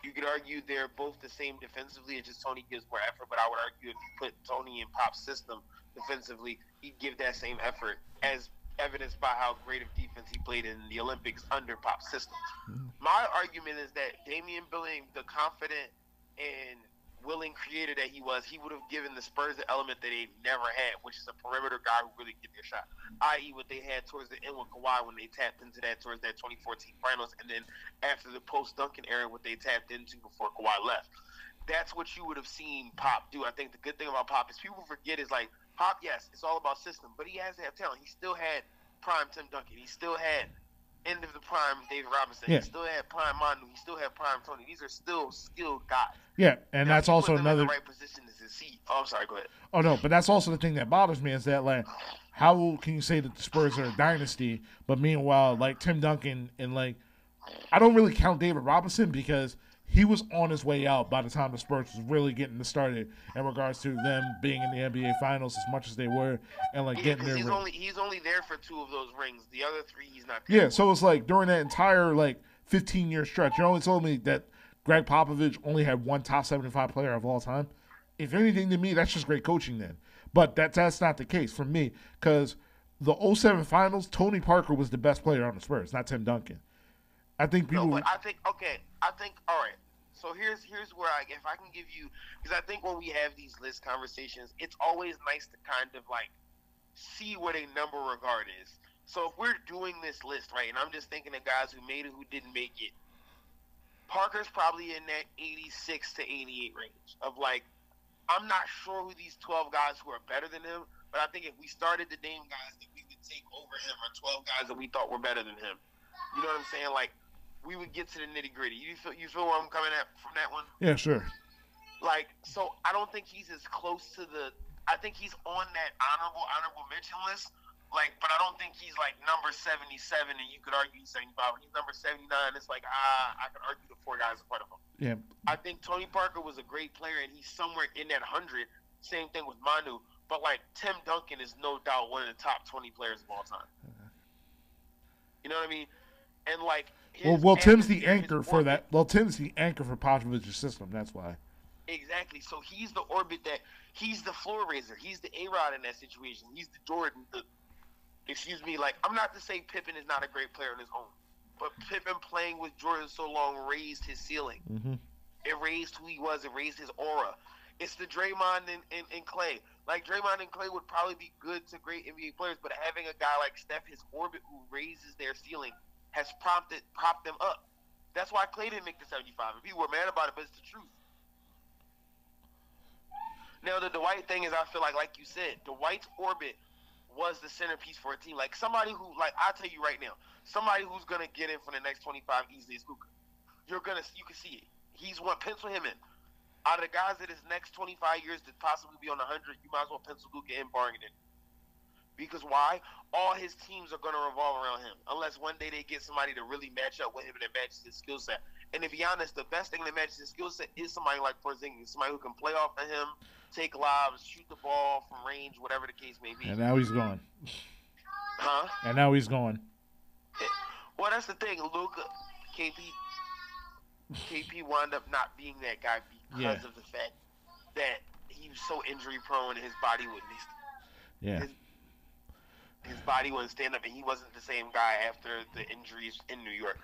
You could argue they're both the same defensively. It's just Tony gives more effort, but I would argue if you put Tony in Pop's system defensively, he'd give that same effort, as evidenced by how great of defense he played in the Olympics under Pop's system. Mm-hmm. My argument is that Damian Billing, the confident and willing creator that he was, he would have given the Spurs the element that they've never had, which is a perimeter guy who really gets their shot, that is what they had towards the end with Kawhi when they tapped into that towards that twenty fourteen finals, and then after the post-Duncan era, what they tapped into before Kawhi left. That's what you would have seen Pop do. I think the good thing about Pop is people forget is like, Pop, yes, it's all about system, but he has to have talent. He still had prime Tim Duncan. He still had end of the prime David Robinson. Yeah. He still had prime Manu. He still had prime Tony. These are still skilled guys. Yeah, and now that's also another – right position is his seat. Oh, I'm sorry, go ahead. Oh, no, but that's also the thing that bothers me is that, like, how can you say that the Spurs are a dynasty, but meanwhile, like, Tim Duncan and, like, I don't really count David Robinson because – he was on his way out by the time the Spurs was really getting started in regards to them being in the N B A Finals as much as they were and, like, yeah, getting their he's ring. Only, he's only there for two of those rings. The other three, he's not there. Yeah, so it's like during that entire, like, fifteen-year stretch, you only told me that Greg Popovich only had one top seventy-five player of all time. If anything, to me, that's just great coaching then. But that, that's not the case for me because the oh seven Finals, Tony Parker was the best player on the Spurs, not Tim Duncan. I think people. No, but I think okay. I think all right. So here's here's where I if I can give you because I think when we have these list conversations, it's always nice to kind of like see what a number regard is. So if we're doing this list right, and I'm just thinking of guys who made it, who didn't make it. Parker's probably in that eighty-six to eighty-eight range of like, I'm not sure who these twelve guys who are better than him, but I think if we started to name guys that we would take over him or twelve guys that we thought were better than him, you know what I'm saying? Like. We would get to the nitty-gritty. You feel you feel where I'm coming at from that one? Yeah, sure. Like, so I don't think he's as close to the – I think he's on that honorable, honorable mention list, like, but I don't think he's, like, number seventy-seven and you could argue he's seventy-five. He's number seventy-nine. It's like, ah, I could argue the four guys in front of him. Yeah. I think Tony Parker was a great player, and he's somewhere in that one hundred. Same thing with Manu. But, like, Tim Duncan is no doubt one of the top twenty players of all time. Uh-huh. You know what I mean? And, like – Well, well, Tim's the anchor for that. Well, Tim's the anchor for Popovich's system. That's why. Exactly. So he's the orbit that he's the floor raiser. He's the A-Rod in that situation. He's the Jordan. The, excuse me. Like I'm not to say Pippen is not a great player on his own, but Pippen playing with Jordan so long raised his ceiling. Mm-hmm. It raised who he was. It raised his aura. It's the Draymond and, and, and Clay. Like Draymond and Clay would probably be good to great N B A players, but having a guy like Steph, his orbit who raises their ceiling. Has prompted propped them up. That's why Clay didn't make the seventy-five. If you were mad about it, but it's the truth. Now the Dwight thing is, I feel like, like you said, Dwight's orbit was the centerpiece for a team. Like somebody who, like I'll tell you right now, somebody who's gonna get in for the next twenty-five easily is Luka. You're gonna, you can see it. He's one. Pencil him in. Out of the guys that his next twenty-five years to possibly be on a hundred, you might as well pencil Luka in, barring it. Because why? All his teams are going to revolve around him. Unless one day they get somebody to really match up with him and that matches his skill set. And to be honest, the best thing that matches his skill set is somebody like Porzingis. Somebody who can play off of him, take lobs, shoot the ball from range, whatever the case may be. And now he's gone. Huh? And now he's gone. Well, that's the thing. Luka, K P, K P wound up not being that guy because yeah. of the fact that he was so injury prone and his body wouldn't. Yeah. His, His body wouldn't stand up, and he wasn't the same guy after the injuries in New York.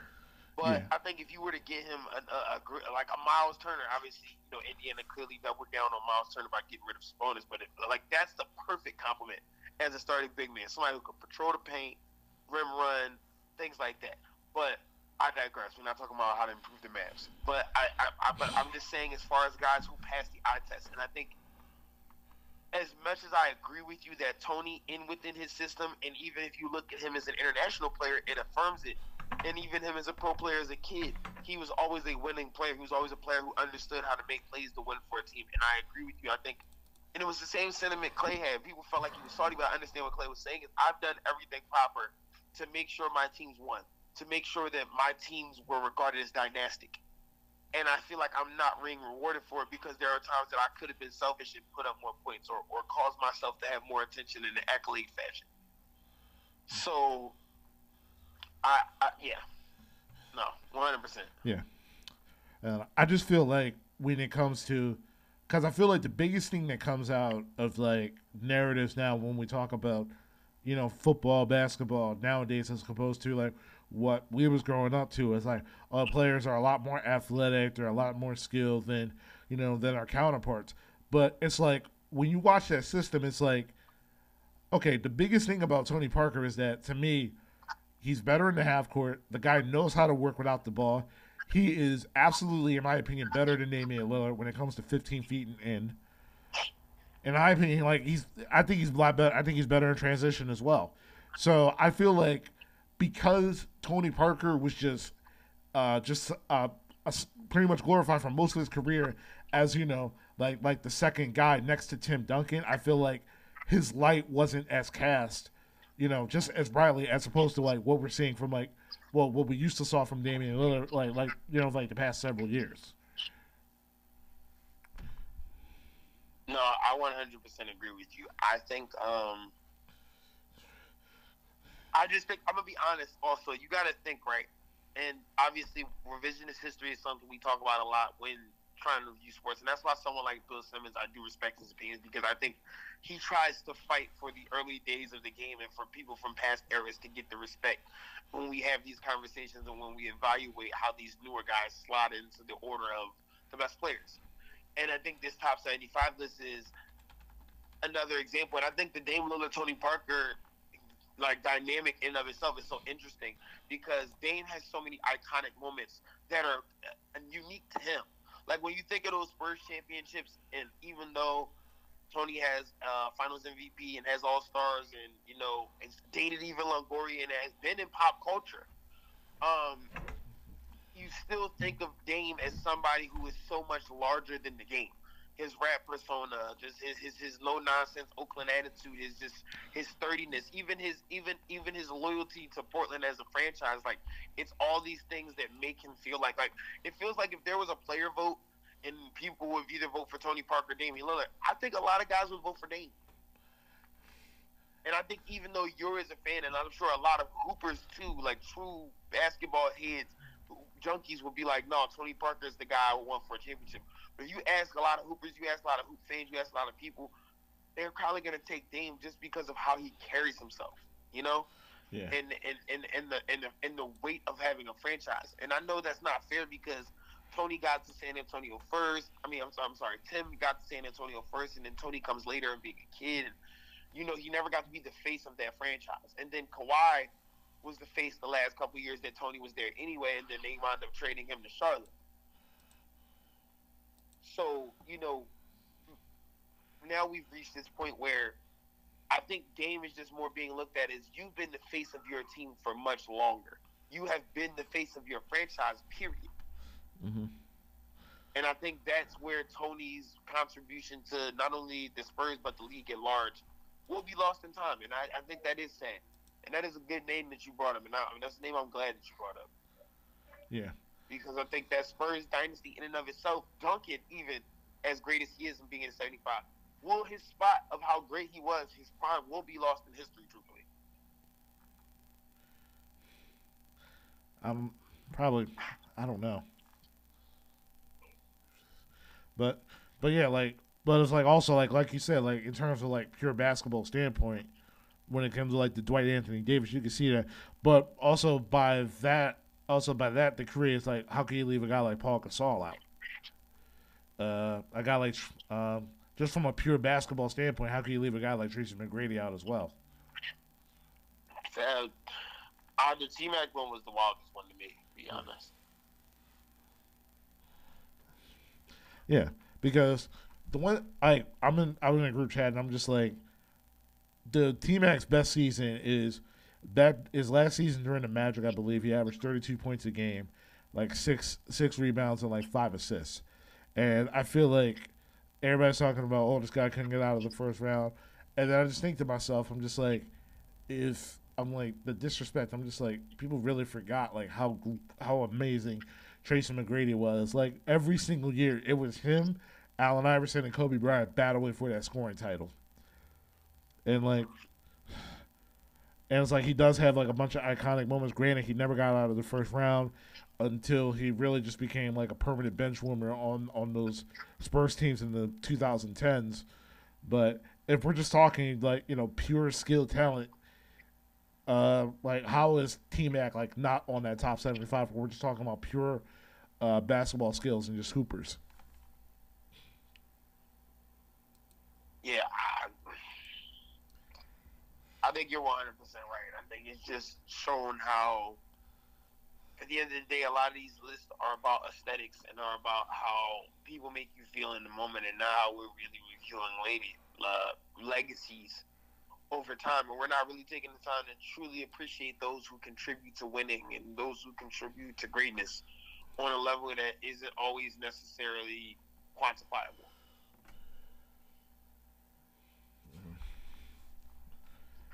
But yeah. I think if you were to get him a, a, a like a Miles Turner, obviously, you know, Indiana clearly doubled down on Miles Turner by getting rid of Sabonis, but it, like that's the perfect compliment as a starting big man, somebody who can patrol the paint, rim run, things like that. But I digress. We're not talking about how to improve the maps. But I, I, I but I'm just saying as far as guys who pass the eye test, and I think. As much as I agree with you that Tony in within his system, and even if you look at him as an international player, it affirms it. And even him as a pro player as a kid, he was always a winning player. He was always a player who understood how to make plays to win for a team. And I agree with you. I think, and it was the same sentiment Clay had. People felt like he was salty, but I understand what Clay was saying. Is I've done everything proper to make sure my teams won, to make sure that my teams were regarded as dynastic. And I feel like I'm not being rewarded for it because there are times that I could have been selfish and put up more points or, or caused myself to have more attention in an accolade fashion. So, I, I yeah. No, one hundred percent. Yeah. Uh, I just feel like when it comes to – because I feel like the biggest thing that comes out of, like, narratives now when we talk about, you know, football, basketball nowadays as opposed to, like, what we was growing up to. It's like uh, players are a lot more athletic, they're a lot more skilled than, you know, than our counterparts. But it's like when you watch that system, it's like, okay, the biggest thing about Tony Parker is that, to me, he's better in the half court. The guy knows how to work without the ball. He is absolutely, in my opinion, better than Damian Lillard when it comes to fifteen feet and in. In my opinion, like he's, I think he's a lot better. I think he's better in transition as well. So I feel like because Tony Parker was just, uh, just uh, pretty much glorified for most of his career as, you know, like like the second guy next to Tim Duncan. I feel like his light wasn't as cast, you know, just as brightly as opposed to like what we're seeing from like, well, what we used to saw from Damian Lillard, like like you know, like the past several years. No, I one hundred percent agree with you. I think um, I just think I'm gonna be honest. Also, you gotta think, right? And obviously, revisionist history is something we talk about a lot when trying to review sports, and that's why someone like Bill Simmons, I do respect his opinions, because I think he tries to fight for the early days of the game and for people from past eras to get the respect when we have these conversations and when we evaluate how these newer guys slot into the order of the best players. And I think this top seventy-five list is another example. And I think the Dame Lillard, Tony Parker, like, dynamic in and of itself is so interesting because Dame has so many iconic moments that are unique to him. Like, when you think of those Spurs championships, and even though Tony has uh, Finals M V P and has All-Stars and, you know, has dated even Longoria and has been in pop culture, um, you still think of Dame as somebody who is so much larger than the game. His rap persona, just his his, his no-nonsense Oakland attitude, is just his sturdiness, even his even even his loyalty to Portland as a franchise. Like, it's all these things that make him feel like like it feels like if there was a player vote and people would either vote for Tony Parker or Damian Lillard, I think a lot of guys would vote for Dame. And I think even though you're as a fan, and I'm sure a lot of hoopers too, like true basketball heads, junkies would be like, no, Tony Parker is the guy who won for a championship. But you ask a lot of hoopers, you ask a lot of hoop fans, you ask a lot of people, they're probably going to take Dame just because of how he carries himself, you know? Yeah. And and, and, and, the, and, the, and the weight of having a franchise. And I know that's not fair because Tony got to San Antonio first. I mean, I'm sorry, I'm sorry. Tim got to San Antonio first, and then Tony comes later and being a kid. And, you know, he never got to be the face of that franchise. And then Kawhi was the face the last couple of years that Tony was there anyway, and then they wound up trading him to Charlotte. So, you know, now we've reached this point where I think Dame is just more being looked at as you've been the face of your team for much longer. You have been the face of your franchise, period. Mm-hmm. And I think that's where Tony's contribution to not only the Spurs but the league at large will be lost in time, and I, I think that is sad. And that is a good name that you brought up. And I, I mean, that's a name I'm glad that you brought up. Yeah. Because I think that Spurs dynasty in and of itself, Duncan, even as great as he is in being at seventy-five, will his spot of how great he was, his prime, will be lost in history, truthfully. Um, probably, I don't know. But, but yeah, like, but it's like also, like, like you said, like, in terms of, like, pure basketball standpoint, when it comes to like the Dwight Anthony Davis, you can see that. But also by that, also by that, the career is like, how can you leave a guy like Paul Gasol out? Uh, a guy like, um, just from a pure basketball standpoint, how can you leave a guy like Tracy McGrady out as well? Uh, uh, the T-Mac one was the wildest one to me, to be honest. Yeah, because the one I I'm in, I was in a group chat and I'm just like, the T-Mac's best season is that is last season during the Magic, I believe. He averaged thirty-two points a game, like six six rebounds and like five assists. And I feel like everybody's talking about, oh, this guy couldn't get out of the first round. And then I just think to myself, I'm just like, if I'm like the disrespect, I'm just like, people really forgot like how how amazing Tracy McGrady was. Like every single year, it was him, Allen Iverson, and Kobe Bryant battling for that scoring title. And, like, and it's like he does have, like, a bunch of iconic moments. Granted, he never got out of the first round until he really just became, like, a permanent bench warmer on, on those Spurs teams in the twenty tens. But if we're just talking, like, you know, pure skill talent, Uh, like, how is Team Act, like, not on that top seventy-five? We're just talking about pure uh, basketball skills and just hoopers. Yeah, I, I think you're one hundred percent right. I think it's just shown how, at the end of the day, a lot of these lists are about aesthetics and are about how people make you feel in the moment and not how we're really reviewing lady, uh, legacies over time, and we're not really taking the time to truly appreciate those who contribute to winning and those who contribute to greatness on a level that isn't always necessarily quantifiable.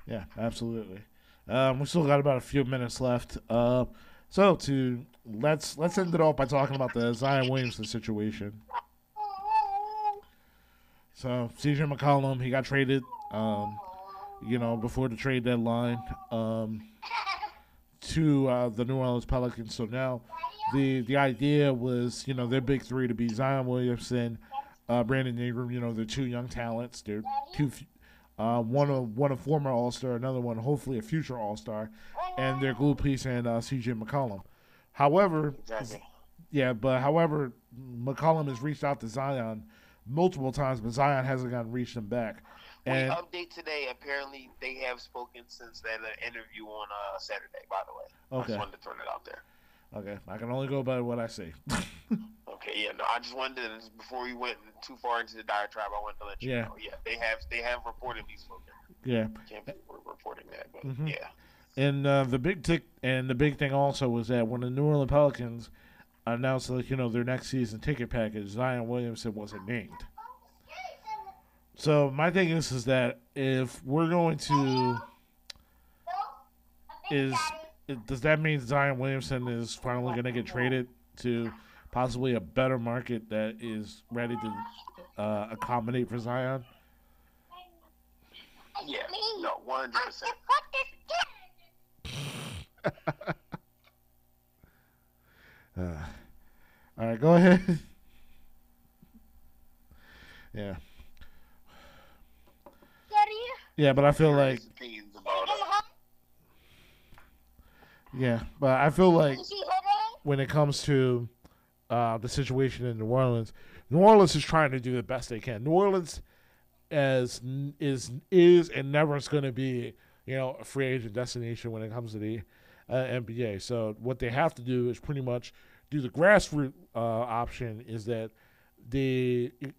Yeah, absolutely. Um, we still got about a few minutes left. Uh, so to let's let's end it off by talking about the Zion Williamson situation. So C J McCollum, he got traded. Um, You know, before the trade deadline, um, to uh, the New Orleans Pelicans. So now the the idea was, you know, their big three to be Zion Williamson, uh, Brandon Ingram. You know, they're two young talents. They're two, uh, one a, one a former All-Star, another one hopefully a future All-Star, and their glue piece and uh, C J McCollum. However, exactly. yeah, but however, McCollum has reached out to Zion multiple times, but Zion hasn't gotten reached him back. And we update today. Apparently, they have spoken since that interview on uh, Saturday, by the way. Okay. I just wanted to throw it out there. Okay. I can only go by what I see. Okay, yeah. No, I just wanted to, before we went too far into the diatribe, I wanted to let you yeah. know. Yeah, they have they have reportedly spoken. Yeah. Can't be reporting that, but mm-hmm. yeah. And, uh, the big tick, and the big thing also was that when the New Orleans Pelicans announced, like, you know, their next season ticket package, Zion Williamson wasn't named. So my thing is, is that if we're going to, is does that mean Zion Williamson is finally going to get traded to possibly a better market that is ready to uh, accommodate for Zion? Yeah, no, one hundred percent. All right, go ahead. Yeah. Yeah, but I feel like. Yeah, but I feel like when it comes to uh, the situation in New Orleans, New Orleans is trying to do the best they can. New Orleans as is is and never is going to be, you know, a free agent destination when it comes to the uh, N B A. So what they have to do is pretty much do the grassroots uh, option. Is that They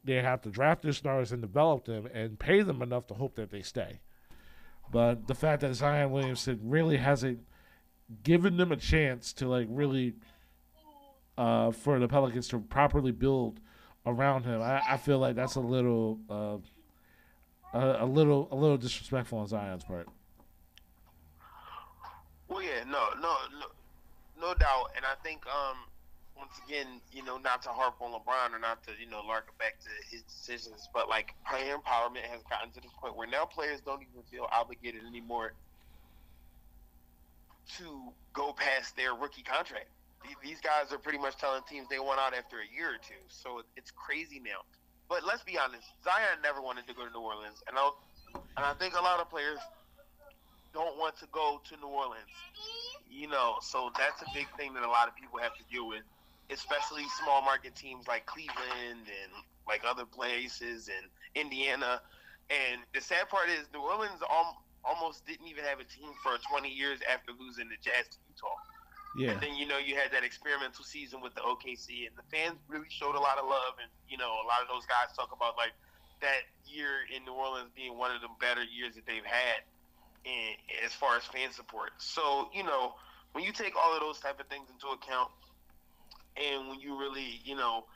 they have to draft their stars and develop them and pay them enough to hope that they stay. But the fact that Zion Williamson really hasn't given them a chance to, like, really uh, for the Pelicans to properly build around him, I, I feel like that's a little uh, a, a little a little disrespectful on Zion's part. Well, yeah, no, no, no, no doubt, and I think. Um... Once again, you know, not to harp on LeBron or not to, you know, harken back to his decisions, but, like, player empowerment has gotten to this point where now players don't even feel obligated anymore to go past their rookie contract. These guys are pretty much telling teams they want out after a year or two, so it's crazy now. But let's be honest, Zion never wanted to go to New Orleans, and I and I think a lot of players don't want to go to New Orleans, you know, so that's a big thing that a lot of people have to deal with. Especially small market teams like Cleveland and, like, other places and Indiana. And the sad part is New Orleans al- almost didn't even have a team for twenty years after losing the Jazz to Utah. Yeah. And then, you know, you had that experimental season with the O K C, and the fans really showed a lot of love. And, you know, a lot of those guys talk about, like, that year in New Orleans being one of the better years that they've had in, as far as fan support. So, you know, when you take all of those type of things into account, and when you really, you know,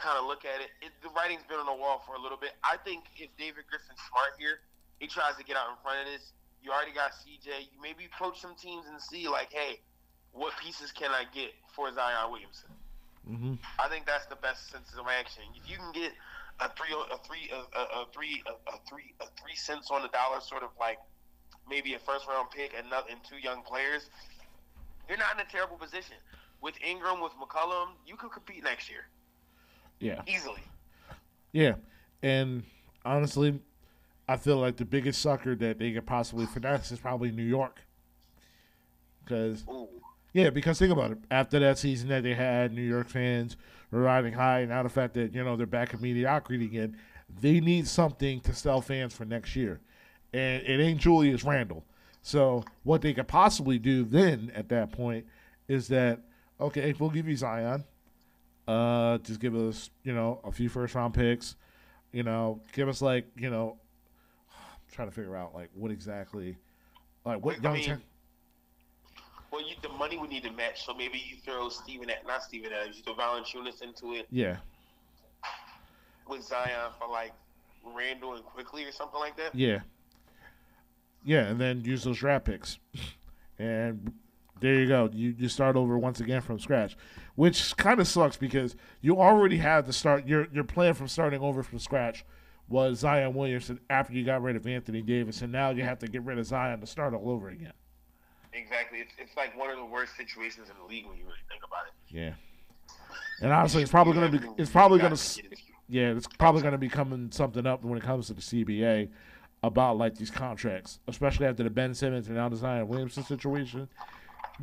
kind of look at it, it, the writing's been on the wall for a little bit. I think if David Griffin's smart here, he tries to get out in front of this. You already got C J. You maybe approach some teams and see, like, hey, what pieces can I get for Zion Williamson? Mm-hmm. I think that's the best sense of action. If you can get a three, a three, a, a, a three, a, a three, a three cents on the dollar, sort of like maybe a first round pick and, not, and two young players, you're not in a terrible position. With Ingram, with McCollum, you could compete next year. Yeah. Easily. Yeah. And honestly, I feel like the biggest sucker that they could possibly finesse is probably New York. Because, yeah, because think about it. After that season that they had, New York fans were riding high, and now the fact that, you know, they're back in mediocrity again, they need something to sell fans for next year. And it ain't Julius Randle. So what they could possibly do then at that point is that, okay, we'll give you Zion. Uh, just give us, you know, a few first-round picks. You know, give us, like, you know, I'm trying to figure out, like, what exactly. Like, what young I mean, ten- Well, you, the money would need to match. So maybe you throw Steven at, not Steven at, you throw Valanciunas into it. Yeah. With Zion for, like, Randall and Quickly or something like that. Yeah. Yeah, and then use those draft picks. And there you go. You you start over once again from scratch, which kind of sucks because you already had to start. Your your plan from starting over from scratch was Zion Williamson after you got rid of Anthony Davis, and now you have to get rid of Zion to start all over again. Exactly. It's it's like one of the worst situations in the league when you really think about it. Yeah. And honestly, it's probably going to be – it's probably going to – yeah, it's probably going to be coming something up when it comes to the C B A about, like, these contracts, especially after the Ben Simmons and now the Zion Williamson situation.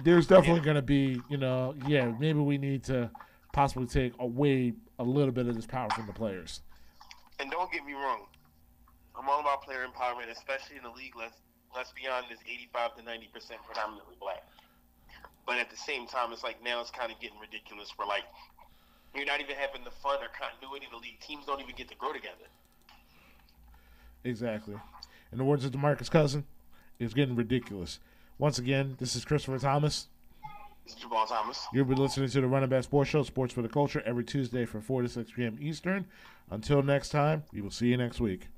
There's definitely yeah. going to be, you know, yeah, maybe we need to possibly take away a little bit of this power from the players. And don't get me wrong. I'm all about player empowerment, especially in the league. Let's, let's be honest, it's eighty-five to ninety percent predominantly black. But at the same time, it's like now it's kind of getting ridiculous where, like, you're not even having the fun or continuity of the league. Teams don't even get to grow together. Exactly. In the words of DeMarcus Cousins, it's getting ridiculous. Once again, this is Christopher Thomas. This is Jamal Thomas. You'll be listening to the Run It Back Sports Show, Sports for the Culture, every Tuesday from four to six p.m. Eastern. Until next time, we will see you next week.